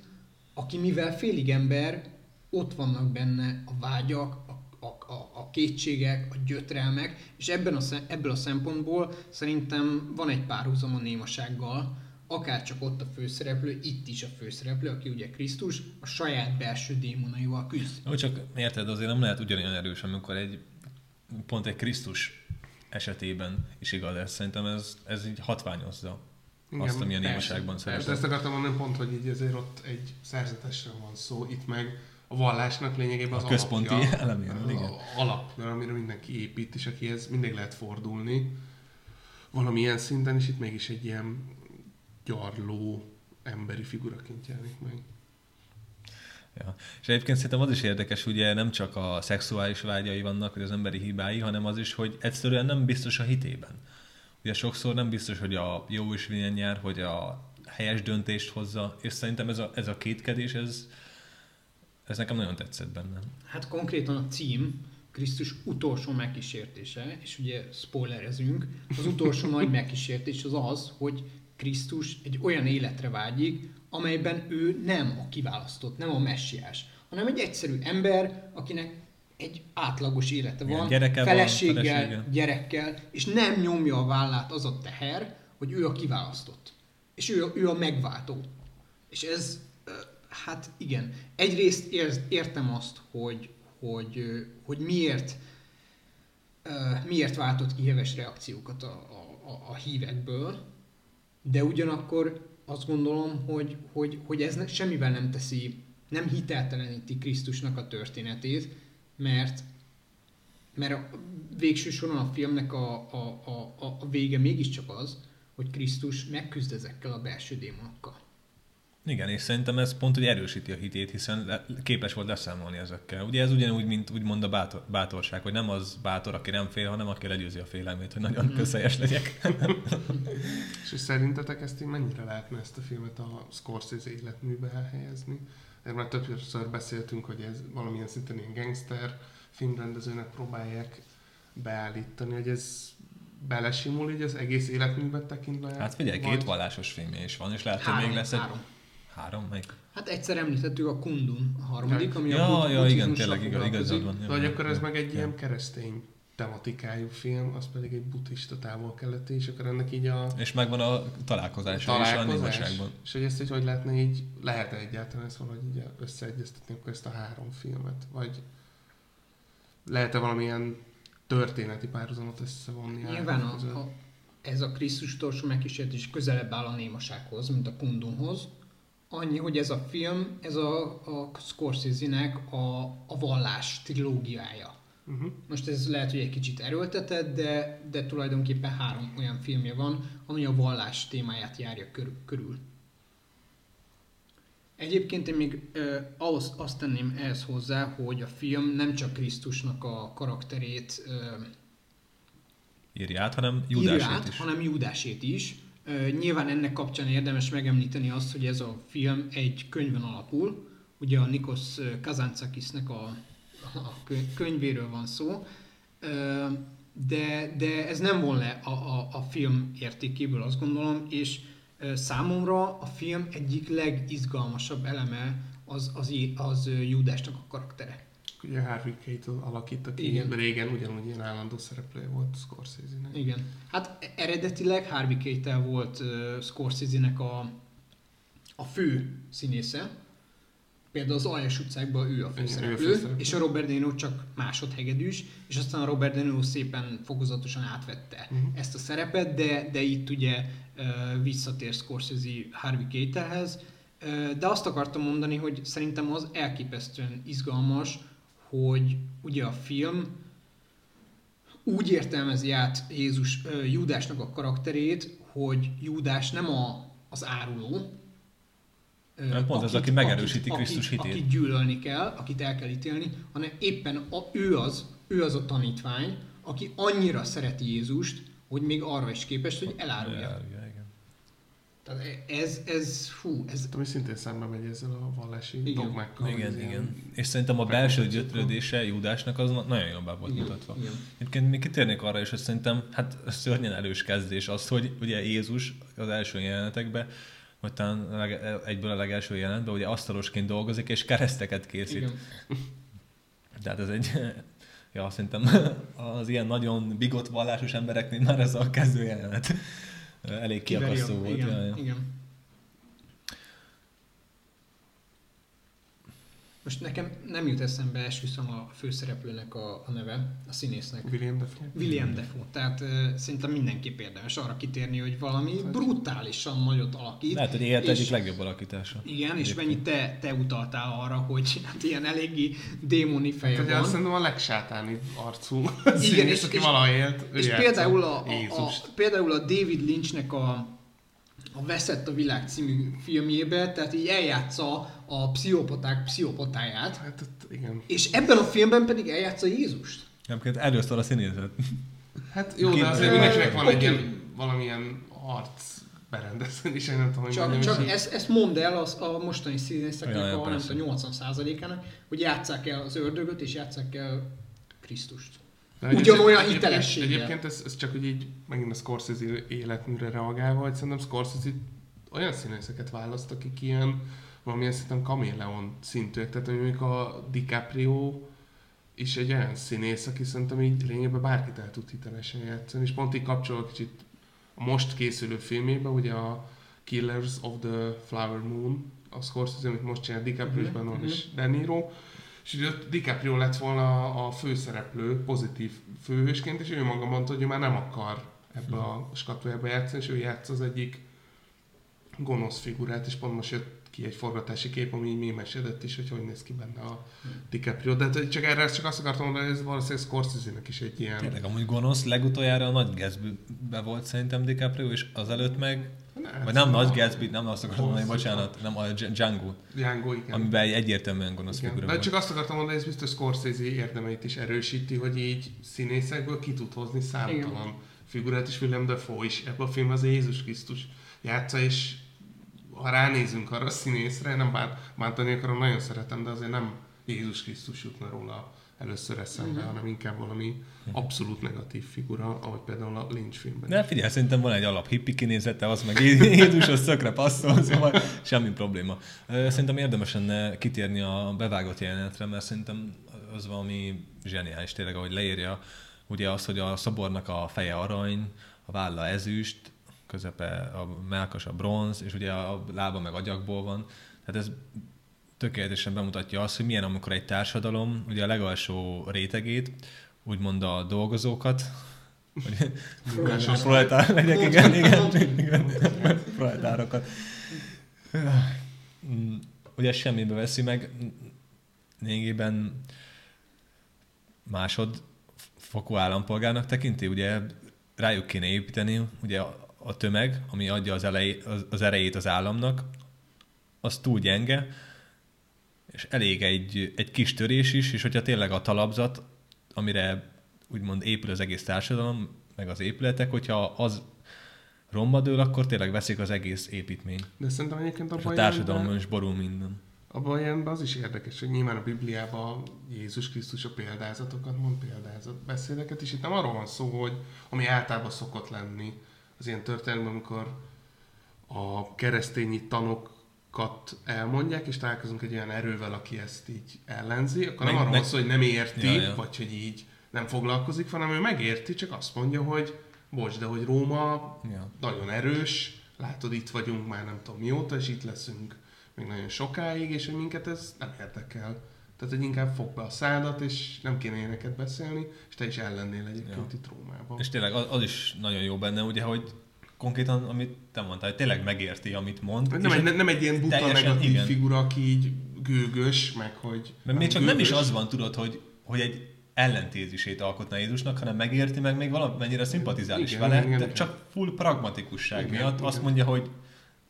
aki mivel félig ember, ott vannak benne a vágyak, a, a, a, a kétségek, a gyötrelmek, és ebben a, ebből a szempontból szerintem van egy párhuzam a némasággal, akár csak ott a főszereplő, itt is a főszereplő, aki ugye Krisztus, a saját belső démonaival küzd. Jó, csak érted, azért nem lehet ugyanolyan erős, amikor egy, pont egy Krisztus esetében is igaz lesz. Szerintem ez, ez így hatványozza. Igen, azt, ami a némaságban szerepel. Ezt akartam mondani pont, hogy így azért ott egy szerzetesről van szó, itt meg a vallásnak lényegében az a központi alapja, eleméről, igen. Alap, amire mindenki épít, és akihez mindig lehet fordulni valamilyen szinten, és itt mégis egy ilyen gyarló emberi figuraként jelenik meg. Ja. És egyébként szerintem az is érdekes, ugye nem csak a szexuális vágyai vannak, vagy az emberi hibái, hanem az is, hogy egyszerűen nem biztos a hitében. Ugye sokszor nem biztos, hogy a jó is vinyen nyár, hogy a helyes döntést hozza, és szerintem ez a, ez a kétkedés, ez, ez nekem nagyon tetszett bennem. Hát konkrétan a cím, Krisztus utolsó megkísértése, és ugye spoilerezünk, az utolsó nagy megkísértés az az, hogy Krisztus egy olyan életre vágyik, amelyben ő nem a kiválasztott, nem a messiás, hanem egy egyszerű ember, akinek egy átlagos élete van, gyereke feleséggel, van felesége. Gyerekkel, és nem nyomja a vállát az a teher, hogy ő a kiválasztott. És ő, ő a megváltó. És ez, hát igen, egyrészt értem azt, hogy, hogy, hogy miért, miért váltott ki heves reakciókat a, a, a hívekből, de ugyanakkor azt gondolom, hogy, hogy, hogy ez ne, semmivel nem teszi, nem hitelteleníti Krisztusnak a történetét, mert, mert a végső soron a filmnek a, a, a, a vége mégiscsak az, hogy Krisztus megküzd ezekkel a belső démonokkal. Igen, és szerintem ez pont hogy erősíti a hitét, hiszen képes volt leszámolni ezekkel. Ugye ez ugyanúgy, mint úgymond a bátor, bátorság, hogy nem az bátor, aki nem fél, hanem aki legyőzi a félelmét, hogy nagyon közhelyes legyek. És szerintetek ezt így mennyire lehetne ezt a filmet a Scorsese életműbe elhelyezni? Erről már többször beszéltünk, hogy ez valamilyen szinten ilyen gangster filmrendezőnek próbálják beállítani, hogy ez belesimul így az egész életművet tekintve. Hát figyelj, két vallásos filmje is van, és lehet, hogy még lesz egy... Három. Három, meg. Hát egyszer említettük a Kundun, a harmadik, ami ja, a buddhizmusra ja, igen, tényleg igaz, igazad van. De hogy akkor ez meg egy ja. ilyen keresztény tematikájú film, az pedig egy buddhista távol-keleti, és akkor ennek így a... És megvan a találkozása találkozás, is a némaságban. És hogy ezt így hogy lehetne így, lehet-e egyáltalán ezt valahogy így összeegyeztetni akkor ezt a három filmet? Vagy lehet-e valamilyen történeti párhuzamot összevonni? Nyilván a, a, ez a Krisztus utolsó megkísértés közelebb áll a némasághoz, mint a Kundunhoz. Annyi, hogy ez a film, ez a, a Scorsese-nek a, a vallás trilógiája. Uh-huh. Most ez lehet, hogy egy kicsit erőltetett, de, de tulajdonképpen három olyan filmje van, ami a vallás témáját járja körül. Egyébként én még eh, ahhoz, azt tenném ehhez hozzá, hogy a film nem csak Krisztusnak a karakterét eh, írja át, hanem Júdásét írja át, is. Hanem Júdásét is. Nyilván ennek kapcsán érdemes megemlíteni azt, hogy ez a film egy könyvön alapul. Ugye a Nikos Kazantzakisnek a, a könyvéről van szó, de, de ez nem von le a, a, a film értékéből, azt gondolom, és számomra a film egyik legizgalmasabb eleme az, az, az Júdásnak a karaktere. Ugye Harvey Keitel alakít, aki igen. régen ugyanúgy ilyen állandó szereplője volt Scorsese-nek. Igen. Hát eredetileg Harvey Keitel volt uh, Scorsese-nek a, a fő színésze. Például az Aljas utcákban ő a főszereplő, és a Robert De Niro csak másodhegedűs, és aztán a Robert De Niro szépen fokozatosan átvette uh-huh. ezt a szerepet, de, de itt ugye uh, visszatér Scorsese Harvey Keitelhez. Uh, de azt akartam mondani, hogy szerintem az elképesztően izgalmas, hogy ugye a film úgy értelmezi át Jézus, Júdásnak a karakterét, hogy Júdás nem a, az áruló, nem pont akit, az, aki megerősíti akit, Krisztus akit, hitét. Akit gyűlölni kell, akit el kell ítélni, hanem éppen a, ő, az, ő az a tanítvány, aki annyira szereti Jézust, hogy még arra is képes, hogy elárulja. elárulja igen. Tehát ez, ez, hú, ez... Ami szintén szemben megy ezzel a vallási igen. dogmákkal. Igen, igen. És szerintem a belső gyötrődése Júdásnak az nagyon jól be volt igen, mutatva. Igen. Egyébként még kitérnék arra is, hogy szerintem hát szörnyen elős kezdés az, hogy ugye Jézus az első jelenetekben, vagy talán egyből a legelső jelenetben, ugye asztalosként dolgozik és kereszteket készít. Igen. Tehát ez egy... Ja, szerintem az ilyen nagyon bigott vallásos embereknél már ez a kezdő jelenet. Elég kiakasztó volt. Igen, jaj, jaj. igen. Most nekem nem jut eszembe, esküszöm a főszereplőnek a, a neve, a színésznek. William Dafoe. William Dafoe. Tehát uh, szerintem mindenképp érdemes arra kitérni, hogy valami brutálisan nagyot alakít. Lehet, hogy élet egyik legjobb alakítása. Igen, és mennyi te, te utaltál arra, hogy hát ilyen eléggé démoni feje hát, van. Azt szerintem a legsátánibb arcú színész, és, aki valaha élt. És például a, a, a, például a David Lynchnek a a Veszett a világ című filmjébe, tehát így eljátsza a pszichopaták pszichopatáját. Hát, igen. És ebben a filmben pedig eljátsza Jézust. Egyébként először a színészet. Hát jó, de azért mindenkinek van okay. egy ilyen valamilyen arc berendezés, nem tudom, hogy csak, mondjam. Csak ezt, ezt mondd el az, a mostani színészeknek ja, a, a nyolcvan százalékának, hogy játsszák el az ördögöt és játsszák el Krisztust. Ugyanolyan hitelességgel. Egyébként ez, ez csak így megint a Scorsese életműre reagálva, hogy szerintem Scorsese olyan színészeket választ, akik ilyen valamilyen szerintem kaméleon szintűek. Tehát mondjuk a DiCaprio is egy olyan színész, aki szerintem így lényegben bárkit el tud hitelesen játszani. És pont így kapcsolva kicsit a most készülő filmében, ugye a Killers of the Flower Moon, a Scorsese, amit most csinál DiCaprio is benne, és De Niro. És DiCaprio lett volna a főszereplő, pozitív főhősként, és ő maga mondta, hogy ő már nem akar ebbe a skatujába játszani, és ő játsz az egyik gonosz figurát, és pont most jött ki egy forgatási kép, ami így mémesedett is, hogy hogy néz ki benne a DiCaprio. De csak erre csak azt akartam mondani, hogy ez valószínűleg Scorsese-nek is egy ilyen... Tényleg amúgy gonosz, legutoljára a Nagy Gatsby-be volt szerintem DiCaprio, és azelőtt meg... Nem, vagy nem nagy Gatsby, nem azt akartam mondani, bocsánat, nem a Django. Django, igen. Amiben egyértelműen gonosz figura. De csak azt akartam mondani, ez biztos Scorsese érdemeit is erősíti, hogy így színészekből ki tud hozni számtalan igen. figurát, és Willem Dafoe is ebben a film az Jézus Krisztus játsza, és ha ránézünk arra a színészre, nem bántani akarom, nagyon szeretem, de azért nem Jézus Krisztus jutna róla először eszembe, uh-huh. hanem inkább valami abszolút negatív figura, ahogy például a Lynch filmben. De figyelj, szerintem van egy alap hippi kinézete, az meg Jézusos szökre passzol, szóval semmi probléma. Szerintem érdemes lenne kitérni a bevágott jelenetre, mert szerintem az valami zseniális tényleg, ahogy leírja. Ugye az, hogy a szobornak a feje arany, a válla ezüst, közepe a mellkas a bronz, és ugye a lába meg agyagból van. Tehát ez tökéletesen bemutatja azt, hogy milyen, amikor egy társadalom ugye a legalsó rétegét, úgymond a dolgozókat, vagy a proletár legyek, igen, igen, igen, proletárokat. Ugye semmibe veszi meg, lényegében másodfokú állampolgárnak tekinti, ugye rájuk kéne építeni ugye a tömeg, ami adja az, elej, az, az erejét az államnak, az túl gyenge, és elég egy, egy kis törés is, és hogyha tényleg a talapzat, amire úgymond épül az egész társadalom, meg az épületek, hogyha az romba dől, akkor tényleg veszik az egész építmény. De szerintem egyébként a, a társadalomban is borul minden. Abban ilyenben az is érdekes, hogy nyilván a Bibliában Jézus Krisztus a példázatokat mond, példázat beszédeket, és itt nem arról van szó, hogy ami általában szokott lenni az ilyen történetben, amikor a keresztényi tanok elmondják, és találkozunk egy olyan erővel, aki ezt így ellenzi, akkor meg, nem arról meg... szó, hogy nem érti, ja, ja. vagy hogy így nem foglalkozik, hanem ő megérti, csak azt mondja, hogy bocs, de hogy Róma ja. nagyon erős, látod, itt vagyunk már nem tudom mióta, és itt leszünk még nagyon sokáig, és hogy minket ez nem érdekel. Tehát, hogy inkább fog be a szádat, és nem kéne ilyeneket beszélni, és te is ellennél egyébként ja. itt Rómában. És tényleg az, az is nagyon jó benne, ugye, hogy konkrétan, amit te mondtál, hogy tényleg megérti, amit mond. Nem, egy, nem, nem egy ilyen buta negatív igen. figura, aki így gőgös, meg hogy... Mert még csak gőgös. Nem is az van, tudod, hogy, hogy egy ellentézisét alkotna Jézusnak, hanem megérti, meg még valamennyire szimpatizál is vele, igen, igen. csak full pragmatikusság igen, miatt igen. azt mondja, hogy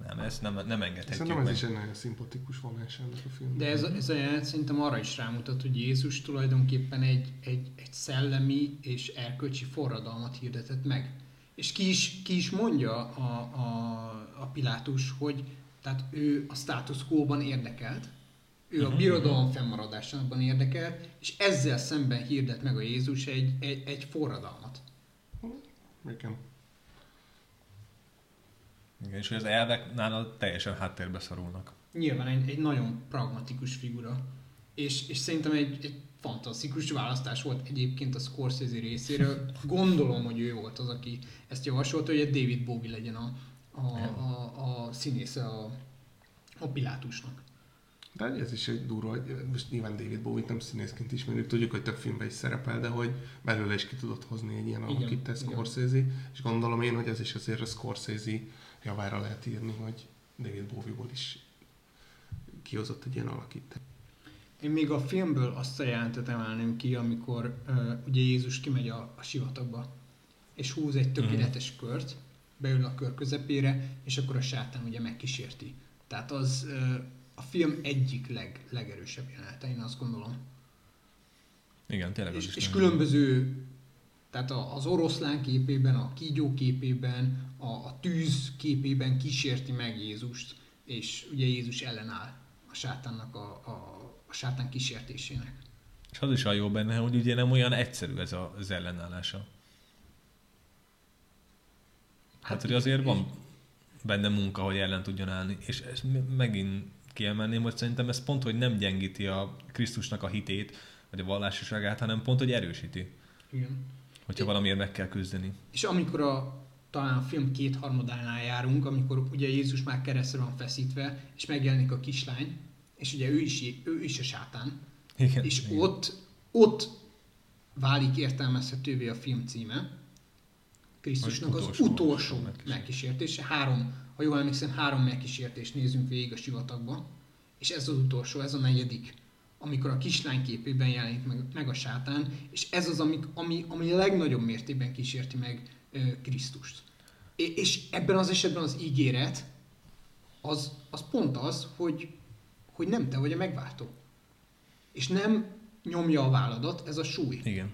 nem, ezt nem, nem engedhetjük meg. Szerintem ez is egy nagyon szimpatikus vonás ennek a filmben. De ez, ez a jelenet szerintem arra is rámutat, hogy Jézus tulajdonképpen egy, egy, egy szellemi és erkölcsi forradalmat hirdetett meg. És ki is, ki is mondja a, a, a Pilátus, hogy tehát ő a status quo-ban érdekelt, ő a birodalom fennmaradásában érdekelt, és ezzel szemben hirdet meg a Jézus egy, egy, egy forradalmat. Igen. Igen, és hogy az elvek nála teljesen háttérbe szorulnak. Nyilván egy, egy nagyon pragmatikus figura, és, és szerintem egy, egy fantasztikus választás volt egyébként a Scorsese részéről. Gondolom, hogy ő volt az, aki ezt javasolta, hogy David Bowie legyen a, a, a, a színésze a, a Pilátusnak. De ez is egy durva, hogy most nyilván David Bowie-t nem színészként ismerjük, tudjuk, hogy több filmben is szerepel, de hogy belőle is ki tudott hozni egy ilyen alakít a Scorsese, és gondolom én, hogy ez is azért a Scorsese javára lehet írni, hogy David Bowie-ból is kihozott egy ilyen alakítást. Én még a filmből azt a jelentet emelném ki, amikor uh, ugye Jézus kimegy a, a sivatagba, és húz egy tökéletes mm. kört, beül a kör közepére, és akkor a sátán ugye megkísérti. Tehát az uh, a film egyik leg, legerősebb jelenete, én azt gondolom. Igen, tényleg is. És, és különböző, tehát a, az oroszlán képében, a kígyó képében, a, a tűz képében kísérti meg Jézust, és ugye Jézus ellenáll a sátánnak a, a a sátán kísértésének. És az is a jó benne, hogy ugye nem olyan egyszerű ez az ellenállása. Hát, hogy hát, azért van benne munka, hogy ellen tudjon állni, és ezt megint kiemelném, hogy szerintem ez pont, hogy nem gyengíti a Krisztusnak a hitét, vagy a vallásiságát, hanem pont, hogy erősíti. Igen. Hogyha é. valamiért meg kell küzdeni. És amikor a talán a film kétharmadánál járunk, amikor ugye Jézus már keresztre van feszítve, és megjelenik a kislány, és ugye ő is, ő is a sátán, igen, és igen. Ott, ott válik értelmezhetővé a film címe, Krisztusnak az utolsó megkísértése. Három, ha jól emlékszem, három megkísértést nézünk végig a sivatagban, és ez az utolsó, ez a negyedik, amikor a kislány képében jelenik meg, meg a sátán, és ez az, ami, ami, ami legnagyobb mértékben kísérti meg Krisztust. És ebben az esetben az ígéret, az, az pont az, hogy, hogy nem te vagy a megváltó. És nem nyomja a válladat, ez a súly. Igen.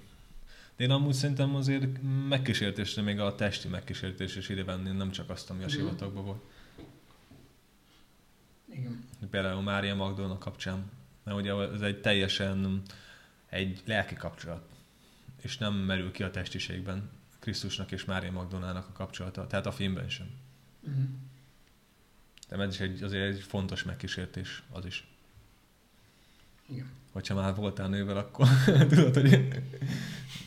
De én amúgy szerintem azért megkísértésre, még a testi megkísértésre is ide venni, nem csak azt, ami a sivatagban volt. Igen. Például Mária Magdolna kapcsán. Mert ugye ez egy teljesen egy lelki kapcsolat. És nem merül ki a testiségben Krisztusnak és Mária Magdolnának a kapcsolata. Tehát a filmben sem. Uh-huh. De ez is egy, azért egy fontos megkísértés az is. Igen. Hogyha már voltál nővel, akkor tudod, hogy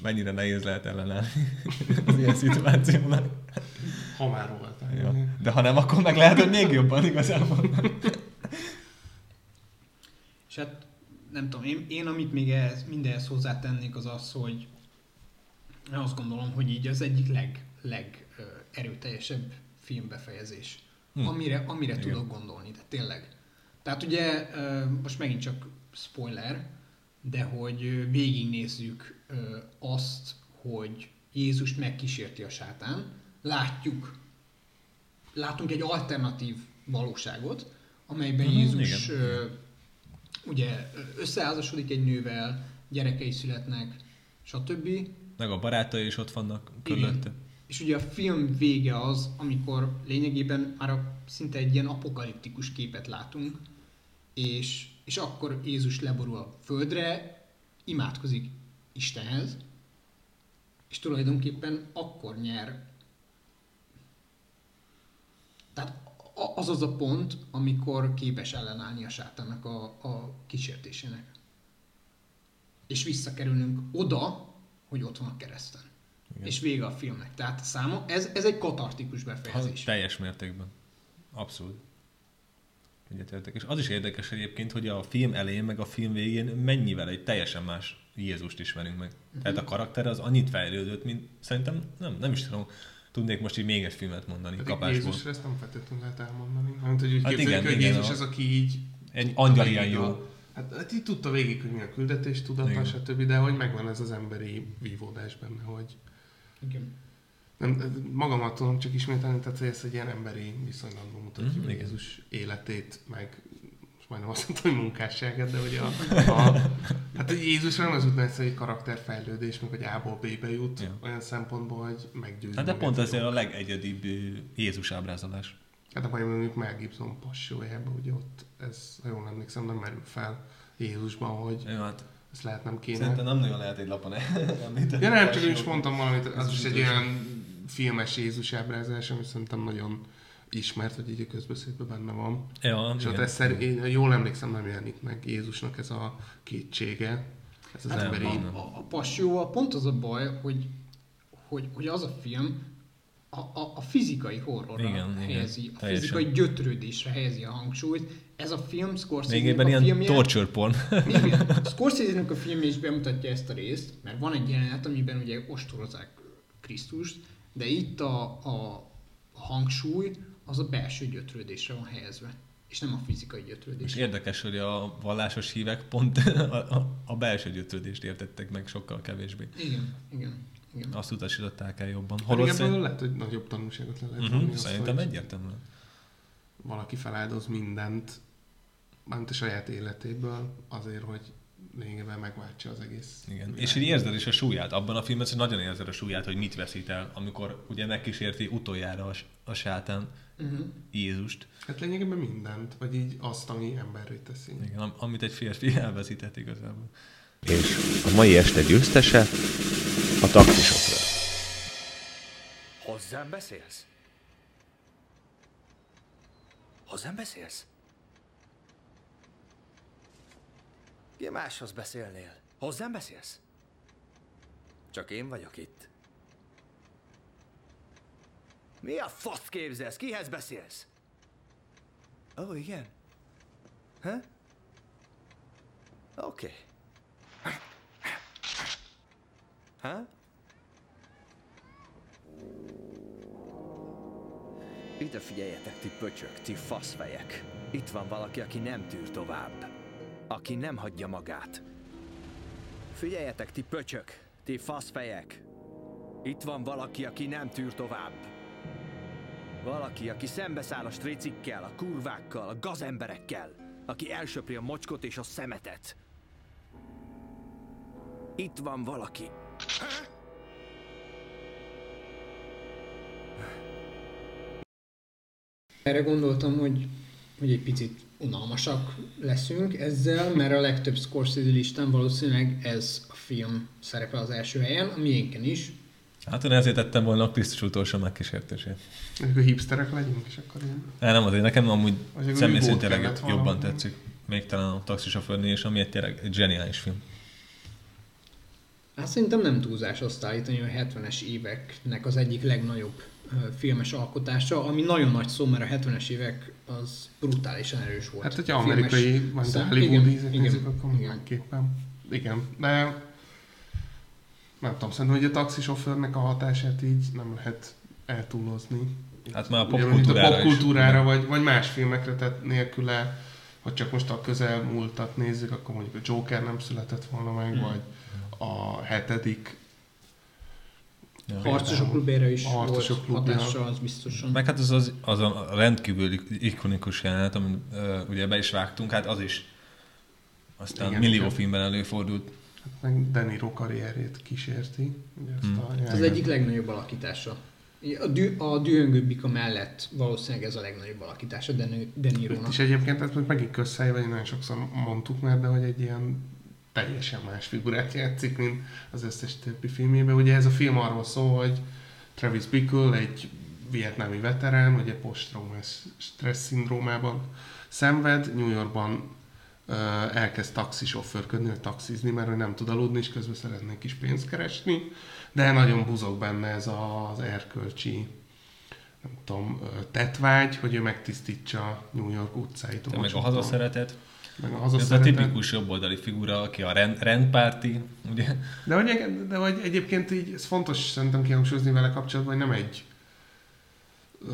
mennyire nehéz lehet ellenállni az ilyen szituációnak. Ha már voltál. Ja. De ha nem, akkor meg lehet, hogy még jobban igazából. És hát nem tudom, én, én amit még ehhez, mindenhez hozzátennék, az az, hogy én azt gondolom, hogy így az egyik leg, leg ö, erőteljesebb filmbefejezés, hm. amire, amire igen. tudok gondolni, de tényleg. Tehát ugye ö, most megint csak spoiler, de hogy végignézzük ö, azt, hogy Jézust megkísérti a sátán, látjuk, látunk egy alternatív valóságot, amelyben hmm, Jézus ö, ugye összeházasodik egy nővel, gyerekei születnek, stb. Meg a barátai is ott vannak körülötte. És ugye a film vége az, amikor lényegében már a, szinte egy ilyen apokaliptikus képet látunk, és, és akkor Jézus leborul a földre, imádkozik Istenhez, és tulajdonképpen akkor nyer. Tehát az az a pont, amikor képes ellenállni a sátánnak a, a kísértésének. És visszakerülünk oda, hogy ott van a kereszten. Igen. És vége a filmnek. Tehát száma, ez, ez egy katartikus befejezés. Ha, teljes mértékben. Abszolút. Egyetértek. És az is érdekes egyébként, hogy a film elején meg a film végén mennyivel egy teljesen más Jézust ismerünk meg. Uh-huh. Tehát a karakter az annyit fejlődött, mint szerintem nem, nem is tudom, tudnék most így még egy filmet mondani hát kapásból. Jézusra ezt nem feltétlenül lehet elmondani. Hanem, hogy úgy hát képzeljük, igen, hogy igen, Jézus a... ez, aki így... Egy angyal ilyen jó. A... Hát, hát így tudta végig, hogy mi a küldetés, tudata, stb. De hogy megvan ez az emberi vívódás benne, hogy... Igen. Nem, magamat tudom csak ismételni, tehát hogy ezt egy ilyen emberi viszonylatban mutatja mm-hmm. Jézus életét, meg most majdnem azt mondtam, hogy munkásságát, de hogy a... a hát Jézusra nem az után egyszer egy karakterfejlődés, meg hogy A-ból B-be jut, ja. olyan szempontból, hogy meggyőzünk. Hát de pont ezért a legegyedibb Jézus ábrázolás. Hát akkor mondjuk Mel Gibson Passiójában, ugye ott ez, ha jól emlékszem, nem merül fel Jézusban, hogy... Ja, hát. Ezt lehet nem kéne. Szerintem nem nagyon lehet egy lapon említeni. Ja nem, csak én is mondtam valamit, az is egy olyan filmes Jézus ábrázolás, ami szerintem nagyon ismert, hogy így a közbeszédben benne van. Ja, és ott ezt én jól emlékszem, nem jelenik meg Jézusnak ez a kétsége. Ez az hát emberi... A, a, a Passióval pont az a baj, hogy, hogy, hogy az a film a, a, a fizikai horrorra igen, helyezi, igen, a teljesen. Fizikai gyötrődésre helyezi a hangsúlyt. Ez a film Scorsese-nek a filmje... torture porn. Scorsese-nek a filmje is bemutatja ezt a részt, mert van egy jelenet, amiben ugye ostorozzák Krisztust, de itt a, a hangsúly az a belső gyötrődésre van helyezve, és nem a fizikai gyötrődésre. És érdekes, hogy a vallásos hívek pont a, a, a belső gyötrődést értettek meg sokkal kevésbé. Igen, igen. igen. Azt utasították el jobban. Holott hát, szerint... lehet, hogy nagyobb tanulságot le lehet. Uh-huh, szerintem hogy... egyértelműen. Valaki feláldoz mindent, mármint a saját életéből, azért, hogy lényegében megváltsa az egész. Igen. Világ. És így érzed is a súlyát. Abban a filmben nagyon érzed a súlyát, hogy mit veszít el, amikor ugye megkísérti utoljára a sátán uh-huh. Jézust. Hát lényegében mindent, vagy így azt, ami emberré teszi. Igen, am- amit egy férfi elveszített igazából. És a mai este győztese a taktisokra. Hozzám beszélsz? Hozzám beszélsz? Ki máshoz beszélnél? Hozzám beszélsz? Csak én vagyok itt. Mi a fasz képzelsz? Kihez beszélsz? Ó, oh, igen. Huh? Oké. Okay. Huh? Ide figyeljetek, ti pöcsök, ti faszfejek. Itt van valaki, aki nem tűr tovább. Aki nem hagyja magát. Figyeljetek, ti pöcsök, ti faszfejek. Itt van valaki, aki nem tűr tovább. Valaki, aki szembeszáll a stricikkel, a kurvákkal, a gazemberekkel, aki elsöpri a mocskot és a szemetet. Itt van valaki. Erre gondoltam, hogy, hogy egy picit unalmasak leszünk ezzel, mert a legtöbb Scorsese listán valószínűleg ez a film szerepel az első helyen, a miénken is. Hát én ezért tettem volna a Krisztus utolsó megkísértését. Ezek a hipsterek legyünk, és akkor ilyen. Hát nem azért, nekem amúgy személy szintén jobban tetszik. Még talán a Taxisofőrnél is, ami egy tényleg egy zseniális film. Hát szerintem nem túlzás azt állítani, hogy a hetvenes éveknek az egyik legnagyobb filmes alkotása, ami nagyon nagy szó, mert a hetvenes évek az brutálisan erős volt. Hát, hogyha amerikai, vagy hollywoodi ízek nézzük, akkor mindenképpen. Igen, de nem tudom, szerintem, hogy a Taxisofőrnek a hatását így nem lehet eltúlozni. Hát már a popkultúrára pop kultúrára vagy, vagy más filmekre, tehát nélküle, ha csak most a közelmúltat nézzük, akkor mondjuk a Joker nem született volna meg, hmm. vagy a hetedik ja, Harcosok klubjára is Harcosok volt hatással, az biztosan. Meg hát az, az, az a rendkívül ikonikus jelenet, amit uh, ugye be is vágtunk, hát az is aztán igen, millió igen. filmben előfordult. Hát meg De Niro karrierét kísérti. Ugye hmm. a ez az egyik legnagyobb alakítása. A, dü- a Dühöngő bika mellett valószínűleg ez a legnagyobb alakítása De, De Nirónak. És egyébként ez megint közszájban, én nagyon sokszor mondtuk már, de hogy egy ilyen teljesen más figurát játszik, mint az összes többi filmjében. Ugye ez a film arról szól, hogy Travis Bickle, egy vietnámi veterán, ugye post-traumás stressz szindrómában szenved, New Yorkban ö, elkezd taxisofőrködni, vagy taxizni, mert nem tud aludni, és közben szeretnék kis pénzt keresni, de nagyon buzog benne ez az erkölcsi, nem tudom, tettvágy, hogy ő megtisztítsa New York utcáit. Te meg a hazaszeretet. Ez a tipikus jobboldali figura, aki a rend, rendpárti, ugye? De hogy, de hogy egyébként így, ez fontos szerintem kihangsúlyozni vele kapcsolatban, hogy nem egy ö,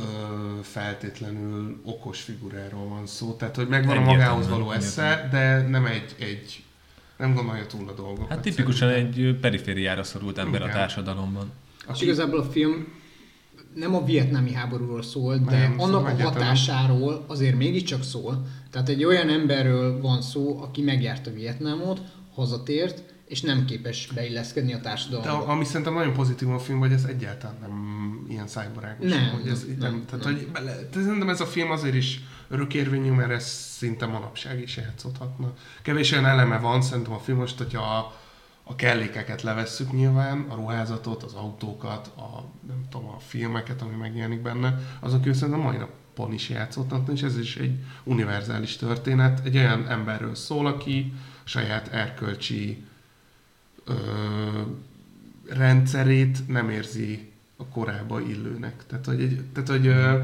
feltétlenül okos figuráról van szó. Tehát, hogy megvan a magához való esze, de nem egy, egy nem gondolja túl a dolgokat. Hát tipikusan szerintem egy perifériára szorult ember igen. a társadalomban. Aki... És igazából a film nem a vietnámi háborúról szól, de nem, annak a hatásáról azért mégiscsak szól. Tehát egy olyan emberről van szó, aki megjárta Vietnámot, hazatért, és nem képes beilleszkedni a társadalomba. De ami szerintem nagyon pozitív a film, hogy ez egyáltalán nem ilyen szájbarágos. Nem, ez, nem, nem, tehát, nem. Hogy bele, szerintem ez a film azért is örökérvényű, mert ez szinte manapság is játszódhatna. Kevés olyan eleme van szerintem a film most, hogyha a A kellékeket levesszük nyilván, a ruházatot, az autókat, a, nem tudom, a filmeket, ami megjelenik benne, azok ő szerintem a mai napon is játszottnak, és ez is egy univerzális történet. Egy olyan emberről szól, aki saját erkölcsi ö, rendszerét nem érzi a korába illőnek. Tehát, hogy, egy, tehát, hogy ö,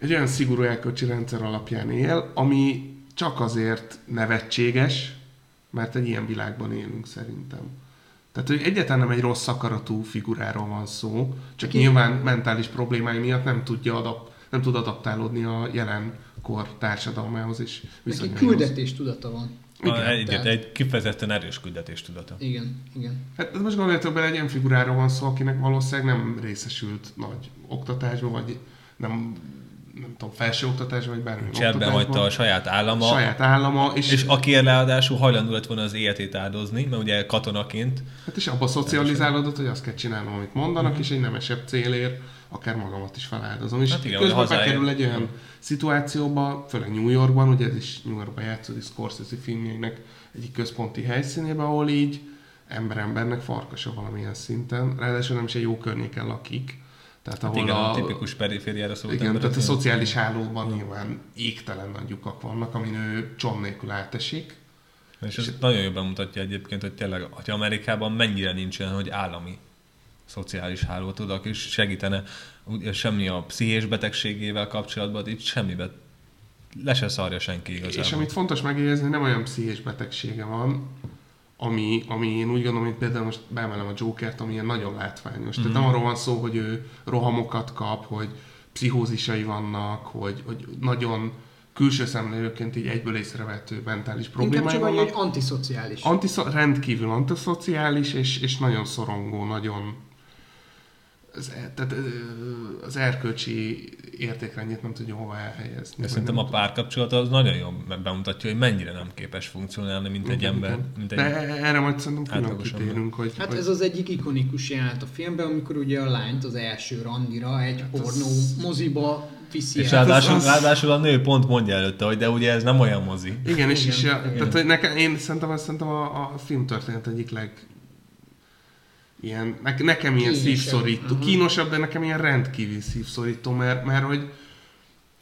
egy olyan szigorú erkölcsi rendszer alapján él, ami csak azért nevetséges, mert egy ilyen világban élünk szerintem. Tehát, hogy egyáltalán nem egy rossz akaratú figuráról van szó, csak igen. nyilván mentális problémái miatt nem tudja adap- nem tud adaptálódni a jelenkor társadalmához és viszonyaihoz. Neki küldetéstudata van. Igen, a, egy, egy kifejezetten erős küldetéstudata. Igen, igen. Hát most gondoljatok bele, egy ilyen figuráról van szó, akinek valószínűleg nem részesült nagy oktatásban, vagy nem... nem tudom, felsőoktatásban, vagy bármilyen oktatásban. Cserben hagyta a saját állama. Saját állama. És, és akiért ráadásul hajlandó lett volna az életét áldozni, mert ugye katonaként. Hát és abba szocializálódott, hogy azt kell csinálnom, amit mondanak, mm-hmm. és egy nemesebb célért akár magamat is feláldozom. Hát és közben bekerül egy olyan szituációba, főleg New Yorkban, ugye ez is New Yorkban játszódik, Scorsese filmjeinek egyik központi helyszínében, ahol így ember-embernek farkasa valamilyen szinten. Ráadásul nem is egy jó környéken lakik. Tehát hát ahol igen, a, a tipikus perifériára szólt igen, emberek. Tehát a szociális hálóban nyilván égtelen nagy lyukak vannak, amin ő csom nélkül átesik. És, és ez e- nagyon jobban mutatja egyébként, hogy tényleg, hogy Amerikában mennyire nincsen, hogy állami szociális háló tudok, és segítene ugye, semmi a pszichés betegségével kapcsolatban, itt semmibe le se szarja senki igazából. És amit fontos megjegyezni, nem olyan pszichés betegsége van, Ami, ami én úgy gondolom, hogy például most beemelem a Jokert, ami ilyen nagyon látványos. Mm-hmm. Tehát nem arról van szó, hogy ő rohamokat kap, hogy pszichózisai vannak, hogy, hogy nagyon külső szemlélőként így egyből észrevehető mentális problémái vannak. Inkább csak hogy antiszociális. Antiszo- rendkívül antiszociális, és, és nagyon szorongó, nagyon az, tehát az erkölcsi értékrendjét nem tudja hova elhelyezni. De szerintem a párkapcsolata az nagyon jól bemutatja, hogy mennyire nem képes funkcionálni, mint egy ember. Mint egy erre majd szerintem külön kitérünk. Hogy, hát hogy... ez az egyik ikonikus jelenet a filmben, amikor ugye a lányt az első randira egy hát pornó az... moziba viszi el. És ráadásul, az... ráadásul a nő pont mondja előtte, hogy de ugye ez nem olyan mozi. Igen, igen és, igen, és igen. Tehát, hogy nekem, én szerintem, szerintem a, a filmtörténet egyik leg... Ilyen, nekem ilyen kínosabb. Szívszorító. Aha. Kínosabb, de nekem ilyen rendkívül szívszorító, mert, mert hogy,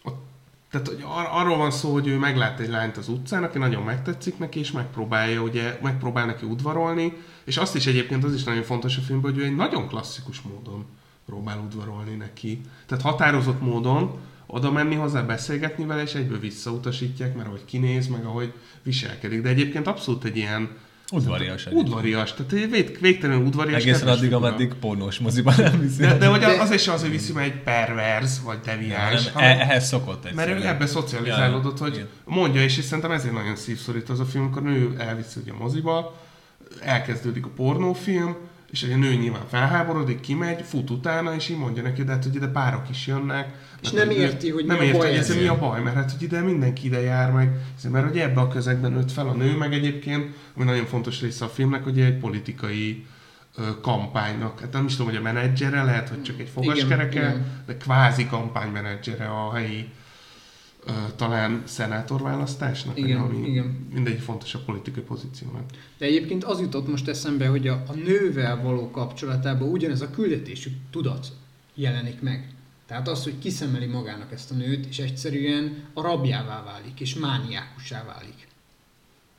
ott, tehát, hogy ar- arról van szó, hogy ő meglát egy lányt az utcán, aki nagyon megtetszik neki, és megpróbálja, ugye, megpróbál neki udvarolni, és azt is egyébként, az is nagyon fontos a filmben, hogy ő egy nagyon klasszikus módon próbál udvarolni neki. Tehát határozott módon oda menni hozzá, beszélgetni vele, és egyből visszautasítják, mert ahogy kinéz, meg ahogy viselkedik. De egyébként abszolút egy ilyen udvarias. Udvarias. Tehát egy végtelenül udvarias. Egészen addig, ameddig pornós moziban nem viszi. De, de hogy az is az, hogy viszi, mert egy perverz, vagy deviáns. Ehhez szokott egy. Mert ő ebbe szocializálódott, hogy mondja, és szerintem ezért nagyon szívszorít az a film, amikor nő elviszi a moziba, elkezdődik a pornófilm, és egy nő nyilván felháborodik, kimegy, fut utána, és így mondja neki, de hát, hogy ide párok is jönnek. És nem érti, hogy mi a baj. Ez mi a baj, mert hát, hogy ide mindenki ide jár meg, mert hogy ebbe a közegben nőtt fel a nő, meg egyébként, ami nagyon fontos része a filmnek, hogy egy politikai ö, kampánynak, hát nem is tudom, hogy a menedzsere, lehet, hogy csak egy fogaskereke, igen, igen. De kvázi kampánymenedzsere a helyi ö, talán szenátorválasztásnak, igen, ami igen. Mindegy fontos a politikai pozíciónak. De egyébként az jutott most eszembe, hogy a, a nővel való kapcsolatában ugyanez a küldetésű tudat jelenik meg. Tehát az, hogy kiszemeli magának ezt a nőt, és egyszerűen a rabjává válik, és mániákussá válik.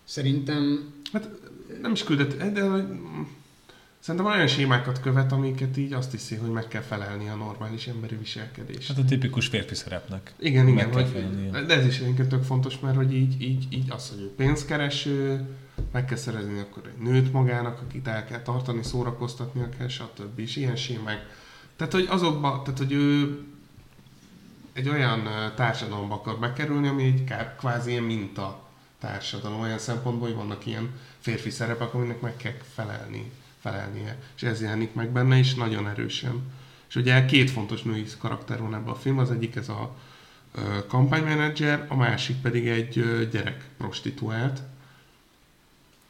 Szerintem... Hát nem is küldet, de szerintem olyan sémákat követ, amiket így azt hiszi, hogy meg kell felelni a normális emberi viselkedésre. Hát a tipikus férfi szerepnek. Igen, igen. Vagy, de ez is egyébként tök fontos, mert hogy így, így, így az, hogy ő pénzkereső, meg kell szerezni akkor egy nőt magának, akit el kell tartani, szórakoztatnia kell, stb. És ilyen sémák. Tehát, hogy azokba, tehát, hogy ő egy olyan társadalomba akar bekerülni, ami egy kvázi ilyen minta társadalom, olyan szempontból, hogy vannak ilyen férfi szerepek, aminek meg kell felelni, felelnie. És ez jelenik meg benne is nagyon erősen. És ugye két fontos női karakter van ebben a film, az egyik ez a kampánymenedzser, a másik pedig egy gyerek prostituált.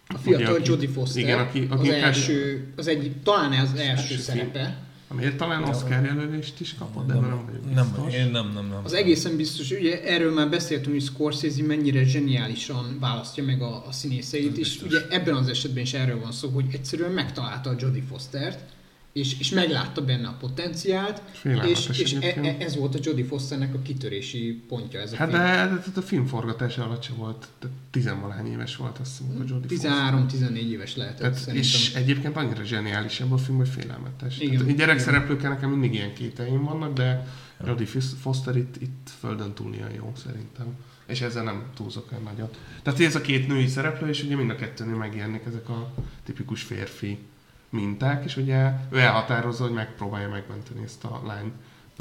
A fiatal ugye, Jodie Foster, igen, aki, aki az, első, az egy, talán az, az első szerepe. Film. Miért talán Oscar jelölést is kapod, de nem, nem vagyok biztos. Nem, én nem, nem, nem. Az egészen biztos, ugye erről már beszéltünk, hogy Scorsese mennyire zseniálisan választja meg a, a színészeit, és ugye ebben az esetben is erről van szó, hogy egyszerűen megtalálta a Jodie Fostert, és, és meglátta benne a potenciált, és, és e, ez volt a Jodie Fosternek a kitörési pontja ez a hát film. Hát de a filmforgatás alatt sem volt, tizenvalahány éves volt azt hiszem, a Jodie Foster. tizenhárom-tizennégy éves lehetett hát, szerintem. És egyébként annyira zseniális ebben a film, hogy félelmetes. Igen, gyerekszereplőkkel nekem mindig ilyen kéteim vannak, de Jodie Foster itt, itt földön túlnia jó szerintem. És ezzel nem túlzok el nagyot. Tehát ez a két női szereplő, és ugye mind a kettőnél megjelennek ezek a tipikus férfi minták, és ugye ő elhatározza, hogy megpróbálja megmenteni ezt a lány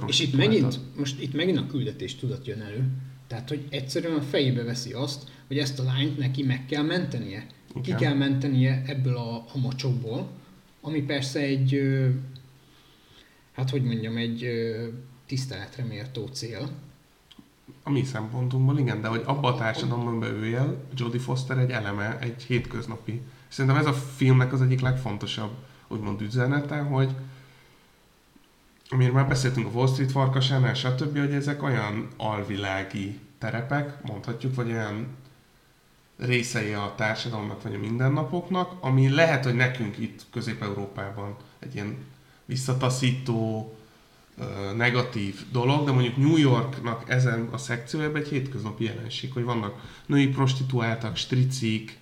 és itt megint, most itt megint a küldetés tudat jön elő. Tehát, hogy egyszerűen a fejébe veszi azt, hogy ezt a lányt neki meg kell mentenie. Igen. Ki kell mentenie ebből a, a mocsokból, ami persze egy, hát hogy mondjam, egy tiszteletre méltó cél. A mi szempontunkból igen, de hogy abban a társadalomban beüljel, Jodie Foster egy eleme, egy hétköznapi. Szerintem ez a filmnek az egyik legfontosabb, úgymond üzenete, hogy amiről már beszéltünk a Wall Street farkasánál, stb., hogy ezek olyan alvilági terepek, mondhatjuk, vagy olyan részei a társadalomnak, vagy a mindennapoknak, ami lehet, hogy nekünk itt Közép-Európában egy ilyen visszataszító, negatív dolog, de mondjuk New Yorknak ezen a szekciójában egy hétköznapi jelenség, hogy vannak női prostituáltak, stricik,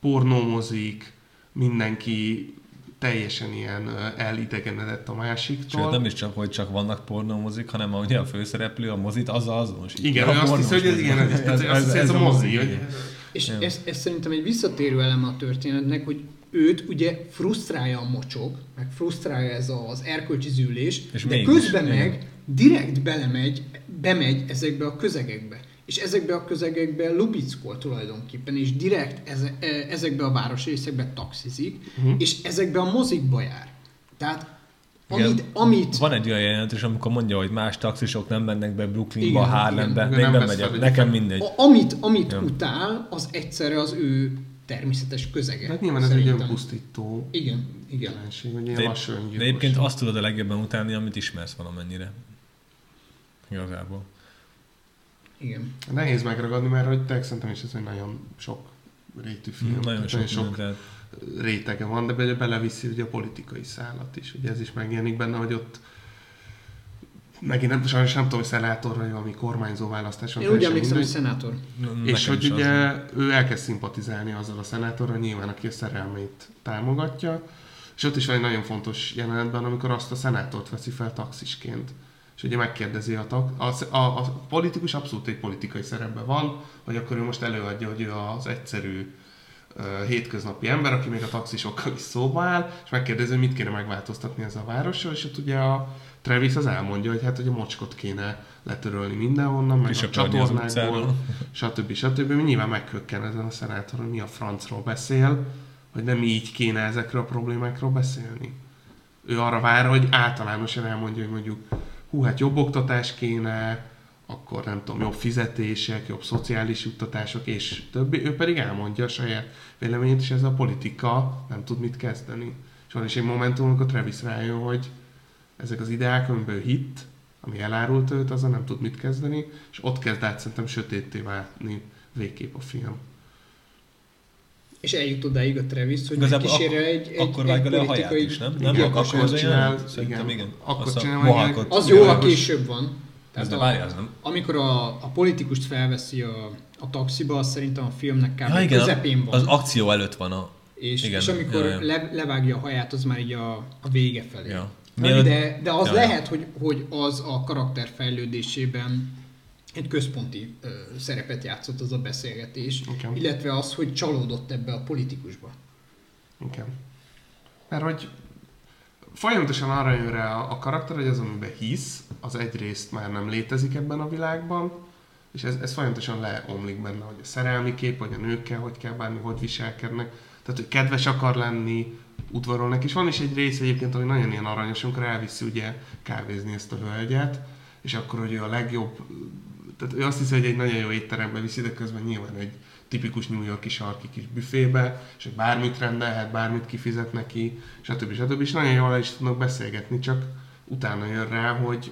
pornómozik, mindenki teljesen ilyen elidegenedett a másiktól. Sőt, nem is csak, hogy csak vannak pornómozik, hanem ugye a főszereplő, a mozit, az a azonosítja. Igen, hogy azt hiszem, hogy igen, ez a mozi. És ez, ez szerintem egy visszatérő eleme a történetnek, hogy őt ugye frusztrálja a mocsok, meg frusztrálja ez az erkölcsi zűlés, és de közben is, meg igen. Direkt belemegy, bemegy ezekbe a közegekbe. És ezekbe a közegekbe lubickol tulajdonképpen, és direkt eze, ezekbe a városrészekbe taxizik, uh-huh. És ezekbe a mozikba jár. Tehát Amit, igen, amit... Van egy olyan jelentés, amikor mondja, hogy más taxisok nem mennek be Brooklynba, Harlembe, még nem, nem megyek, nekem mindegy. A, amit, amit utál, az egyszerre az ő természetes közege. Hát nyilván ez egy olyan pusztító jelenség, vagy ilyen lassú öngyilkosság. De egyébként azt tudod a legjobban utálni, amit ismersz valamennyire. Igazából. Igen. Nehéz megragadni, mert hogy te szerintem is ez egy nagyon sok rétű film. Nagyon sok, sok rétege van, de beleviszi ugye a politikai szálat is. Ugye ez is megjelenik benne, hogy ott megint nem, sajnos nem tudom, hogy szenátor vagy valami kormányzó választáson. Én úgy emlékszem, hogy szenátor. És hogy ugye ő elkezd szimpatizálni azzal a szenátorral, nyilván aki a szerelmét támogatja. És ott is van egy nagyon fontos jelenetben, amikor azt a szenátort veszi fel taxisként. És ugye megkérdezi a, a, a, a politikus abszolút egy politikai szerepben van, hogy akkor ő most előadja, hogy ő az egyszerű uh, hétköznapi ember, aki még a taxisokkal is szóba áll, és megkérdezi, hogy mit kéne megváltoztatni ez a városról, és ott ugye a Travis az elmondja, hogy hát, hogy a mocskot kéne letörölni mindenhonnan, meg a csatornákból, stb. stb. Mi nyilván meghökken ezen a szenátor, hogy mi a francról beszél, hogy nem így kéne ezekről a problémákról beszélni. Ő arra vár, hogy általánosan elmondja, hogy mondjuk hú, hát jobb oktatás kéne, akkor nem tudom, jobb fizetések, jobb szociális juttatások, és többi. Ő pedig elmondja a saját véleményét, és ez a politika nem tud mit kezdeni. És van is egy momentum, amikor Travis rájön, hogy ezek az ideák, amiből hitt, ami elárult őt, azzal nem tud mit kezdeni, és ott kezd át szerintem sötétté válni végképp a film. És eljut odáig a Travis, hogy megkísérje egy, egy, akkor egy politikai... Is, nem? Nem? Igen, akkor az csinál, igen, igen. Akkor az, a, az jóval később van. Tehát a, várjál, nem? Amikor a, a politikust felveszi a, a taxiba, az szerintem a filmnek kb. Ja, igen, közepén van. Az akció előtt van. A... És, igen, és amikor ja, ja. Le, levágja a haját, az már így a, a vége felé. Ja. De, de az ja, lehet, hogy, hogy az a karakter fejlődésében egy központi ö, szerepet játszott az a beszélgetés, okay. Illetve az, hogy csalódott ebbe a politikusba. Igen. Okay. Mert hogy folyamatosan arra jön rá a, a karakter, hogy az, amiben hisz, az egyrészt már nem létezik ebben a világban, és ez, ez folyamatosan leomlik benne, hogy a szerelmi kép, hogy a nőkkel hogy kell bánni, hogy viselkednek, tehát hogy kedves akar lenni, udvarolnak, és van is egy rész egyébként, ami nagyon ilyen aranyos, amikor elviszi ugye kávézni ezt a hölgyet, és akkor, hogy ő a legjobb, tehát ő azt hiszi, hogy egy nagyon jó étterembe viszi, de közben nyilván egy tipikus New York-i sarki kis büfébe, és hogy bármit rendelhet, bármit kifizet neki, stb. stb. És nagyon jól is tudnak beszélgetni, csak utána jön rá, hogy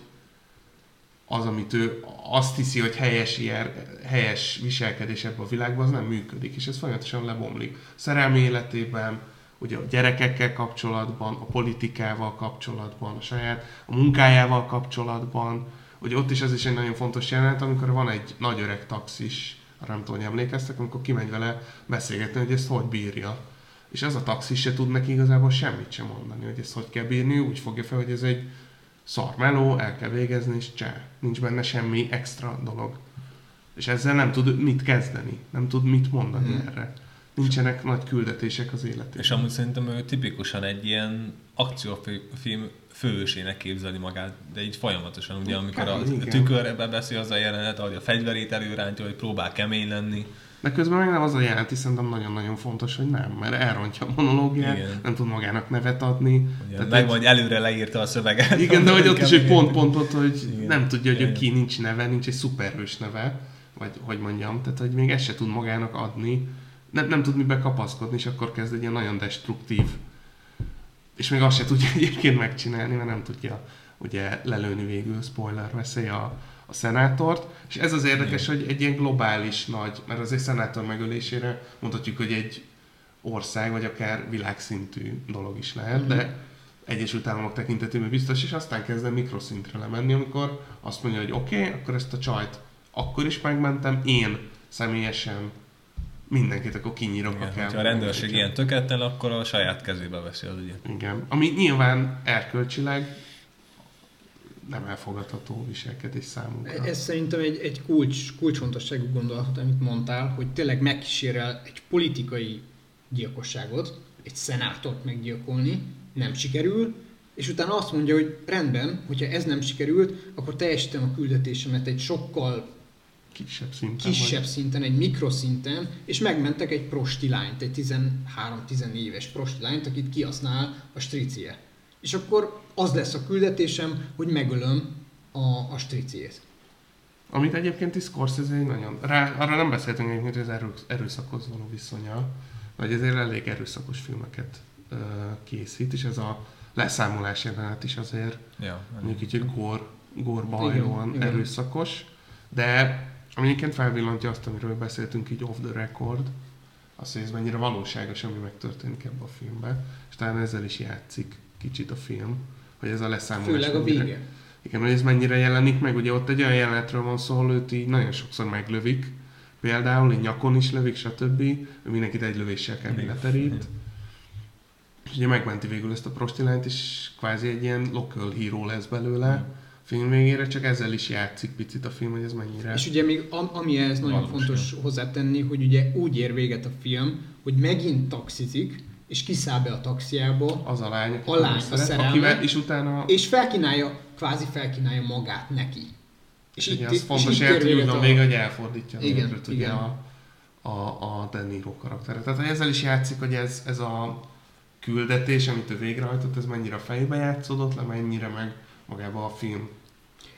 az, amit ő azt hiszi, hogy helyes, ilyen, helyes viselkedés ebben a világban, az nem működik, és ez folyamatosan lebomlik. Szerelmi életében, ugye a gyerekekkel kapcsolatban, a politikával kapcsolatban, a saját, a munkájával kapcsolatban, ugye ott is ez is egy nagyon fontos jelenet, amikor van egy nagy öreg taxis, arra nem tudom, hogy emlékeztek, amikor kimegy vele beszélgetni, hogy ezt hogy bírja. És ez a taxis se tud neki igazából semmit sem mondani, hogy ezt hogy kell bírni, úgy fogja fel, hogy ez egy szarmeló, el kell végezni, és csá, nincs benne semmi extra dolog. És ezzel nem tud mit kezdeni, nem tud mit mondani hmm. erre. Nincsenek nagy küldetések az életében. És amúgy szerintem ő tipikusan egy ilyen akciófilm főhősének képzeli magát, de így folyamatosan, ugye, amikor a tükörbe beszél az a jelenet, ahogy a fegyverét előrántja, hogy próbál kemény lenni. De közben meg nem az a jelenet, és szerintem nagyon-nagyon fontos, hogy nem, mert elrontja a monológiát, igen. Nem tud magának nevet adni. Tehát meg vagy előre leírta a szöveget. Igen, de hogy ott is egy pont-pontot, hogy igen. Nem tudja, hogy ki nincs neve, nincs egy szuperhős neve, vagy hogy mondjam, tehát hogy még ezt se tud magának adni. Nem, nem tud mibe kapaszkodni, és akkor kezd egy ilyen nagyon destruktív, és még azt se tudja egyébként megcsinálni, mert nem tudja ugye lelőni végül, spoiler, veszély a, a szenátort. És ez az érdekes, hogy egy ilyen globális nagy, mert azért szenátor megölésére mondhatjuk, hogy egy ország, vagy akár világszintű dolog is lehet, de Egyesült Államok tekintetében biztos, és aztán kezd el mikroszintre lemenni, amikor azt mondja, hogy oké, okay, akkor ezt a csajt akkor is megmentem, én személyesen mindenkit akkor kinyírok a kell. Ha a rendőrség ilyen tökéletlen, akkor a saját kezébe veszi az ügyet. Igen. Ami nyilván erkölcsileg nem elfogadható viselkedés számunkra. Ez szerintem egy, egy kulcs, kulcsfontosságú gondolat, amit mondtál, hogy tényleg megkísérel egy politikai gyilkosságot, egy szenátort meggyilkolni, nem sikerül, és utána azt mondja, hogy rendben, hogyha ez nem sikerült, akkor teljesítem a küldetésemet egy sokkal kisebb szinten, kisebb szinten, egy mikroszinten, és megmentek egy prostilányt, egy tizenhárom-tizennégy éves prostilányt, akit kihasznál a stricie. és akkor az lesz a küldetésem, hogy megölöm a, a striciét. Amit egyébként is Scorsese nagyon... Rá, arra nem beszéltünk egyébként, hogy az erő, erőszakhoz való viszonya, vagy ezért elég erőszakos filmeket ö, készít, és ez a leszámolás jelenet is azért ja, mondjuk így, hogy gór, górbajlóan erőszakos, de amiként felvillantja azt, amiről beszéltünk így off the record, azt, hogy ez mennyire valóságos, ami megtörténik ebben a filmben, és talán ezzel is játszik kicsit a film, hogy ez a leszámolás... Főleg a vége. Igen, hogy ez mennyire jelenik meg, ugye ott egy olyan jelenetről van szó, ahol őt így nagyon sokszor meglövik, például így nyakon is lövik, stb. Mindenkit egy lövéssel kell leterít. És ugye megmenti végül ezt a prostilányt, és kvázi egy ilyen local hero lesz belőle film végére, csak ezzel is játszik picit a film, hogy ez mennyire... És ugye még am- amihez nagyon valós, fontos nem. hozzátenni, hogy ugye úgy ér véget a film, hogy megint taxizik, és kiszáll be a taxiába az a lány, a, lány, a szerelme, és utána... És felkínálja, kvázi felkínálja magát neki. És, és itt, ugye az fontos ér, hogy úgy van vége, hogy elfordítja igen, igen. a, a, a De Niro karaktere. Tehát ezzel is játszik, hogy ez, ez a küldetés, amit ő végrehajtott, ez mennyire a fejbe játszódott le, mennyire meg magába a film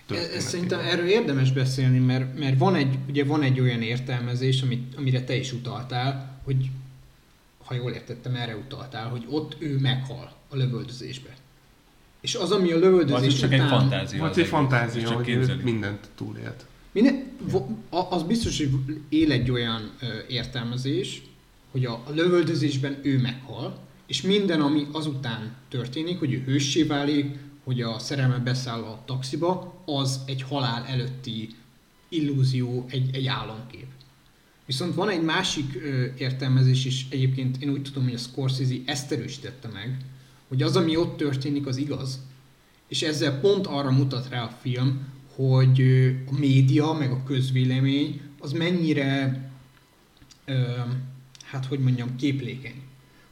történetében. Szerintem erről érdemes beszélni, mert, mert van, egy, ugye van egy olyan értelmezés, amit, amire te is utaltál, hogy ha jól értettem, erre utaltál, hogy ott ő meghal a lövöldözésbe. És az, ami a lövöldözés után... Vagy csak egy fantázia. Vagy egy fantázia, hogy ő mindent túlélt. Minden, az biztos, hogy él egy olyan értelmezés, hogy a, a lövöldözésben ő meghal, és minden, ami azután történik, hogy ő hőssé válik, hogy a szerelme beszáll a taxiba, az egy halál előtti illúzió, egy, egy álomkép. Viszont van egy másik ö, értelmezés is, egyébként én úgy tudom, hogy a Scorsese ezt erősítette meg, hogy az, ami ott történik, az igaz, és ezzel pont arra mutat rá a film, hogy ö, a média, meg a közvélemény, az mennyire, ö, hát hogy mondjam, képlékeny.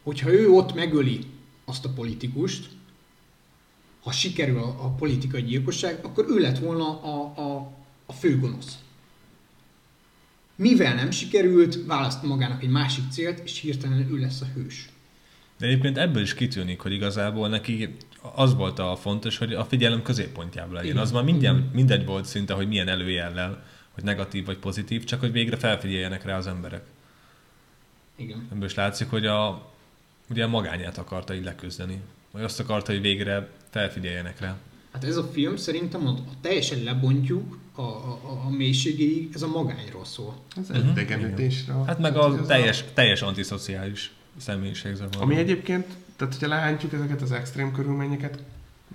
Hogyha ő ott megöli azt a politikust, ha sikerül a, a politikai gyilkosság, akkor ő lett volna a, a, a főgonosz. Mivel nem sikerült, választ magának egy másik célt, és hirtelen ő lesz a hős. De egyébként ebből is kitűnik, hogy igazából neki az volt a fontos, hogy a figyelem középpontjában legyen. Igen. Az már minden, mindegy volt szinte, hogy milyen előjellel, hogy negatív vagy pozitív, csak hogy végre felfigyeljenek rá az emberek. Igen. Ebből is látszik, hogy a, ugye a magányát akarta így leküzdeni. Vagy azt akarta, hogy végre felfigyeljenek rá. Hát ez a film szerintem, a teljesen lebontjuk a, a, a mélységéig, ez a magányról szól. Ez uh-huh. idegenítésre. Hát meg a teljes, teljes antiszociális személyiségzavar. Ami egyébként, tehát hogyha lehántjuk ezeket az extrém körülményeket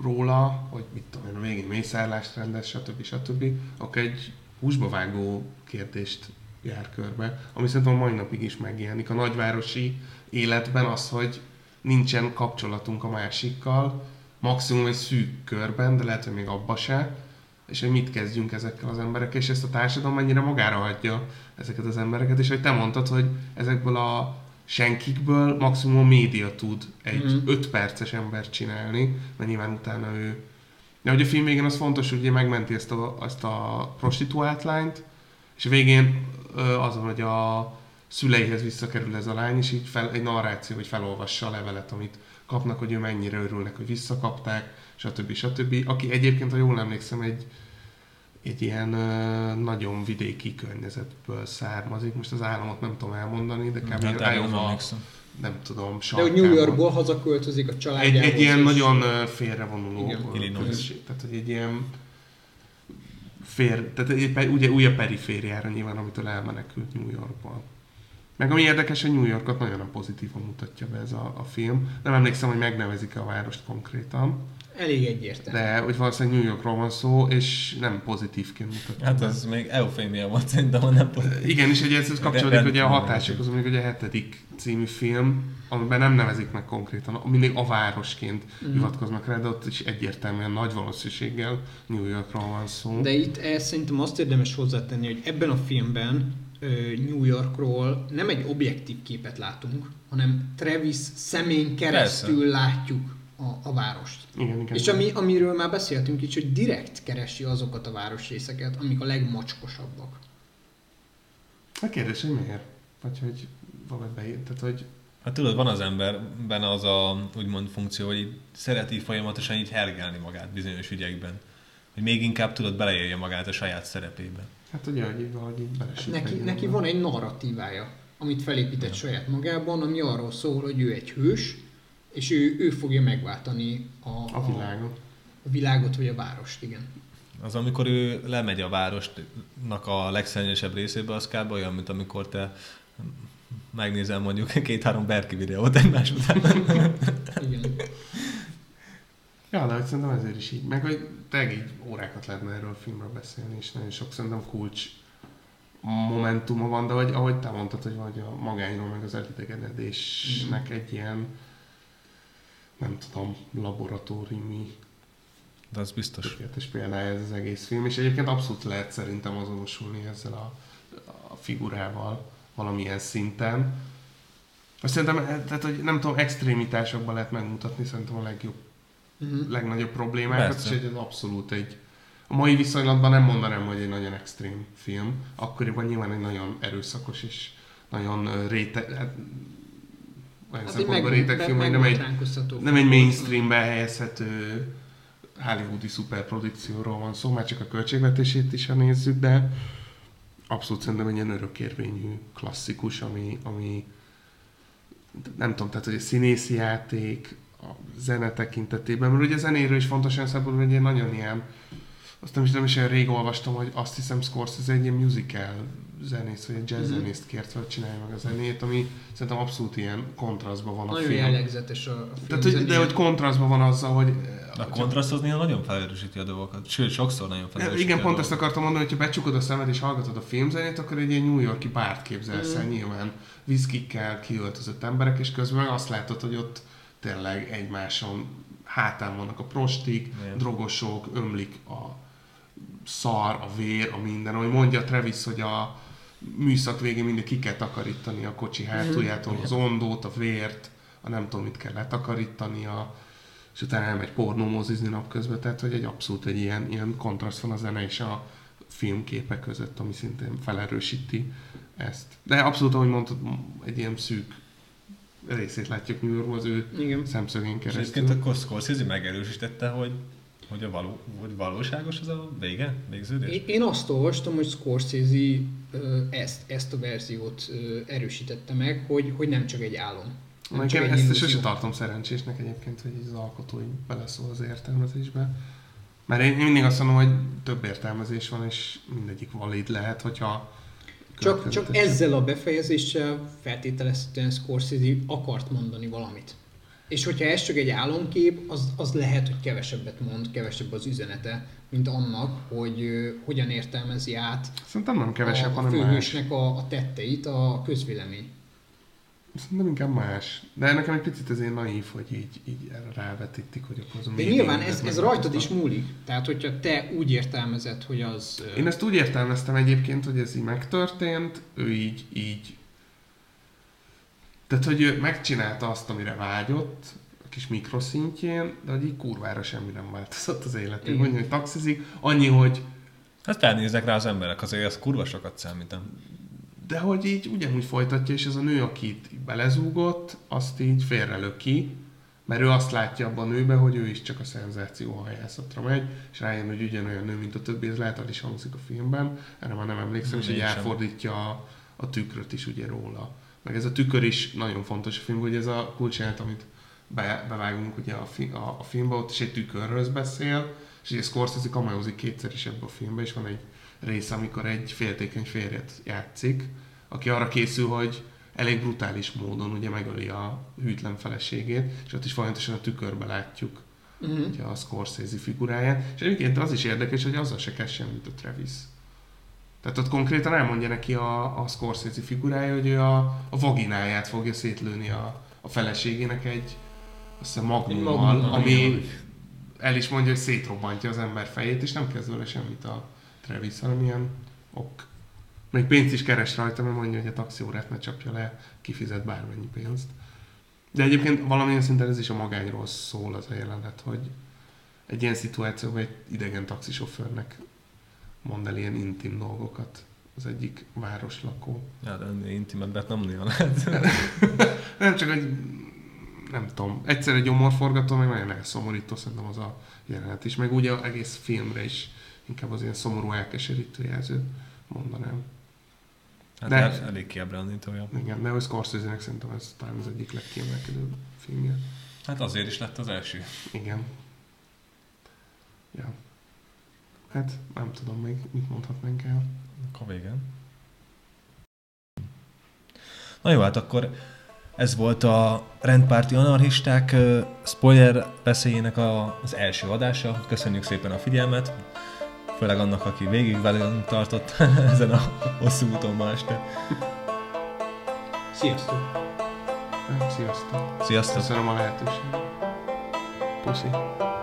róla, hogy mit tudom én, végén mészárlást rendez, stb. Stb. Akkor egy húsba vágó kérdést jár körbe, ami szerintem a mai napig is megjelenik. A nagyvárosi életben az, hogy nincsen kapcsolatunk a másikkal, maximum egy szűk körben, de lehet, hogy még abba se, és hogy mit kezdjünk ezekkel az emberekkel, és ezt a társadalom mennyire magára hagyja ezeket az embereket, és hogy te mondtad, hogy ezekből a senkikből maximum a média tud egy öt mm. perces embert csinálni, mert nyilván utána ő... De hogy a film végén az fontos, hogy ugye megmenti ezt a, ezt a prostituált lányt, és a végén azon, hogy a szüleihez visszakerül ez a lány, és így fel, egy narráció, hogy felolvassa a levelet, amit kapnak, hogy ő mennyire örülnek, hogy visszakapták, stb. Stb. Aki egyébként, ha jól emlékszem, egy, egy ilyen ö, nagyon vidéki környezetből származik. Most az államot nem tudom elmondani, de kb. Hát Iowa, nem tudom, sarkában. De New Yorkból hazaköltözik a családjához. Egy, egy ilyen nagyon félrevonuló közösség. Tehát, hogy egy ilyen fér, tehát egy, ugye új a perifériára nyilván, amitől elmenekült New Yorkból. Meg ami érdekes, hogy New Yorkot nagyon pozitívan mutatja be ez a, a film. Nem emlékszem, hogy megnevezik-e a várost konkrétan. Elég egyértelmű. De hogy valószínűleg New Yorkról van szó, és nem pozitívként mutatja. Hát ez még eufémia volt szerintem, hogy nem pozitív. Igen, és ugye ez kapcsolódik ugye a hatásokhoz, amíg ugye a hetedik című film, amiben nem nevezik meg konkrétan, mindig a városként mm. hivatkoznak rá, de ott is egyértelműen nagy valószínűséggel New Yorkról van szó. De itt ezt szerintem azt érdemes hozzátenni, hogy ebben a filmben New Yorkról nem egy objektív képet látunk, hanem Travis szemén keresztül Persze. látjuk a, a várost. Igen, igen, és ami, amiről már beszéltünk is, hogy direkt keresi azokat a városrészeket, amik a legmacskosabbak. A kérdés, hogy miért? Vagy hogy valahogy beírt, tehát hogy... Hát tudod, van az emberben az a úgymond funkció, hogy így szereti folyamatosan így hergelni magát bizonyos ügyekben. Hogy még inkább tudod beleélje magát a saját szerepébe. Hát ugye, hogy valahogy így belesít. Neki, neki van egy narratívája, amit felépített ja. saját magában, ami arról szól, hogy ő egy hős, és ő, ő fogja megváltani a, a, világot. a világot vagy a várost, igen. Az, amikor ő lemegy a városnak a legszennyesebb részébe, az kb. Olyan, mint amikor te megnézel mondjuk két-három Berki videót egymás után. Igen. Ja, de szerintem ezért is így. Meg hogy tényleg órákat lehetne erről a filmről beszélni, és nagyon sok szerintem kulcs momentuma van, de hogy, ahogy te mondtad, hogy vagy a magányról, meg az elidegenedésnek mm-hmm. egy ilyen, nem tudom, laboratóriumi de az biztos. Tökéletes példája ez az egész film, és egyébként abszolút lehet szerintem azonosulni ezzel a, a figurával valamilyen szinten. Azt szerintem, tehát, hogy nem tudom, extrémitásokban lehet megmutatni szerintem a legjobb, mm-hmm. legnagyobb problémákat, persze. És egy, abszolút egy, a mai viszonylatban nem mondanám, hogy egy nagyon extrém film, akkoriban nyilván egy nagyon erőszakos és nagyon réteg, hát, olyan hát szempontból réteg film, hogy nem egy, nem egy mainstreambe helyezhető hollywoodi szuperprodukcióról van szó, már csak a költségvetését is, ha nézzük, de abszolút szerintem egy ilyen örökérvényű klasszikus, ami, ami nem tudom, tehát hogy a színészi játék, a zene tekintetében, mert ugye a zenéről is fontos olyan szempontból, hogy egy nagyon ilyen, azt nem is nem is olyan rég olvastam, hogy azt hiszem Scorsese egy ilyen musical zenész, vagy egy jazz zenészt kért, hogy csinálja meg a zenét, ami szerintem abszolút ilyen kontrasztban van a nagyon film. Nagyon jellegzetes a, a film zenéje. De hogy kontrasztban van azzal, hogy... De a kontraszt az néha nagyon felerősíti a dolgokat, sőt, sokszor nagyon felerősíti. Igen, pont ezt akartam mondani, hogyha becsukod a szemed és hallgatod a filmzenét, akkor egy ilyen New York-i bárt képzelsz el, mm. nyilván viszkikkel kiöltözött emberek, és közben azt látod, hogy ott tényleg egymáson hátán vannak a prostik, igen. drogosok, ömlik a szar, a vér, a minden. Ahogy mondja Travis, hogy a műszak végén mindig ki kell takarítani a kocsi hátuljától, igen. az ondót, a vért, a nem tudom mit kell letakarítani a és utána elmegy pornómozizni napközben, tehát hogy egy abszolút egy ilyen, ilyen kontraszt van a zene és a filmképek között, ami szintén felerősíti ezt. De abszolút, ahogy mondtad, egy ilyen szűk részét látjuk New Yorkban az ő igen. szemszögén keresztül. És egyébként a Scorsese megerősítette, hogy, hogy, a való, hogy valóságos az a vége, végződés? É, én azt olvastam, hogy Scorsese ezt, ezt a verziót erősítette meg, hogy, hogy nem csak egy álom. Nekem ezt sose tartom szerencsésnek egyébként, hogy az alkotó így beleszól az értelmezésbe. Mert én mindig azt mondom, hogy több értelmezés van, és mindegyik valid lehet, hogyha... Csak, csak ezzel a befejezéssel feltételezhetően Scorsese akart mondani valamit. És hogyha ez csak egy álomkép, az, az lehet, hogy kevesebbet mond, kevesebb az üzenete, mint annak, hogy uh, hogyan értelmezi át szerintem nem kevesebb, a, a főhősnek a, a tetteit a közvélemény. Szerintem inkább más. De nekem egy picit azért naív, hogy így, így rávetítik, hogy akkor azon... De nyilván ez, ez rajtad is múlik. Tehát, hogyha te úgy értelmezed, hogy az... Én ezt úgy értelmeztem egyébként, hogy ez így megtörtént, ő így, így... Tehát, hogy ő megcsinálta azt, amire vágyott, a kis mikroszintjén, de hogy így kurvára semmi nem változott az életében. Mondjuk, hogy taxizik, annyi, hogy... Hát felnéznek rá az emberek, azért ez kurva sokat számítom. De hogy így ugyanúgy folytatja, és ez a nő, akit belezúgott, azt így félrelöki, mert ő azt látja abban a nőben, hogy ő is csak a szenzációhajászatra megy, és rájön, hogy ugyanolyan nő, mint a többi, ez lehet, hogy is hangzik a filmben, erre már nem emlékszem, és így elfordítja a, a tükröt is ugye róla. Meg ez a tükör is nagyon fontos a filmben, hogy ez a kulcsját, amit be, bevágunk ugye a, fi, a, a filmbe, ott is egy tükörről beszél, és ugye Scorsese kamajózik kétszer is ebben a filmben, és van egy rész, amikor egy féltékeny férjet játszik, aki arra készül, hogy elég brutális módon ugye megöli a hűtlen feleségét, és ott is folyamatosan a tükörbe látjuk uh-huh. ugye a Scorsese figuráját. És egyébként az is érdekes, hogy azzal se kessen, mint a Travis. Tehát ott konkrétan elmondja neki a, a Scorsese figurája, hogy ő a, a vagináját fogja szétlőni a, a feleségének egy azt hiszem magnummal, ami el is mondja, hogy szétrobbantja az ember fejét, és nem kezd vele semmit a Travis, hanem ilyen ok. Még pénzt is keres rajta, mert mondja, hogy a taxiórát ne csapja le, kifizet bármennyi pénzt. De egyébként valamilyen szinten ez is a magányról szól az a jelenet, hogy egy ilyen szituációban egy idegen taxisofőrnek mond el ilyen intim dolgokat. az egyik városlakó. Ja, de ennél intimebbet nem néha lehet. Nem csak egy, nem tudom, egyszer egy gyomorforgató, meg nagyon elszomorító szerintem az a jelenet is, meg ugye az egész filmre is inkább az ilyen szomorú elkeserítő jelzőt mondanám. Hát de, el, elég kiábrándítója. Igen, de a Scorsese-nek szerintem ez talán az egyik legkiemelkedőbb filmje. Hát azért is lett az első. Igen. Ja. Hát nem tudom még, mit mondhatnánk el. Akkor végen. Na jó, hát akkor ez volt a Rendpárti Anarchisták spoiler beszéljének a, az első adása. Köszönjük szépen a figyelmet, főleg annak, aki végig velünk tartott ezen a hosszú úton ma este. Sziasztok! Sziasztok! Sziasztok! Köszönöm a lehetőséget. Puszi!